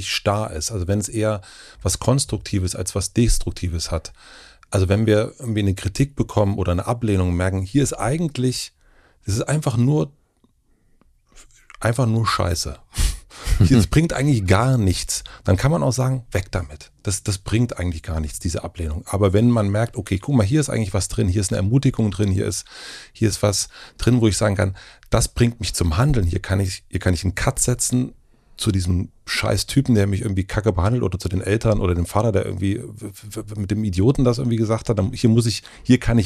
starr ist. Also wenn es eher was Konstruktives als was Destruktives hat. Also wenn wir irgendwie eine Kritik bekommen oder eine Ablehnung merken, hier ist eigentlich, das ist einfach nur Scheiße. Das bringt eigentlich gar nichts. Dann kann man auch sagen, weg damit. Das bringt eigentlich gar nichts, diese Ablehnung. Aber wenn man merkt, okay, guck mal, hier ist eigentlich was drin, hier ist eine Ermutigung drin, hier ist was drin, wo ich sagen kann, das bringt mich zum Handeln. Hier kann ich einen Cut setzen zu diesem scheiß Typen, der mich irgendwie kacke behandelt oder zu den Eltern oder dem Vater, der irgendwie mit dem Idioten das irgendwie gesagt hat. Hier muss ich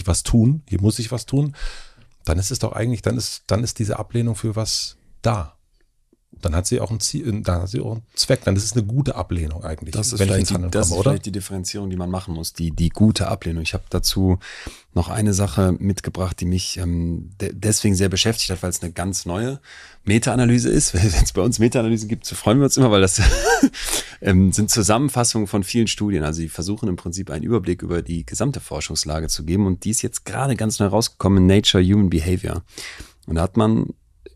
was tun. Dann ist es doch eigentlich, dann ist diese Ablehnung für was da. Dann hat sie auch ein Ziel, dann hat sie auch einen Zweck. Dann ist es eine gute Ablehnung eigentlich. Das ist vielleicht die Differenzierung, die man machen muss, die gute Ablehnung. Ich habe dazu noch eine Sache mitgebracht, die mich deswegen sehr beschäftigt hat, weil es eine ganz neue Meta-Analyse ist. Wenn es bei uns Meta-Analysen gibt, so freuen wir uns immer, weil das sind Zusammenfassungen von vielen Studien. Also die versuchen im Prinzip einen Überblick über die gesamte Forschungslage zu geben. Und die ist jetzt gerade ganz neu rausgekommen in Nature Human Behavior. Und da hat man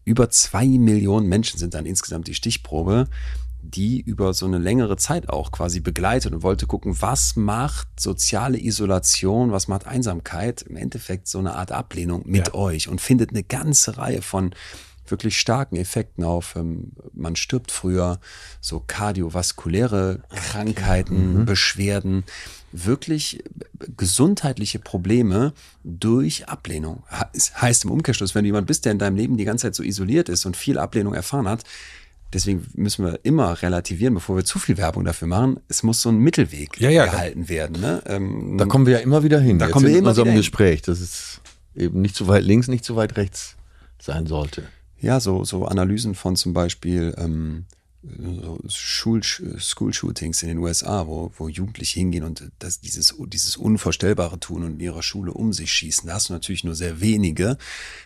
über 2 Millionen Menschen sind dann insgesamt die Stichprobe, die über so eine längere Zeit auch quasi begleitet und wollte gucken, was macht soziale Isolation, was macht Einsamkeit, im Endeffekt so eine Art Ablehnung mit euch und findet eine ganze Reihe von wirklich starken Effekten auf, man stirbt früher, so kardiovaskuläre Krankheiten, Beschwerden, wirklich gesundheitliche Probleme durch Ablehnung. Heißt im Umkehrschluss, wenn du jemand bist, der in deinem Leben die ganze Zeit so isoliert ist und viel Ablehnung erfahren hat, deswegen müssen wir immer relativieren, bevor wir zu viel Werbung dafür machen. Es muss so ein Mittelweg gehalten werden. Ne? Da kommen wir ja immer wieder hin. Da kommen wir in unserem Gespräch. Das ist eben nicht zu weit links, nicht zu weit rechts sein sollte. Ja, so Analysen von zum Beispiel so School-Shootings in den USA, wo Jugendliche hingehen und das, dieses Unvorstellbare tun und in ihrer Schule um sich schießen. Da hast du natürlich nur sehr wenige.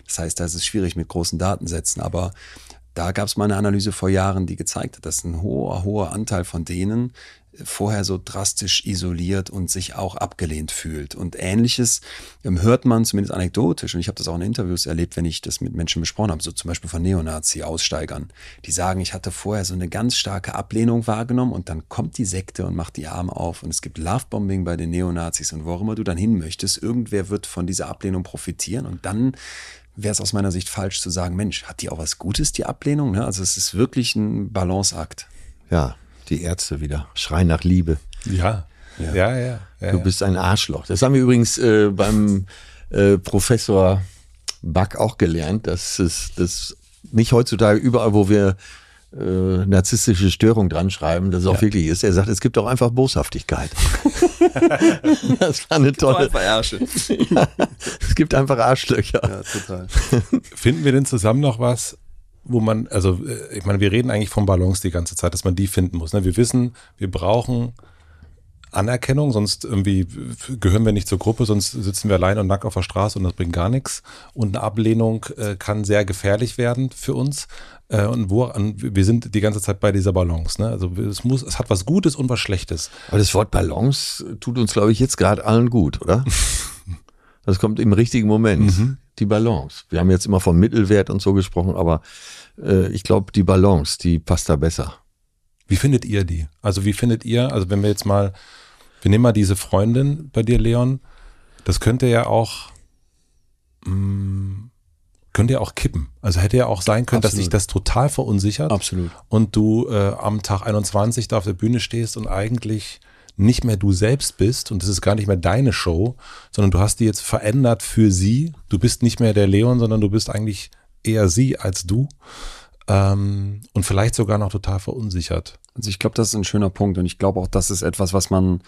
Das heißt, da ist es schwierig mit großen Datensätzen. Aber da gab es mal eine Analyse vor Jahren, die gezeigt hat, dass ein hoher Anteil von denen vorher so drastisch isoliert und sich auch abgelehnt fühlt. Und Ähnliches hört man zumindest anekdotisch, und ich habe das auch in Interviews erlebt, wenn ich das mit Menschen besprochen habe, so zum Beispiel von Neonazi-Aussteigern, die sagen, ich hatte vorher so eine ganz starke Ablehnung wahrgenommen und dann kommt die Sekte und macht die Arme auf und es gibt Lovebombing bei den Neonazis und wo immer du dann hin möchtest, irgendwer wird von dieser Ablehnung profitieren und dann wäre es aus meiner Sicht falsch zu sagen, Mensch, hat die auch was Gutes, die Ablehnung? Also es ist wirklich ein Balanceakt. Ja, die Ärzte wieder. Schreien nach Liebe. Ja. Du bist ein Arschloch. Das haben wir übrigens beim Professor Back auch gelernt, dass es das nicht heutzutage überall, wo wir narzisstische Störung dran schreiben, dass es auch wirklich ist. Er sagt, es gibt auch einfach Boshaftigkeit. Das war eine tolle... Es gibt einfach Arschlöcher. Ja, total. Finden wir denn zusammen noch was, wo man, also ich meine, wir reden eigentlich von Balance die ganze Zeit, dass man die finden muss. Ne? Wir wissen, wir brauchen Anerkennung, sonst irgendwie gehören wir nicht zur Gruppe, sonst sitzen wir allein und nackt auf der Straße und das bringt gar nichts. Und eine Ablehnung kann sehr gefährlich werden für uns. Wir sind die ganze Zeit bei dieser Balance. Ne? Also es hat was Gutes und was Schlechtes. Aber das Wort Balance tut uns, glaube ich, jetzt gerade allen gut, oder? Das kommt im richtigen Moment. Mhm. Die Balance. Wir haben jetzt immer von Mittelwert und so gesprochen, aber ich glaube, die Balance, die passt da besser. Wie findet ihr die? Also wenn wir nehmen mal diese Freundin bei dir, Leon, Das könnte ja auch kippen. Also hätte ja auch sein können, dass sich das total verunsichert. Absolut. Und du am Tag 21 da auf der Bühne stehst und eigentlich nicht mehr du selbst bist und das ist gar nicht mehr deine Show, sondern du hast die jetzt verändert für sie. Du bist nicht mehr der Leon, sondern du bist eigentlich eher sie als du. Und vielleicht sogar noch total verunsichert. Also ich glaube, das ist ein schöner Punkt und ich glaube auch, das ist etwas, was man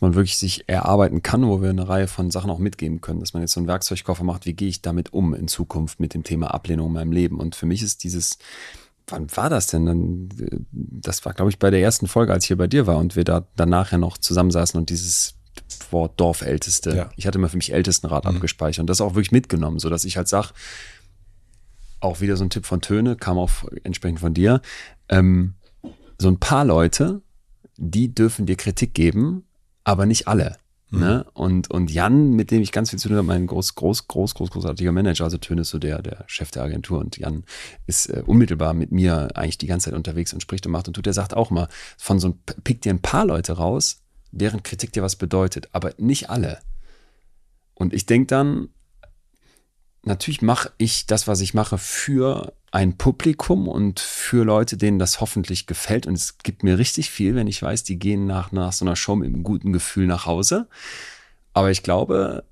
wirklich sich erarbeiten kann, wo wir eine Reihe von Sachen auch mitgeben können, dass man jetzt so einen Werkzeugkoffer macht, wie gehe ich damit um in Zukunft mit dem Thema Ablehnung in meinem Leben. Und für mich ist dieses, wann war das denn? Das war, glaube ich, bei der ersten Folge, als ich hier bei dir war und wir da danach ja noch zusammensaßen und dieses Wort Dorfälteste, ja. Ich hatte mal für mich Ältestenrat abgespeichert und das auch wirklich mitgenommen, sodass ich halt sage, auch wieder so ein Tipp von Töne, kam auch entsprechend von dir. So ein paar Leute, die dürfen dir Kritik geben, aber nicht alle. Mhm. Ne? Und Jan, mit dem ich ganz viel zu tun habe, mein großartiger Manager, also Töne ist so der Chef der Agentur und Jan ist unmittelbar mit mir eigentlich die ganze Zeit unterwegs und spricht und macht und tut, der sagt auch mal, von so einem, pick dir ein paar Leute raus, deren Kritik dir was bedeutet, aber nicht alle. Und ich denke dann, natürlich mache ich das, was ich mache, für ein Publikum und für Leute, denen das hoffentlich gefällt. Und es gibt mir richtig viel, wenn ich weiß, die gehen nach so einer Show mit einem guten Gefühl nach Hause. Aber ich glaube,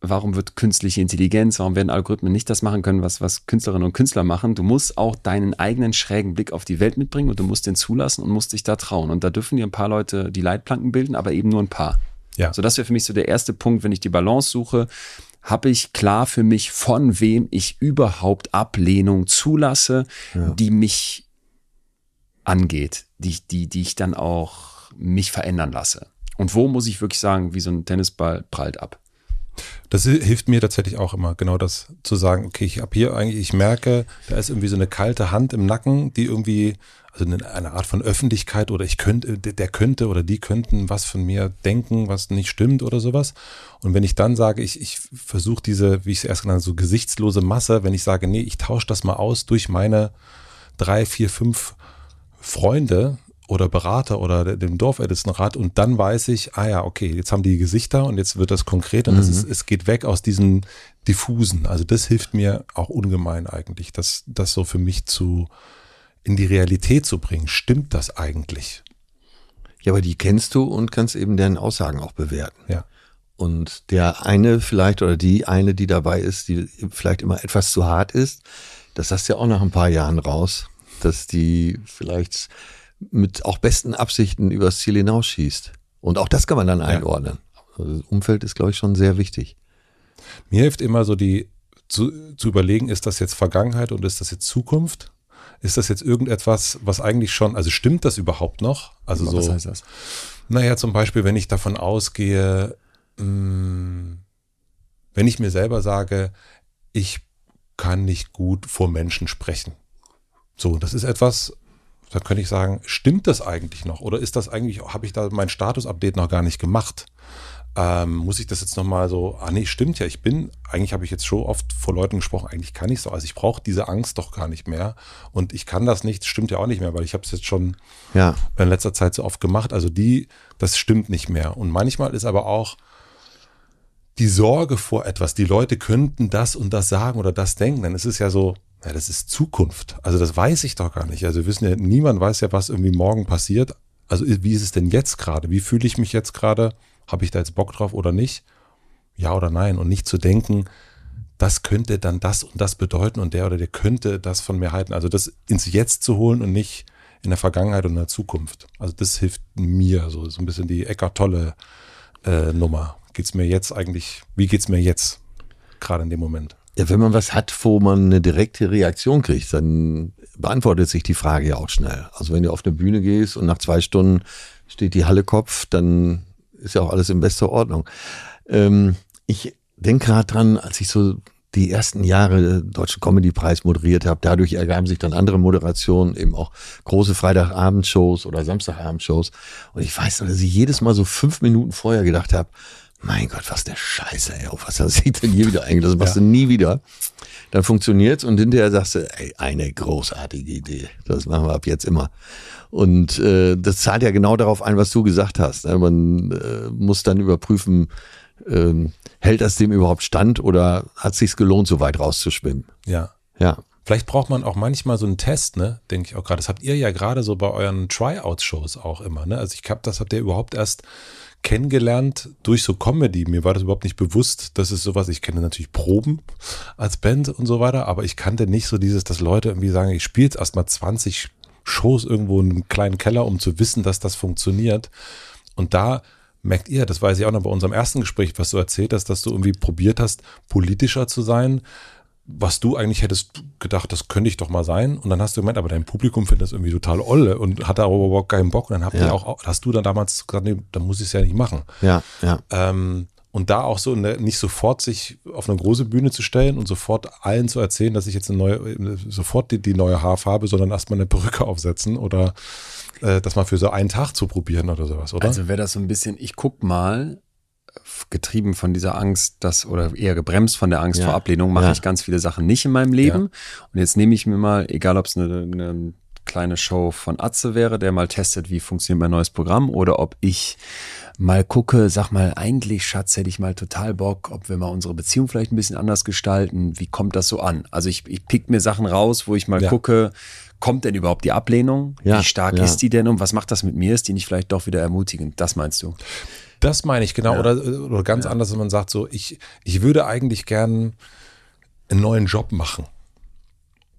warum wird künstliche Intelligenz, warum werden Algorithmen nicht das machen können, was Künstlerinnen und Künstler machen? Du musst auch deinen eigenen schrägen Blick auf die Welt mitbringen und du musst den zulassen und musst dich da trauen. Und da dürfen dir ein paar Leute die Leitplanken bilden, aber eben nur ein paar. Ja. So, das wäre für mich so der erste Punkt, wenn ich die Balance suche, habe ich klar für mich, von wem ich überhaupt Ablehnung zulasse, ja, die mich angeht, die ich dann auch mich verändern lasse. Und wo muss ich wirklich sagen, wie so ein Tennisball prallt ab? Das hilft mir tatsächlich auch immer, genau das zu sagen, okay, ich habe hier eigentlich, ich merke, da ist irgendwie so eine kalte Hand im Nacken, die irgendwie, also eine Art von Öffentlichkeit oder ich könnte, der könnte oder die könnten was von mir denken, was nicht stimmt oder sowas. Und wenn ich dann sage, ich versuche diese, wie ich es erst genannt habe, so gesichtslose Masse, wenn ich sage, nee, ich tausche das mal aus durch meine 3, 4, 5 Freunde oder Berater oder dem Dorfältestenrat und dann weiß ich, ah ja, okay, jetzt haben die Gesichter und jetzt wird das konkret und es geht weg aus diesem Diffusen. Also das hilft mir auch ungemein eigentlich, das so für mich in die Realität zu bringen. Stimmt das eigentlich? Ja, aber die kennst du und kannst eben deren Aussagen auch bewerten. Ja. Und der eine vielleicht oder die eine, die dabei ist, die vielleicht immer etwas zu hart ist, das hast du ja auch nach ein paar Jahren raus, dass die vielleicht mit auch besten Absichten übers Ziel hinausschießt. Und auch das kann man dann einordnen. Ja. Das Umfeld ist, glaube ich, schon sehr wichtig. Mir hilft immer so zu überlegen, ist das jetzt Vergangenheit und ist das jetzt Zukunft? Ist das jetzt irgendetwas, was eigentlich schon, also stimmt das überhaupt noch? Also so, was heißt das? Naja, zum Beispiel, wenn ich davon ausgehe, wenn ich mir selber sage, ich kann nicht gut vor Menschen sprechen. So, das ist etwas, da könnte ich sagen, stimmt das eigentlich noch? Oder ist das eigentlich, habe ich da mein Status-Update noch gar nicht gemacht? Muss ich das jetzt nochmal so, nee, stimmt ja, eigentlich habe ich jetzt schon oft vor Leuten gesprochen, eigentlich kann ich so, also ich brauche diese Angst doch gar nicht mehr und ich kann das nicht, stimmt ja auch nicht mehr, weil ich habe es jetzt schon in letzter Zeit so oft gemacht, also das stimmt nicht mehr. Und manchmal ist aber auch die Sorge vor etwas, die Leute könnten das und das sagen oder das denken, dann ist es ja so, ja, das ist Zukunft, also das weiß ich doch gar nicht, also wir wissen ja, niemand weiß ja, was irgendwie morgen passiert, also wie ist es denn jetzt gerade, wie fühle ich mich jetzt gerade, habe ich da jetzt Bock drauf oder nicht? Ja oder nein? Und nicht zu denken, das könnte dann das und das bedeuten und der oder der könnte das von mir halten. Also das ins Jetzt zu holen und nicht in der Vergangenheit und in der Zukunft. Also das hilft mir so ein bisschen die Eckart Tolle Nummer. Geht's mir jetzt eigentlich, wie geht's mir jetzt? Gerade in dem Moment. Ja, wenn man was hat, wo man eine direkte Reaktion kriegt, dann beantwortet sich die Frage ja auch schnell. Also wenn du auf eine Bühne gehst und nach 2 Stunden steht die Halle Kopf, dann ist ja auch alles in bester Ordnung. Ich denke gerade dran, als ich so die ersten Jahre Deutschen Comedy-Preis moderiert habe, dadurch ergaben sich dann andere Moderationen, eben auch große Freitagabendshows oder Samstagabendshows. Und ich weiß noch, dass ich jedes Mal so 5 Minuten vorher gedacht habe, mein Gott, was der Scheiße, ey, auf was hast du denn hier wieder eingelassen? Das machst du nie wieder. Dann funktioniert's und hinterher sagst du, ey, eine großartige Idee. Das machen wir ab jetzt immer. Und das zahlt ja genau darauf ein, was du gesagt hast. Man muss dann überprüfen, hält das dem überhaupt stand oder hat es sich gelohnt, so weit rauszuschwimmen? Ja. Ja. Vielleicht braucht man auch manchmal so einen Test, ne? Denke ich auch gerade. Das habt ihr ja gerade so bei euren Tryout-Shows auch immer, ne? Also das habt ihr überhaupt erst kennengelernt durch so Comedy. Mir war das überhaupt nicht bewusst, dass es sowas, ich kenne natürlich Proben als Band und so weiter, aber ich kannte nicht so dieses, dass Leute irgendwie sagen, ich spiele jetzt erstmal 20 Shows irgendwo in einem kleinen Keller, um zu wissen, dass das funktioniert. Und da merkt ihr, das weiß ich auch noch bei unserem ersten Gespräch, was du erzählt hast, dass du irgendwie probiert hast, politischer zu sein, was du eigentlich hättest gedacht, das könnte ich doch mal sein. Und dann hast du gemeint, aber dein Publikum findet das irgendwie total olle und hat darüber überhaupt keinen Bock. Und dann hast du dann damals gesagt, nee, dann muss ich es ja nicht machen. Ja, ja. Und da auch so nicht sofort sich auf eine große Bühne zu stellen und sofort allen zu erzählen, dass ich jetzt sofort die neue Haarfarbe, sondern erstmal eine Perücke aufsetzen oder das mal für so einen Tag zu probieren oder sowas, oder? Also wäre das so ein bisschen, ich guck mal, getrieben von dieser Angst, oder eher gebremst von der Angst vor Ablehnung, mache ich ganz viele Sachen nicht in meinem Leben. Ja. Und jetzt nehme ich mir mal, egal ob es eine kleine Show von Atze wäre, der mal testet, wie funktioniert mein neues Programm, oder ob ich mal gucke, sag mal, eigentlich, Schatz, hätte ich mal total Bock, ob wir mal unsere Beziehung vielleicht ein bisschen anders gestalten, wie kommt das so an? Also ich pick mir Sachen raus, wo ich mal gucke, kommt denn überhaupt die Ablehnung? Ja. Wie stark ist die denn und was macht das mit mir? Ist die nicht vielleicht doch wieder ermutigend? Das meinst du? Das meine ich, genau. Ja. Oder ganz anders, wenn man sagt so, ich würde eigentlich gern einen neuen Job machen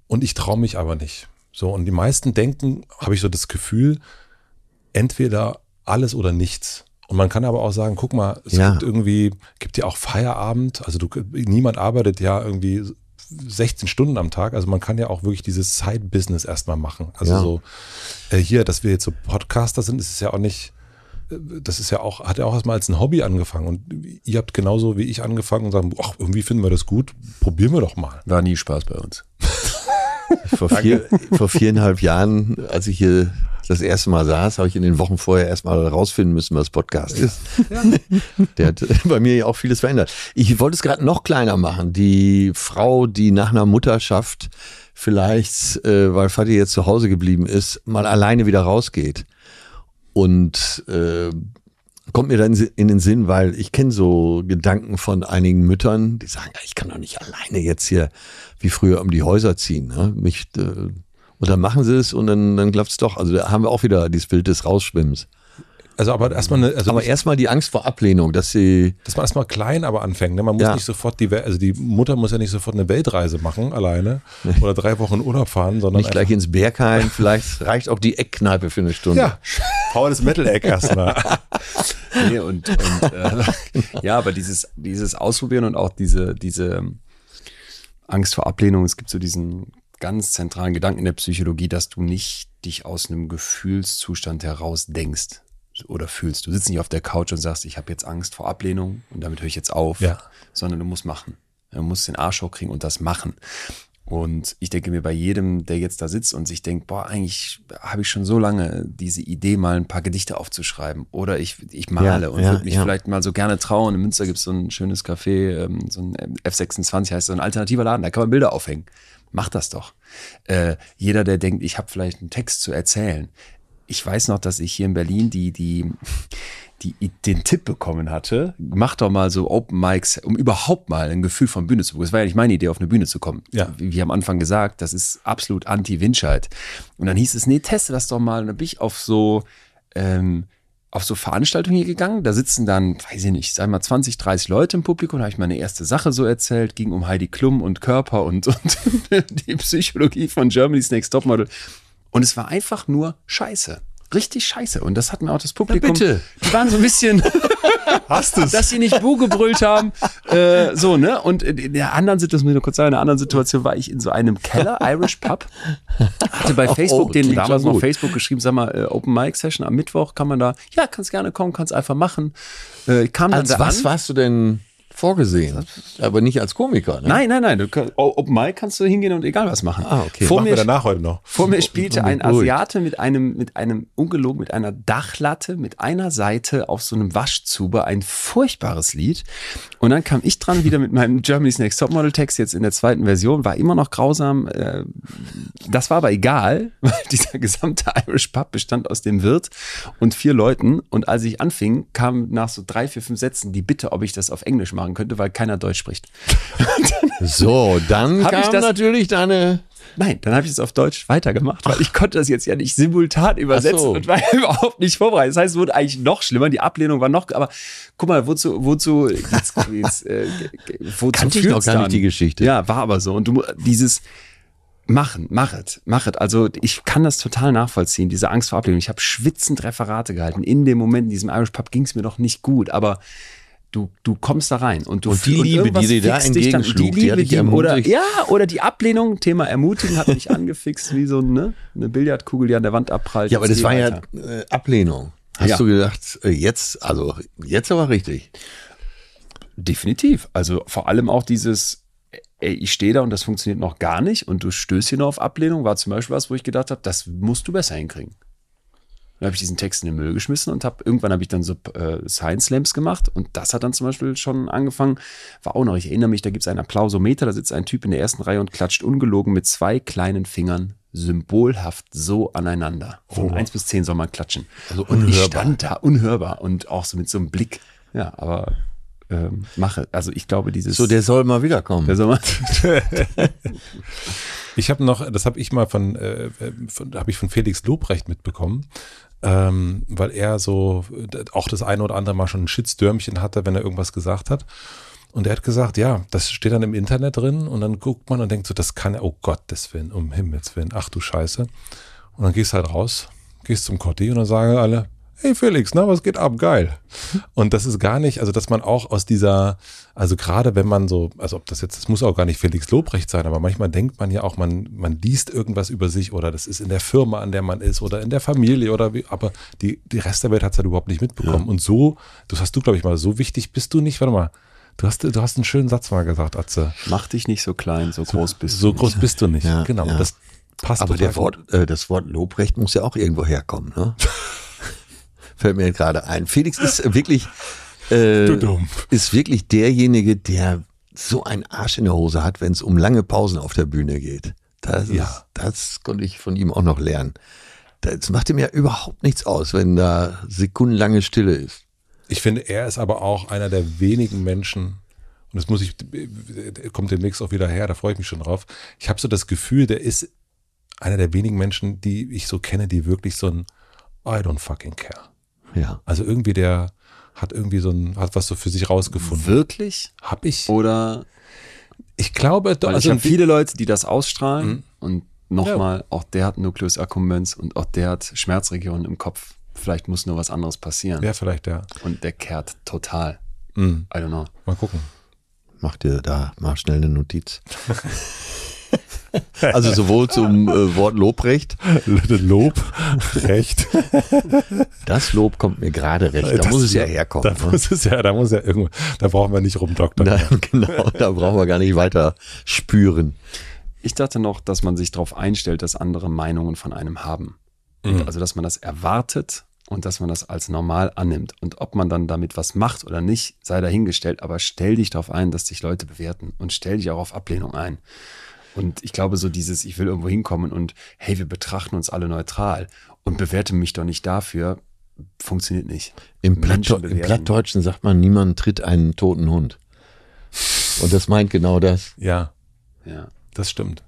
und ich traue mich aber nicht. So, und die meisten denken, habe ich so das Gefühl, entweder alles oder nichts. Und man kann aber auch sagen, guck mal, es gibt ja auch Feierabend, also niemand arbeitet ja irgendwie 16 Stunden am Tag, also man kann ja auch wirklich dieses Side-Business erstmal machen. Also dass wir jetzt so Podcaster sind, ist es ja auch nicht, das ist ja auch, hat ja auch erstmal als ein Hobby angefangen und ihr habt genauso wie ich angefangen und sagen, ach, irgendwie finden wir das gut, probieren wir doch mal. War nie Spaß bei uns. Vor 4,5 Jahren, als ich hier das erste Mal saß, habe ich in den Wochen vorher erstmal rausfinden müssen, was Podcast ist. Ja. Der hat bei mir ja auch vieles verändert. Ich wollte es gerade noch kleiner machen. Die Frau, die nach einer Mutterschaft vielleicht, weil Vati jetzt zu Hause geblieben ist, mal alleine wieder rausgeht. Und kommt mir dann in den Sinn, weil ich kenne so Gedanken von einigen Müttern, die sagen, ich kann doch nicht alleine jetzt hier wie früher um die Häuser ziehen. Ne? Und dann machen sie es und dann klappt es doch. Also da haben wir auch wieder dieses Bild des Rausschwimmens. Also aber erstmal die Angst vor Ablehnung, dass man erstmal klein aber anfängt. Ne? Man muss nicht sofort die Mutter muss ja nicht sofort eine Weltreise machen alleine oder 3 Wochen Urlaub fahren, sondern nicht gleich ins Bergheim. Vielleicht reicht auch die Eckkneipe für eine Stunde. Ja, hau das Metal-Eck erstmal. Nee, ja, aber dieses Ausprobieren und auch diese Angst vor Ablehnung. Es gibt so diesen ganz zentralen Gedanken in der Psychologie, dass du nicht dich aus einem Gefühlszustand heraus denkst oder fühlst. Du sitzt nicht auf der Couch und sagst, ich habe jetzt Angst vor Ablehnung und damit höre ich jetzt auf, sondern du musst machen. Du musst den Arsch hochkriegen und das machen. Und ich denke mir bei jedem, der jetzt da sitzt und sich denkt, boah, eigentlich habe ich schon so lange diese Idee, mal ein paar Gedichte aufzuschreiben oder ich male und würde mich vielleicht mal so gerne trauen. In Münster gibt es so ein schönes Café, so ein F26 heißt, so ein alternativer Laden, da kann man Bilder aufhängen. Mach das doch. Jeder, der denkt, ich habe vielleicht einen Text zu erzählen. Ich weiß noch, dass ich hier in Berlin den Tipp bekommen hatte, mach doch mal so Open Mics, um überhaupt mal ein Gefühl von Bühne zu bekommen. Das war ja nicht meine Idee, auf eine Bühne zu kommen. Ja. Wie am Anfang gesagt, das ist absolut Anti-Windscheid. Und dann hieß es, nee, teste das doch mal. Und dann bin ich auf so Veranstaltungen hier gegangen, da sitzen dann, weiß ich nicht, sagen wir mal 20, 30 Leute im Publikum, da habe ich meine erste Sache so erzählt, ging um Heidi Klum und Körper und die Psychologie von Germany's Next Topmodel und es war einfach nur scheiße. Richtig scheiße. Und das hat mir auch das Publikum. Na bitte. Die waren so ein bisschen, dass sie nicht buh gebrüllt haben. So, ne? Und in der anderen Situation, muss ich nur kurz sagen, in der anderen Situation war ich in so einem Keller, Irish Pub. Hatte bei Facebook, den damals noch Facebook geschrieben, sag mal, Open Mic Session am Mittwoch kann man da, kannst gerne kommen, kannst einfach machen. Ich kam dann da an. Was warst du denn? vorgesehen, aber nicht als Komiker. Ne? Nein, nein, nein. Du kannst, Open Mic kannst du hingehen und egal was machen. Ah, okay. Vor mir danach heute noch. Vor mir spielte ein Asiate mit einem ungelogen, mit einer Dachlatte, mit einer Seite auf so einem Waschzuber ein furchtbares Lied. Und dann kam ich dran wieder mit meinem Germany's Next Topmodel Text jetzt in der zweiten Version, war immer noch grausam. Das war aber egal, weil dieser gesamte Irish Pub bestand aus dem Wirt und 4 Leuten. Und als ich anfing, kam nach so 3, 4, 5 Sätzen die Bitte, ob ich das auf Englisch mache könnte, weil keiner Deutsch spricht. So, dann kam ich das, natürlich deine... Nein, dann habe ich es auf Deutsch weitergemacht, weil ich konnte das jetzt ja nicht simultan übersetzen und war überhaupt nicht vorbereitet. Das heißt, es wurde eigentlich noch schlimmer, die Ablehnung war noch... Aber guck mal, wozu kannte ich noch gar nicht die Geschichte. Ja, war aber so. Und du dieses... Machet. Also ich kann das total nachvollziehen, diese Angst vor Ablehnung. Ich habe schwitzend Referate gehalten. In dem Moment in diesem Irish Pub ging es mir noch nicht gut, aber... Du kommst da rein und die Liebe, die dir da entgegenschlug, die hat dich ermutigt. Oder die Ablehnung, Thema Ermutigen, hat mich angefixt wie so eine Billardkugel, die an der Wand abprallt. Ja, aber das war weiter. Ja Ablehnung. Hast du gedacht, jetzt aber richtig? Definitiv. Also vor allem auch dieses, ey, ich stehe da und das funktioniert noch gar nicht und du stößt hier nur auf Ablehnung, war zum Beispiel was, wo ich gedacht habe, das musst du besser hinkriegen. Dann habe ich diesen Text in den Müll geschmissen und irgendwann habe ich dann so Science-Slams gemacht und das hat dann zum Beispiel schon angefangen, war auch noch, ich erinnere mich, da gibt es einen Applausometer, da sitzt ein Typ in der ersten Reihe und klatscht ungelogen mit 2 kleinen Fingern symbolhaft so aneinander. Von 1 bis 10 soll man klatschen. Also unhörbar. Und ich stand da, unhörbar und auch so mit so einem Blick, ja, aber... mache. Also ich glaube, dieses... So, der soll mal wiederkommen. Ich habe noch, das habe ich mal von Felix Lobrecht mitbekommen, weil er so auch das eine oder andere Mal schon ein Shitstürmchen hatte, wenn er irgendwas gesagt hat. Und er hat gesagt, ja, das steht dann im Internet drin und dann guckt man und denkt so, das kann, oh Gott, das Willen, um Himmels Willen, ach du Scheiße. Und dann gehst halt raus, gehst zum Kotti und dann sagen alle, hey Felix, na, was geht ab? Geil. Und das ist gar nicht, also dass man auch aus dieser, also gerade wenn man so, also ob das jetzt, das muss auch gar nicht Felix Lobrecht sein, aber manchmal denkt man ja auch, man liest irgendwas über sich oder das ist in der Firma, an der man ist oder in der Familie oder wie, aber die Rest der Welt hat es halt überhaupt nicht mitbekommen. Ja. Und so, das hast du, glaube ich, mal, so wichtig bist du nicht, warte mal, du hast einen schönen Satz mal gesagt, Atze. Mach dich nicht so klein, so groß bist du nicht. Ja, genau, ja. Das passt. Aber das Wort Lobrecht muss ja auch irgendwo herkommen, ne? Fällt mir gerade ein. Felix ist wirklich derjenige, der so einen Arsch in der Hose hat, wenn es um lange Pausen auf der Bühne geht. Das konnte ich von ihm auch noch lernen. Das macht ihm ja überhaupt nichts aus, wenn da sekundenlange Stille ist. Ich finde, er ist aber auch einer der wenigen Menschen, und das kommt demnächst auch wieder her, da freue ich mich schon drauf. Ich habe so das Gefühl, der ist einer der wenigen Menschen, die ich so kenne, die wirklich so ein I don't fucking care. Ja. Also irgendwie der hat irgendwie hat was so für sich rausgefunden. Wirklich? Hab ich? Oder? Ich glaube, doch. Also ich habe viele Leute, die das ausstrahlen und nochmal, auch der hat Nucleus Accumbens und auch der hat Schmerzregionen im Kopf. Vielleicht muss nur was anderes passieren. Ja, vielleicht, ja. Und der kehrt total. Mhm. I don't know. Mal gucken. Mach dir da mal schnell eine Notiz. Also sowohl zum Wort Lobrecht. Lobrecht. Das Lob kommt mir gerade recht. Da muss es ja herkommen. Da brauchen wir nicht rumdoktern. Genau, da brauchen wir gar nicht weiter spüren. Ich dachte noch, dass man sich darauf einstellt, dass andere Meinungen von einem haben. Mhm. Also dass man das erwartet und dass man das als normal annimmt. Und ob man dann damit was macht oder nicht, sei dahingestellt. Aber stell dich darauf ein, dass dich Leute bewerten und stell dich auch auf Ablehnung ein. Und ich glaube so dieses, ich will irgendwo hinkommen und hey, wir betrachten uns alle neutral und bewerte mich doch nicht dafür, funktioniert nicht. Im Plattdeutschen sagt man, niemand tritt einen toten Hund. Und das meint genau das. Ja, das stimmt.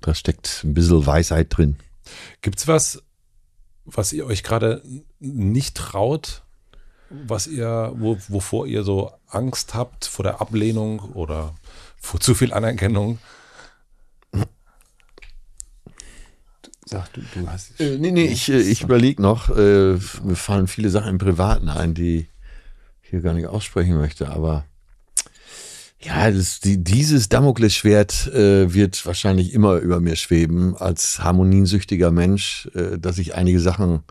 Da steckt ein bisschen Weisheit drin. Gibt's was ihr euch gerade nicht traut, wovor ihr so Angst habt, vor der Ablehnung oder vor zu viel Anerkennung? Sag, du hast ich überlege noch. Mir fallen viele Sachen im Privaten ein, die ich hier gar nicht aussprechen möchte. Aber ja, dieses Damoklesschwert wird wahrscheinlich immer über mir schweben als harmoniensüchtiger Mensch, dass ich einige Sachen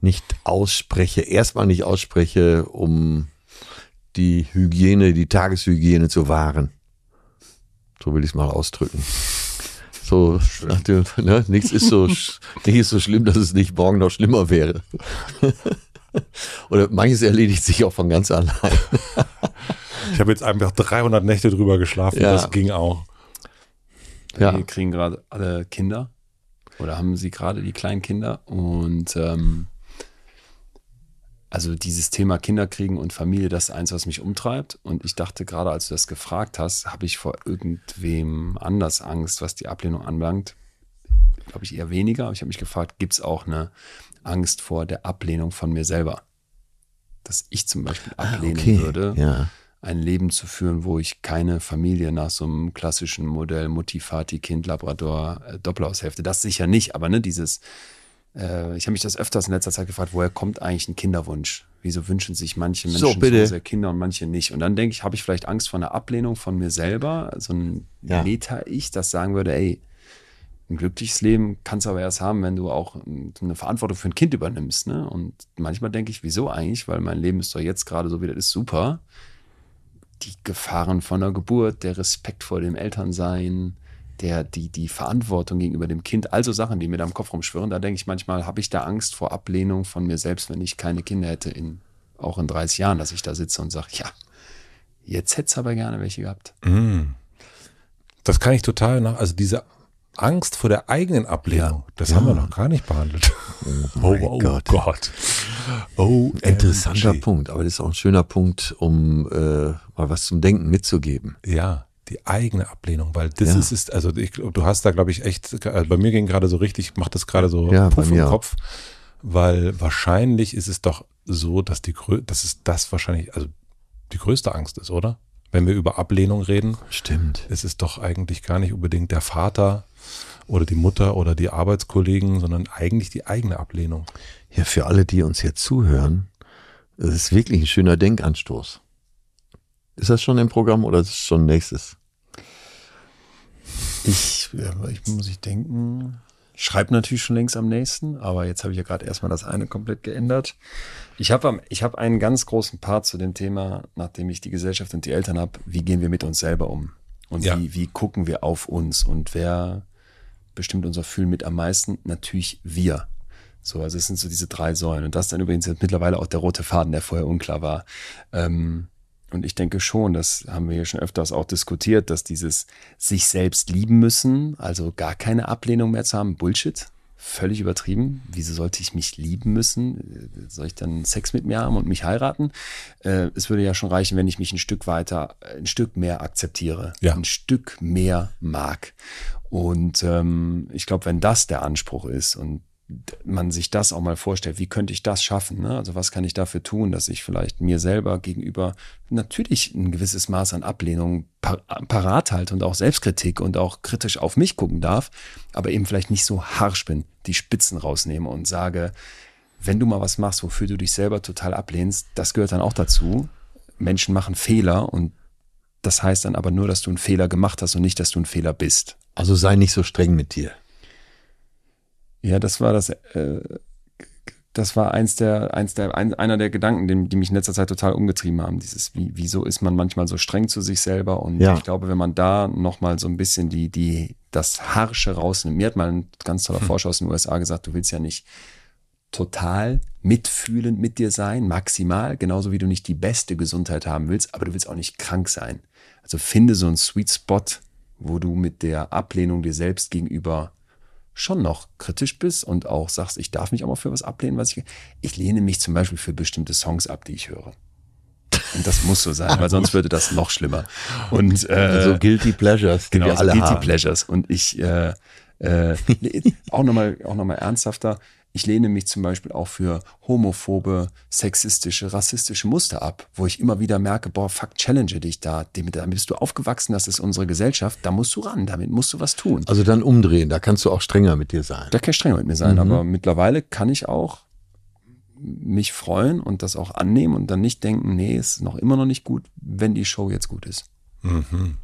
nicht ausspreche, um die Hygiene, die Tageshygiene zu wahren. So will ich es mal ausdrücken. So, ne, nichts ist so schlimm, dass es nicht morgen noch schlimmer wäre. Oder manches erledigt sich auch von ganz allein. Ich habe jetzt einfach 300 Nächte drüber geschlafen, ja. Das ging auch. Ja. Wir kriegen gerade alle Kinder oder haben sie gerade die kleinen Kinder und also dieses Thema Kinderkriegen und Familie, das ist eins, was mich umtreibt. Und ich dachte gerade, als du das gefragt hast, habe ich vor irgendwem anders Angst, was die Ablehnung anbelangt. Glaube ich eher weniger. Aber ich habe mich gefragt, gibt es auch eine Angst vor der Ablehnung von mir selber? Dass ich zum Beispiel ablehnen würde, ja. Ein Leben zu führen, wo ich keine Familie nach so einem klassischen Modell Mutti, Vati, Kind, Labrador, Doppelhaushälfte. Das sicher nicht, aber ne, dieses... Ich habe mich das öfters in letzter Zeit gefragt, woher kommt eigentlich ein Kinderwunsch? Wieso wünschen sich manche Menschen so sehr Kinder und manche nicht? Und dann denke ich, habe ich vielleicht Angst vor einer Ablehnung von mir selber? So ein Meta-Ich, das sagen würde, ey, ein glückliches Leben kannst du aber erst haben, wenn du auch eine Verantwortung für ein Kind übernimmst. Ne? Und manchmal denke ich, wieso eigentlich? Weil mein Leben ist doch jetzt gerade so, wie das ist, super. Die Gefahren von der Geburt, der Respekt vor dem Elternsein, die Verantwortung gegenüber dem Kind, also Sachen, die mir da im Kopf rumschwirren, da denke ich manchmal, habe ich da Angst vor Ablehnung von mir selbst, wenn ich keine Kinder hätte, auch in 30 Jahren, dass ich da sitze und sage, ja, jetzt hätte es aber gerne welche gehabt. Das kann ich total also diese Angst vor der eigenen Ablehnung, das haben wir noch gar nicht behandelt. Oh Gott. Oh, interessanter Punkt, aber das ist auch ein schöner Punkt, um mal was zum Denken mitzugeben. Ja. Die eigene Ablehnung, weil das ist, also du hast da, glaube ich, echt, also bei mir ging gerade so richtig, macht das gerade so Puff im Kopf, weil wahrscheinlich ist es doch so, dass es das wahrscheinlich, also die größte Angst ist, oder? Wenn wir über Ablehnung reden. Stimmt. Es ist doch eigentlich gar nicht unbedingt der Vater oder die Mutter oder die Arbeitskollegen, sondern eigentlich die eigene Ablehnung. Ja, für alle, die uns jetzt zuhören, das ist wirklich ein schöner Denkanstoß. Ist das schon im Programm oder ist es schon nächstes? Ich muss denken, ich schreibe natürlich schon längst am nächsten, aber jetzt habe ich ja gerade erstmal das eine komplett geändert. Ich habe einen ganz großen Part zu dem Thema, nachdem ich die Gesellschaft und die Eltern habe, wie gehen wir mit uns selber um? Und wie gucken wir auf uns? Und wer bestimmt unser Fühlen mit am meisten? Natürlich wir. So, also es sind so diese drei Säulen. Und das ist dann übrigens jetzt mittlerweile auch der rote Faden, der vorher unklar war. Und ich denke schon, das haben wir hier schon öfters auch diskutiert, dass dieses sich selbst lieben müssen, also gar keine Ablehnung mehr zu haben, Bullshit, völlig übertrieben. Wieso sollte ich mich lieben müssen? Soll ich dann Sex mit mir haben und mich heiraten? Es würde ja schon reichen, wenn ich mich ein Stück mehr akzeptiere, ein Stück mehr mag. Und ich glaube, wenn das der Anspruch ist und man sich das auch mal vorstellt, wie könnte ich das schaffen? Ne? Also was kann ich dafür tun, dass ich vielleicht mir selber gegenüber natürlich ein gewisses Maß an Ablehnung parat halte und auch Selbstkritik und auch kritisch auf mich gucken darf, aber eben vielleicht nicht so harsch bin, die Spitzen rausnehme und sage, wenn du mal was machst, wofür du dich selber total ablehnst, das gehört dann auch dazu. Menschen machen Fehler und das heißt dann aber nur, dass du einen Fehler gemacht hast und nicht, dass du ein Fehler bist. Also sei nicht so streng mit dir. Ja, das war einer der Gedanken, die mich in letzter Zeit total umgetrieben haben. Dieses, wieso ist man manchmal so streng zu sich selber? Und ich glaube, wenn man da nochmal so ein bisschen das Harsche rausnimmt. Mir hat mal ein ganz toller Forscher aus den USA gesagt, du willst ja nicht total mitfühlend mit dir sein, maximal, genauso wie du nicht die beste Gesundheit haben willst, aber du willst auch nicht krank sein. Also finde so einen Sweet Spot, wo du mit der Ablehnung dir selbst gegenüber schon noch kritisch bist und auch sagst, ich darf mich auch mal für was ablehnen, was ich lehne mich zum Beispiel für bestimmte Songs ab, die ich höre. Und das muss so sein, weil sonst würde das noch schlimmer. Und so Guilty Pleasures, die wir alle Guilty haben. Pleasures. Und ich auch nochmal ernsthafter, ich lehne mich zum Beispiel auch für homophobe, sexistische, rassistische Muster ab, wo ich immer wieder merke, boah, fuck, challenge dich da. Damit bist du aufgewachsen, das ist unsere Gesellschaft, da musst du ran, damit musst du was tun. Also dann umdrehen, da kannst du auch strenger mit dir sein. Da kann ich strenger mit mir sein, aber mittlerweile kann ich auch mich freuen und das auch annehmen und dann nicht denken, nee, ist noch immer noch nicht gut, wenn die Show jetzt gut ist. Mhm.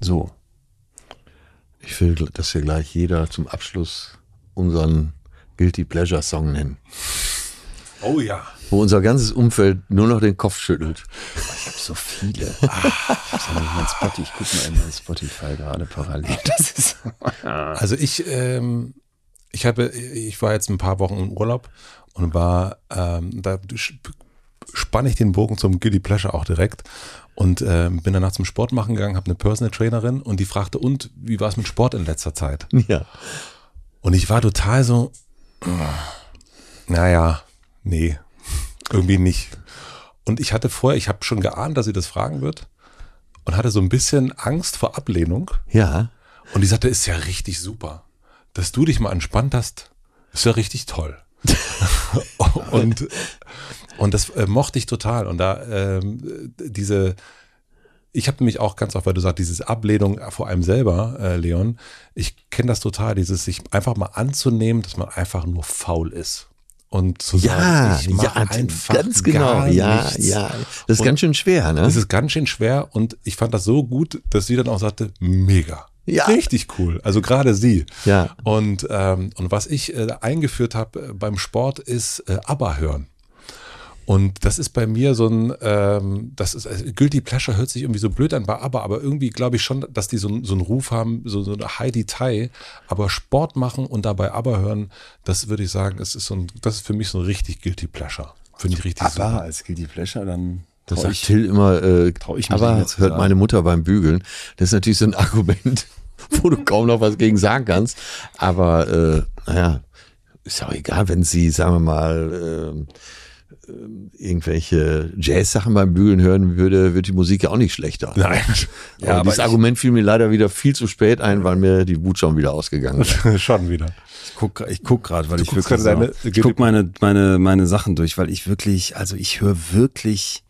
So. Ich will, dass wir gleich jeder zum Abschluss unseren Guilty Pleasure Song nennen. Oh ja. wo unser ganzes Umfeld nur noch den Kopf schüttelt. Ich habe so viele. Ich gucke mal in mein Spotify gerade parallel. Das ist also ich war jetzt ein paar Wochen im Urlaub und war, da spanne ich den Bogen zum Guilty Pleasure auch direkt und bin danach zum Sport machen gegangen, habe eine Personal Trainerin und die fragte, und wie war es mit Sport in letzter Zeit? Ja. Und ich war total so, naja, nee, irgendwie nicht. Und ich hatte vorher, ich habe schon geahnt, dass sie das fragen wird und hatte so ein bisschen Angst vor Ablehnung. Ja. Und die sagte, ist ja richtig super, dass du dich mal entspannt hast, ist ja richtig toll. Und das mochte ich total. Und da ich habe nämlich auch ganz oft, weil du sagst, dieses Ablehnung vor allem selber, Leon, ich kenne das total, dieses sich einfach mal anzunehmen, dass man einfach nur faul ist. Und zu sagen, ich mache einfach ganz genau, nichts. Ja. Das ist ganz schön schwer, ne? Das ist ganz schön schwer und ich fand das so gut, dass sie dann auch sagte, mega. Ja. Richtig cool, also gerade sie. Ja. Und was ich eingeführt habe beim Sport ist ABBA hören. Und das ist bei mir so ein, das ist, also Guilty Pleasure hört sich irgendwie so blöd an bei ABBA, aber irgendwie glaube ich schon, dass die so einen Ruf haben, so eine High Detail, aber Sport machen und dabei ABBA hören, das würde ich sagen, das ist für mich so ein richtig Guilty Pleasure. Finde ich richtig super. ABBA als Guilty Pleasure, dann... Das sagt Till immer, aber hört meine Mutter beim Bügeln. Das ist natürlich so ein Argument, wo du kaum noch was gegen sagen kannst. Aber naja, ist ja auch egal, wenn sie, sagen wir mal, irgendwelche Jazz-Sachen beim Bügeln hören würde, wird die Musik ja auch nicht schlechter. Nein. Ja, aber dieses Argument fiel mir leider wieder viel zu spät ein, weil mir die Wut schon wieder ausgegangen ist. Schon wieder. Ich guck gerade, weil du ich guck meine Sachen durch, weil ich wirklich, also ich höre wirklich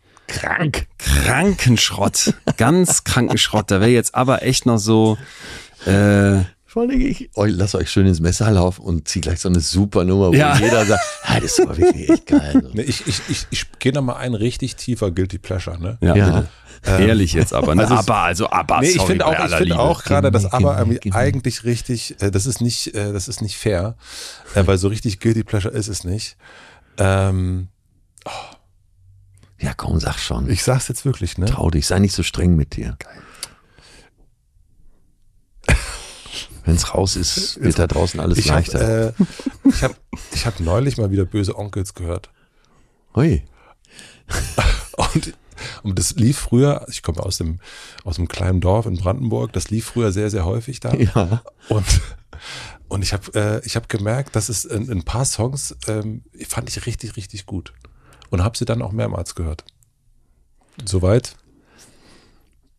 Krankenschrott. Ganz Krankenschrott. Da wäre jetzt aber echt noch so, vor allem ich lasse euch schön ins Messer laufen und ziehe gleich so eine super Nummer, wo jeder sagt, das ist aber wirklich echt geil. Ne, ich gehe nochmal ein richtig tiefer Guilty Pleasure, ne? Ja. Ehrlich jetzt aber, ne? ABBA, nee, sorry, ich finde auch gerade, dass ABBA eigentlich richtig, das ist nicht fair, weil so richtig Guilty Pleasure ist es nicht. Ja, komm, sag schon. Ich sag's jetzt wirklich, ne? Trau dich, sei nicht so streng mit dir. Geil. Wenn es raus ist, wird da draußen alles leichter. Ich hab neulich mal wieder Böse Onkels gehört. Ui. Und das lief früher, ich komme aus dem kleinen Dorf in Brandenburg, das lief früher sehr, sehr häufig da. Ja. Und ich hab gemerkt, dass es in ein paar Songs fand ich richtig, richtig gut. Und habe sie dann auch mehrmals gehört. Soweit.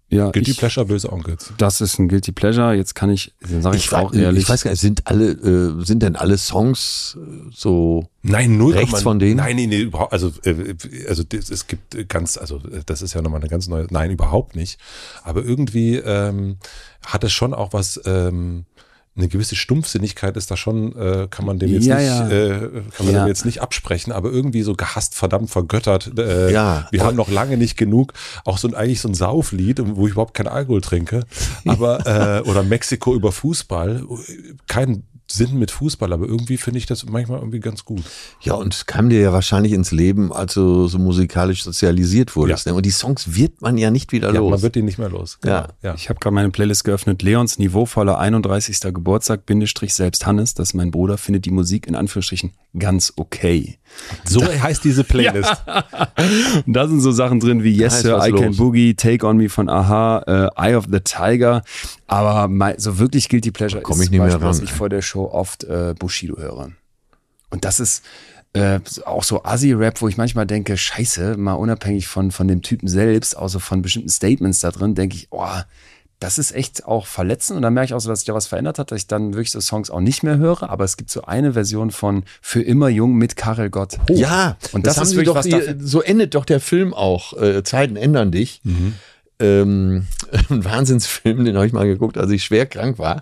Ja, Guilty Pleasure, Böse Onkels. Das ist ein Guilty Pleasure. Jetzt kann ich, sage ich auch ehrlich. Ich weiß gar nicht, sind denn alle Songs so? Nein, rechts von denen? Nein, überhaupt. Also es gibt ganz, also das ist ja nochmal eine ganz neue. Nein, überhaupt nicht. Aber irgendwie hat es schon auch was. Eine gewisse Stumpfsinnigkeit ist da schon, kann man dem jetzt dem jetzt nicht absprechen, aber irgendwie so gehasst, verdammt, vergöttert. Wir haben noch lange nicht genug. Auch eigentlich so ein Sauflied, wo ich überhaupt keinen Alkohol trinke. Aber oder Mexiko über Fußball, kein Sinn mit Fußball, aber irgendwie finde ich das manchmal irgendwie ganz gut. Ja, und es kam dir ja wahrscheinlich ins Leben, als du so musikalisch sozialisiert wurdest. Ja. Ne? Und die Songs wird man ja nicht wieder los. Man wird die nicht mehr los. Genau. Ja. Ich habe gerade meine Playlist geöffnet. Leons niveauvoller 31. Geburtstag, selbst Hannes, das ist mein Bruder, findet die Musik in Anführungsstrichen ganz okay. So heißt diese Playlist. Und da sind so Sachen drin wie Yes Sir, I Can Boogie, Take On Me von Aha, Eye of the Tiger. Aber so wirklich Guilty Pleasure ist zum Beispiel, was ich vor der Show oft Bushido höre. Und das ist auch so Assi-Rap, wo ich manchmal denke, scheiße, mal unabhängig von dem Typen selbst, außer von bestimmten Statements da drin, denke ich, das ist echt auch verletzend. Und dann merke ich auch so, dass sich da was verändert hat, dass ich dann wirklich so Songs auch nicht mehr höre. Aber es gibt so eine Version von Für immer jung mit Karel Gott. Oh. Ja, und das ist wirklich so endet doch der Film auch. Zeiten ändern dich. Mhm. Ein Wahnsinnsfilm, den habe ich mal geguckt, als ich schwer krank war.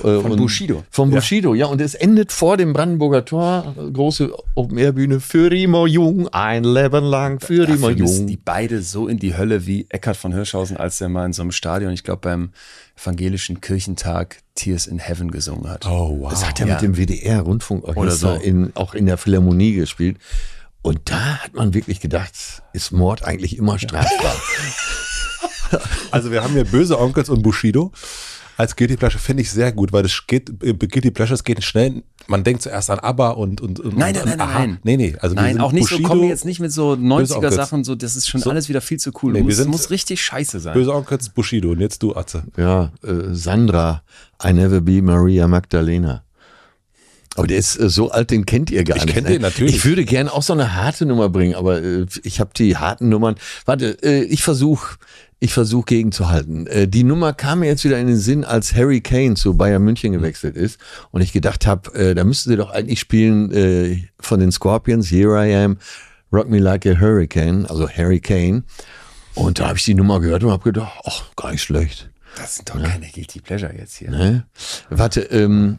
Von Bushido, ja. Und es endet vor dem Brandenburger Tor, große Open-Air-Bühne, für immer jung, ein Leben lang, für immer jung. Müssen die beide so in die Hölle wie Eckhard von Hirschhausen, als der mal in so einem Stadion, ich glaube beim evangelischen Kirchentag, Tears in Heaven gesungen hat. Oh, wow. Das hat er mit dem WDR-Rundfunkorchester auch in der Philharmonie gespielt. Und da hat man wirklich gedacht, ist Mord eigentlich immer strafbar? Also wir haben hier Böse Onkels und Bushido. Als Guilty Pleasure finde ich sehr gut, weil das geht, Guilty Pleasures geht schnell. Man denkt zuerst an ABBA und Aha. Nee. Also nein, auch nicht Bushido, so, kommen wir jetzt nicht mit so 90er-Sachen, so, das ist schon so, alles wieder viel zu cool. Nee, muss richtig scheiße sein. Böse Onkels, Bushido und jetzt du, Atze. Ja, Sandra, I never be Maria Magdalena. Aber der ist so alt, den kennt ihr gar nicht. Ich kenne den natürlich. Ich würde gerne auch so eine harte Nummer bringen, aber ich habe die harten Nummern. Warte, ich versuche gegenzuhalten. Die Nummer kam mir jetzt wieder in den Sinn, als Harry Kane zu Bayern München gewechselt ist und ich gedacht habe, da müssten sie doch eigentlich spielen von den Scorpions, Here I Am, Rock Me Like a Hurricane, also Harry Kane. Und da habe ich die Nummer gehört und habe gedacht, ach, gar nicht schlecht. Das sind doch keine Guilty Pleasure jetzt hier. Ne? Warte,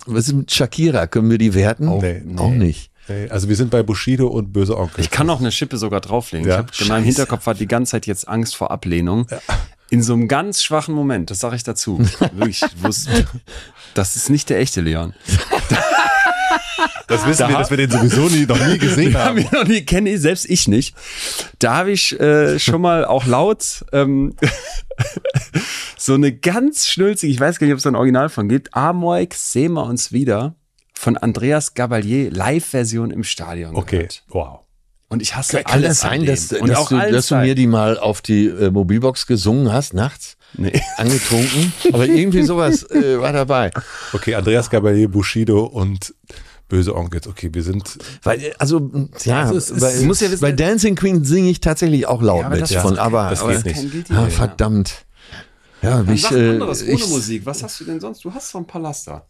was ist mit Shakira? Können wir die werten? Auch nicht. Nee. Also wir sind bei Bushido und Böse Onkel. Ich kann noch eine Schippe sogar drauflegen. Ja? Ich habe in meinem Hinterkopf die ganze Zeit jetzt Angst vor Ablehnung. Ja. In so einem ganz schwachen Moment, das sage ich dazu. Wirklich, das ist nicht der echte Leon. Das wissen wir, dass wir den sowieso noch nie gesehen haben. Wir noch nie kennen, selbst ich nicht. Da habe ich schon mal auch laut so eine ganz schnulzige, ich weiß gar nicht, ob es da ein Original von gibt, Amoik, sehen wir uns wieder, von Andreas Gabalier, Live-Version im Stadion gehört. Okay, wow. Und ich hasse alles. Kann das sein, dass du mir die mal auf die Mobilbox gesungen hast, nachts? Nee. Angetrunken? Aber irgendwie sowas war dabei. Okay, Andreas Gabalier, Bushido und Böse Onkels. Okay, wir sind... Bei Dancing Queen singe ich tatsächlich auch laut mit. Das geht nicht. Ah, verdammt. Ja, ohne Musik. Was hast du denn sonst? Du hast so ein Palaster.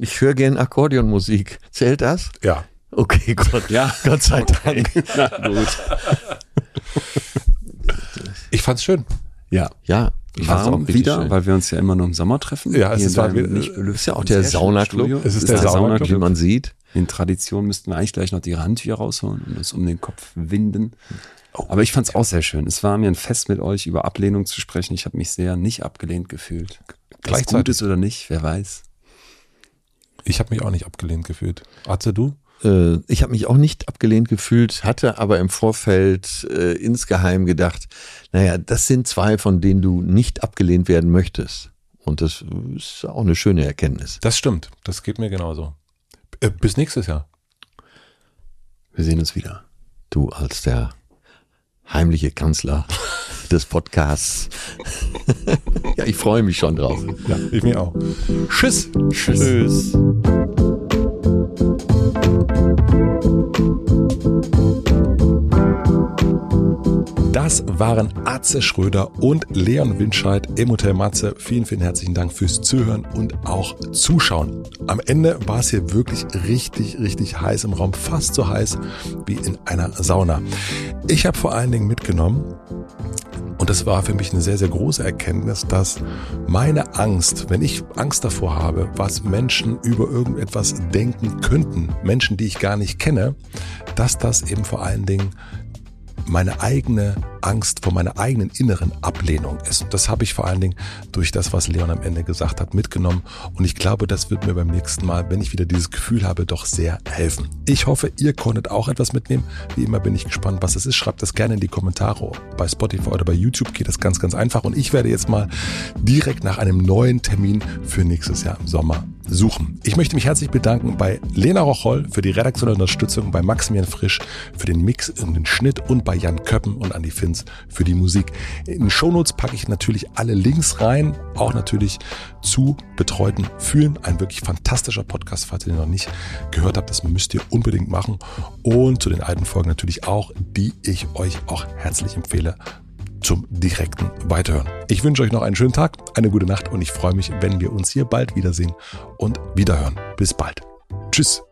Ich höre gerne Akkordeonmusik. Zählt das? Ja. Okay, Gott. Ja. Gott sei Dank. Na, gut. Ich fand's schön. Ja. Ich war auch wieder, schön. Weil wir uns ja immer nur im Sommer treffen. Ja, es ist ja auch der Saunaclub. Es ist der Saunaclub, wie man sieht. In Tradition müssten wir eigentlich gleich noch die Handtücher rausholen und das um den Kopf winden. Aber ich fand es auch sehr schön. Es war mir ein Fest, mit euch über Ablehnung zu sprechen. Ich habe mich sehr nicht abgelehnt gefühlt. Gleich gut ist oder nicht, wer weiß. Ich habe mich auch nicht abgelehnt gefühlt. Atze, du? Ich habe mich auch nicht abgelehnt gefühlt, hatte aber im Vorfeld insgeheim gedacht, naja, das sind zwei, von denen du nicht abgelehnt werden möchtest. Und das ist auch eine schöne Erkenntnis. Das stimmt, das geht mir genauso. Bis nächstes Jahr. Wir sehen uns wieder. Du als der heimliche Kanzler des Podcasts. Ja, ich freue mich schon drauf. Ja, ich mir auch. Tschüss. Tschüss. Das waren Atze Schröder und Leon Windscheid im Hotel Matze. Vielen, vielen herzlichen Dank fürs Zuhören und auch Zuschauen. Am Ende war es hier wirklich richtig, richtig heiß im Raum. Fast so heiß wie in einer Sauna. Ich habe vor allen Dingen mitgenommen, und das war für mich eine sehr, sehr große Erkenntnis, dass meine Angst, wenn ich Angst davor habe, was Menschen über irgendetwas denken könnten, Menschen, die ich gar nicht kenne, dass das eben vor allen Dingen meine eigene Angst vor meiner eigenen inneren Ablehnung ist. Und das habe ich vor allen Dingen durch das, was Leon am Ende gesagt hat, mitgenommen. Und ich glaube, das wird mir beim nächsten Mal, wenn ich wieder dieses Gefühl habe, doch sehr helfen. Ich hoffe, ihr konntet auch etwas mitnehmen. Wie immer bin ich gespannt, was es ist. Schreibt das gerne in die Kommentare. Bei Spotify oder bei YouTube geht das ganz, ganz einfach. Und ich werde jetzt mal direkt nach einem neuen Termin für nächstes Jahr im Sommer suchen. Ich möchte mich herzlich bedanken bei Lena Rocholl für die redaktionelle Unterstützung, bei Maximilian Frisch für den Mix und den Schnitt und bei Jan Köppen und Andi Finz für die Musik. In den Shownotes packe ich natürlich alle Links rein, auch natürlich zu Betreuten Fühlen. Ein wirklich fantastischer Podcast, falls ihr den noch nicht gehört habt, das müsst ihr unbedingt machen. Und zu den alten Folgen natürlich auch, die ich euch auch herzlich empfehle zum direkten Weiterhören. Ich wünsche euch noch einen schönen Tag, eine gute Nacht und ich freue mich, wenn wir uns hier bald wiedersehen und wiederhören. Bis bald. Tschüss.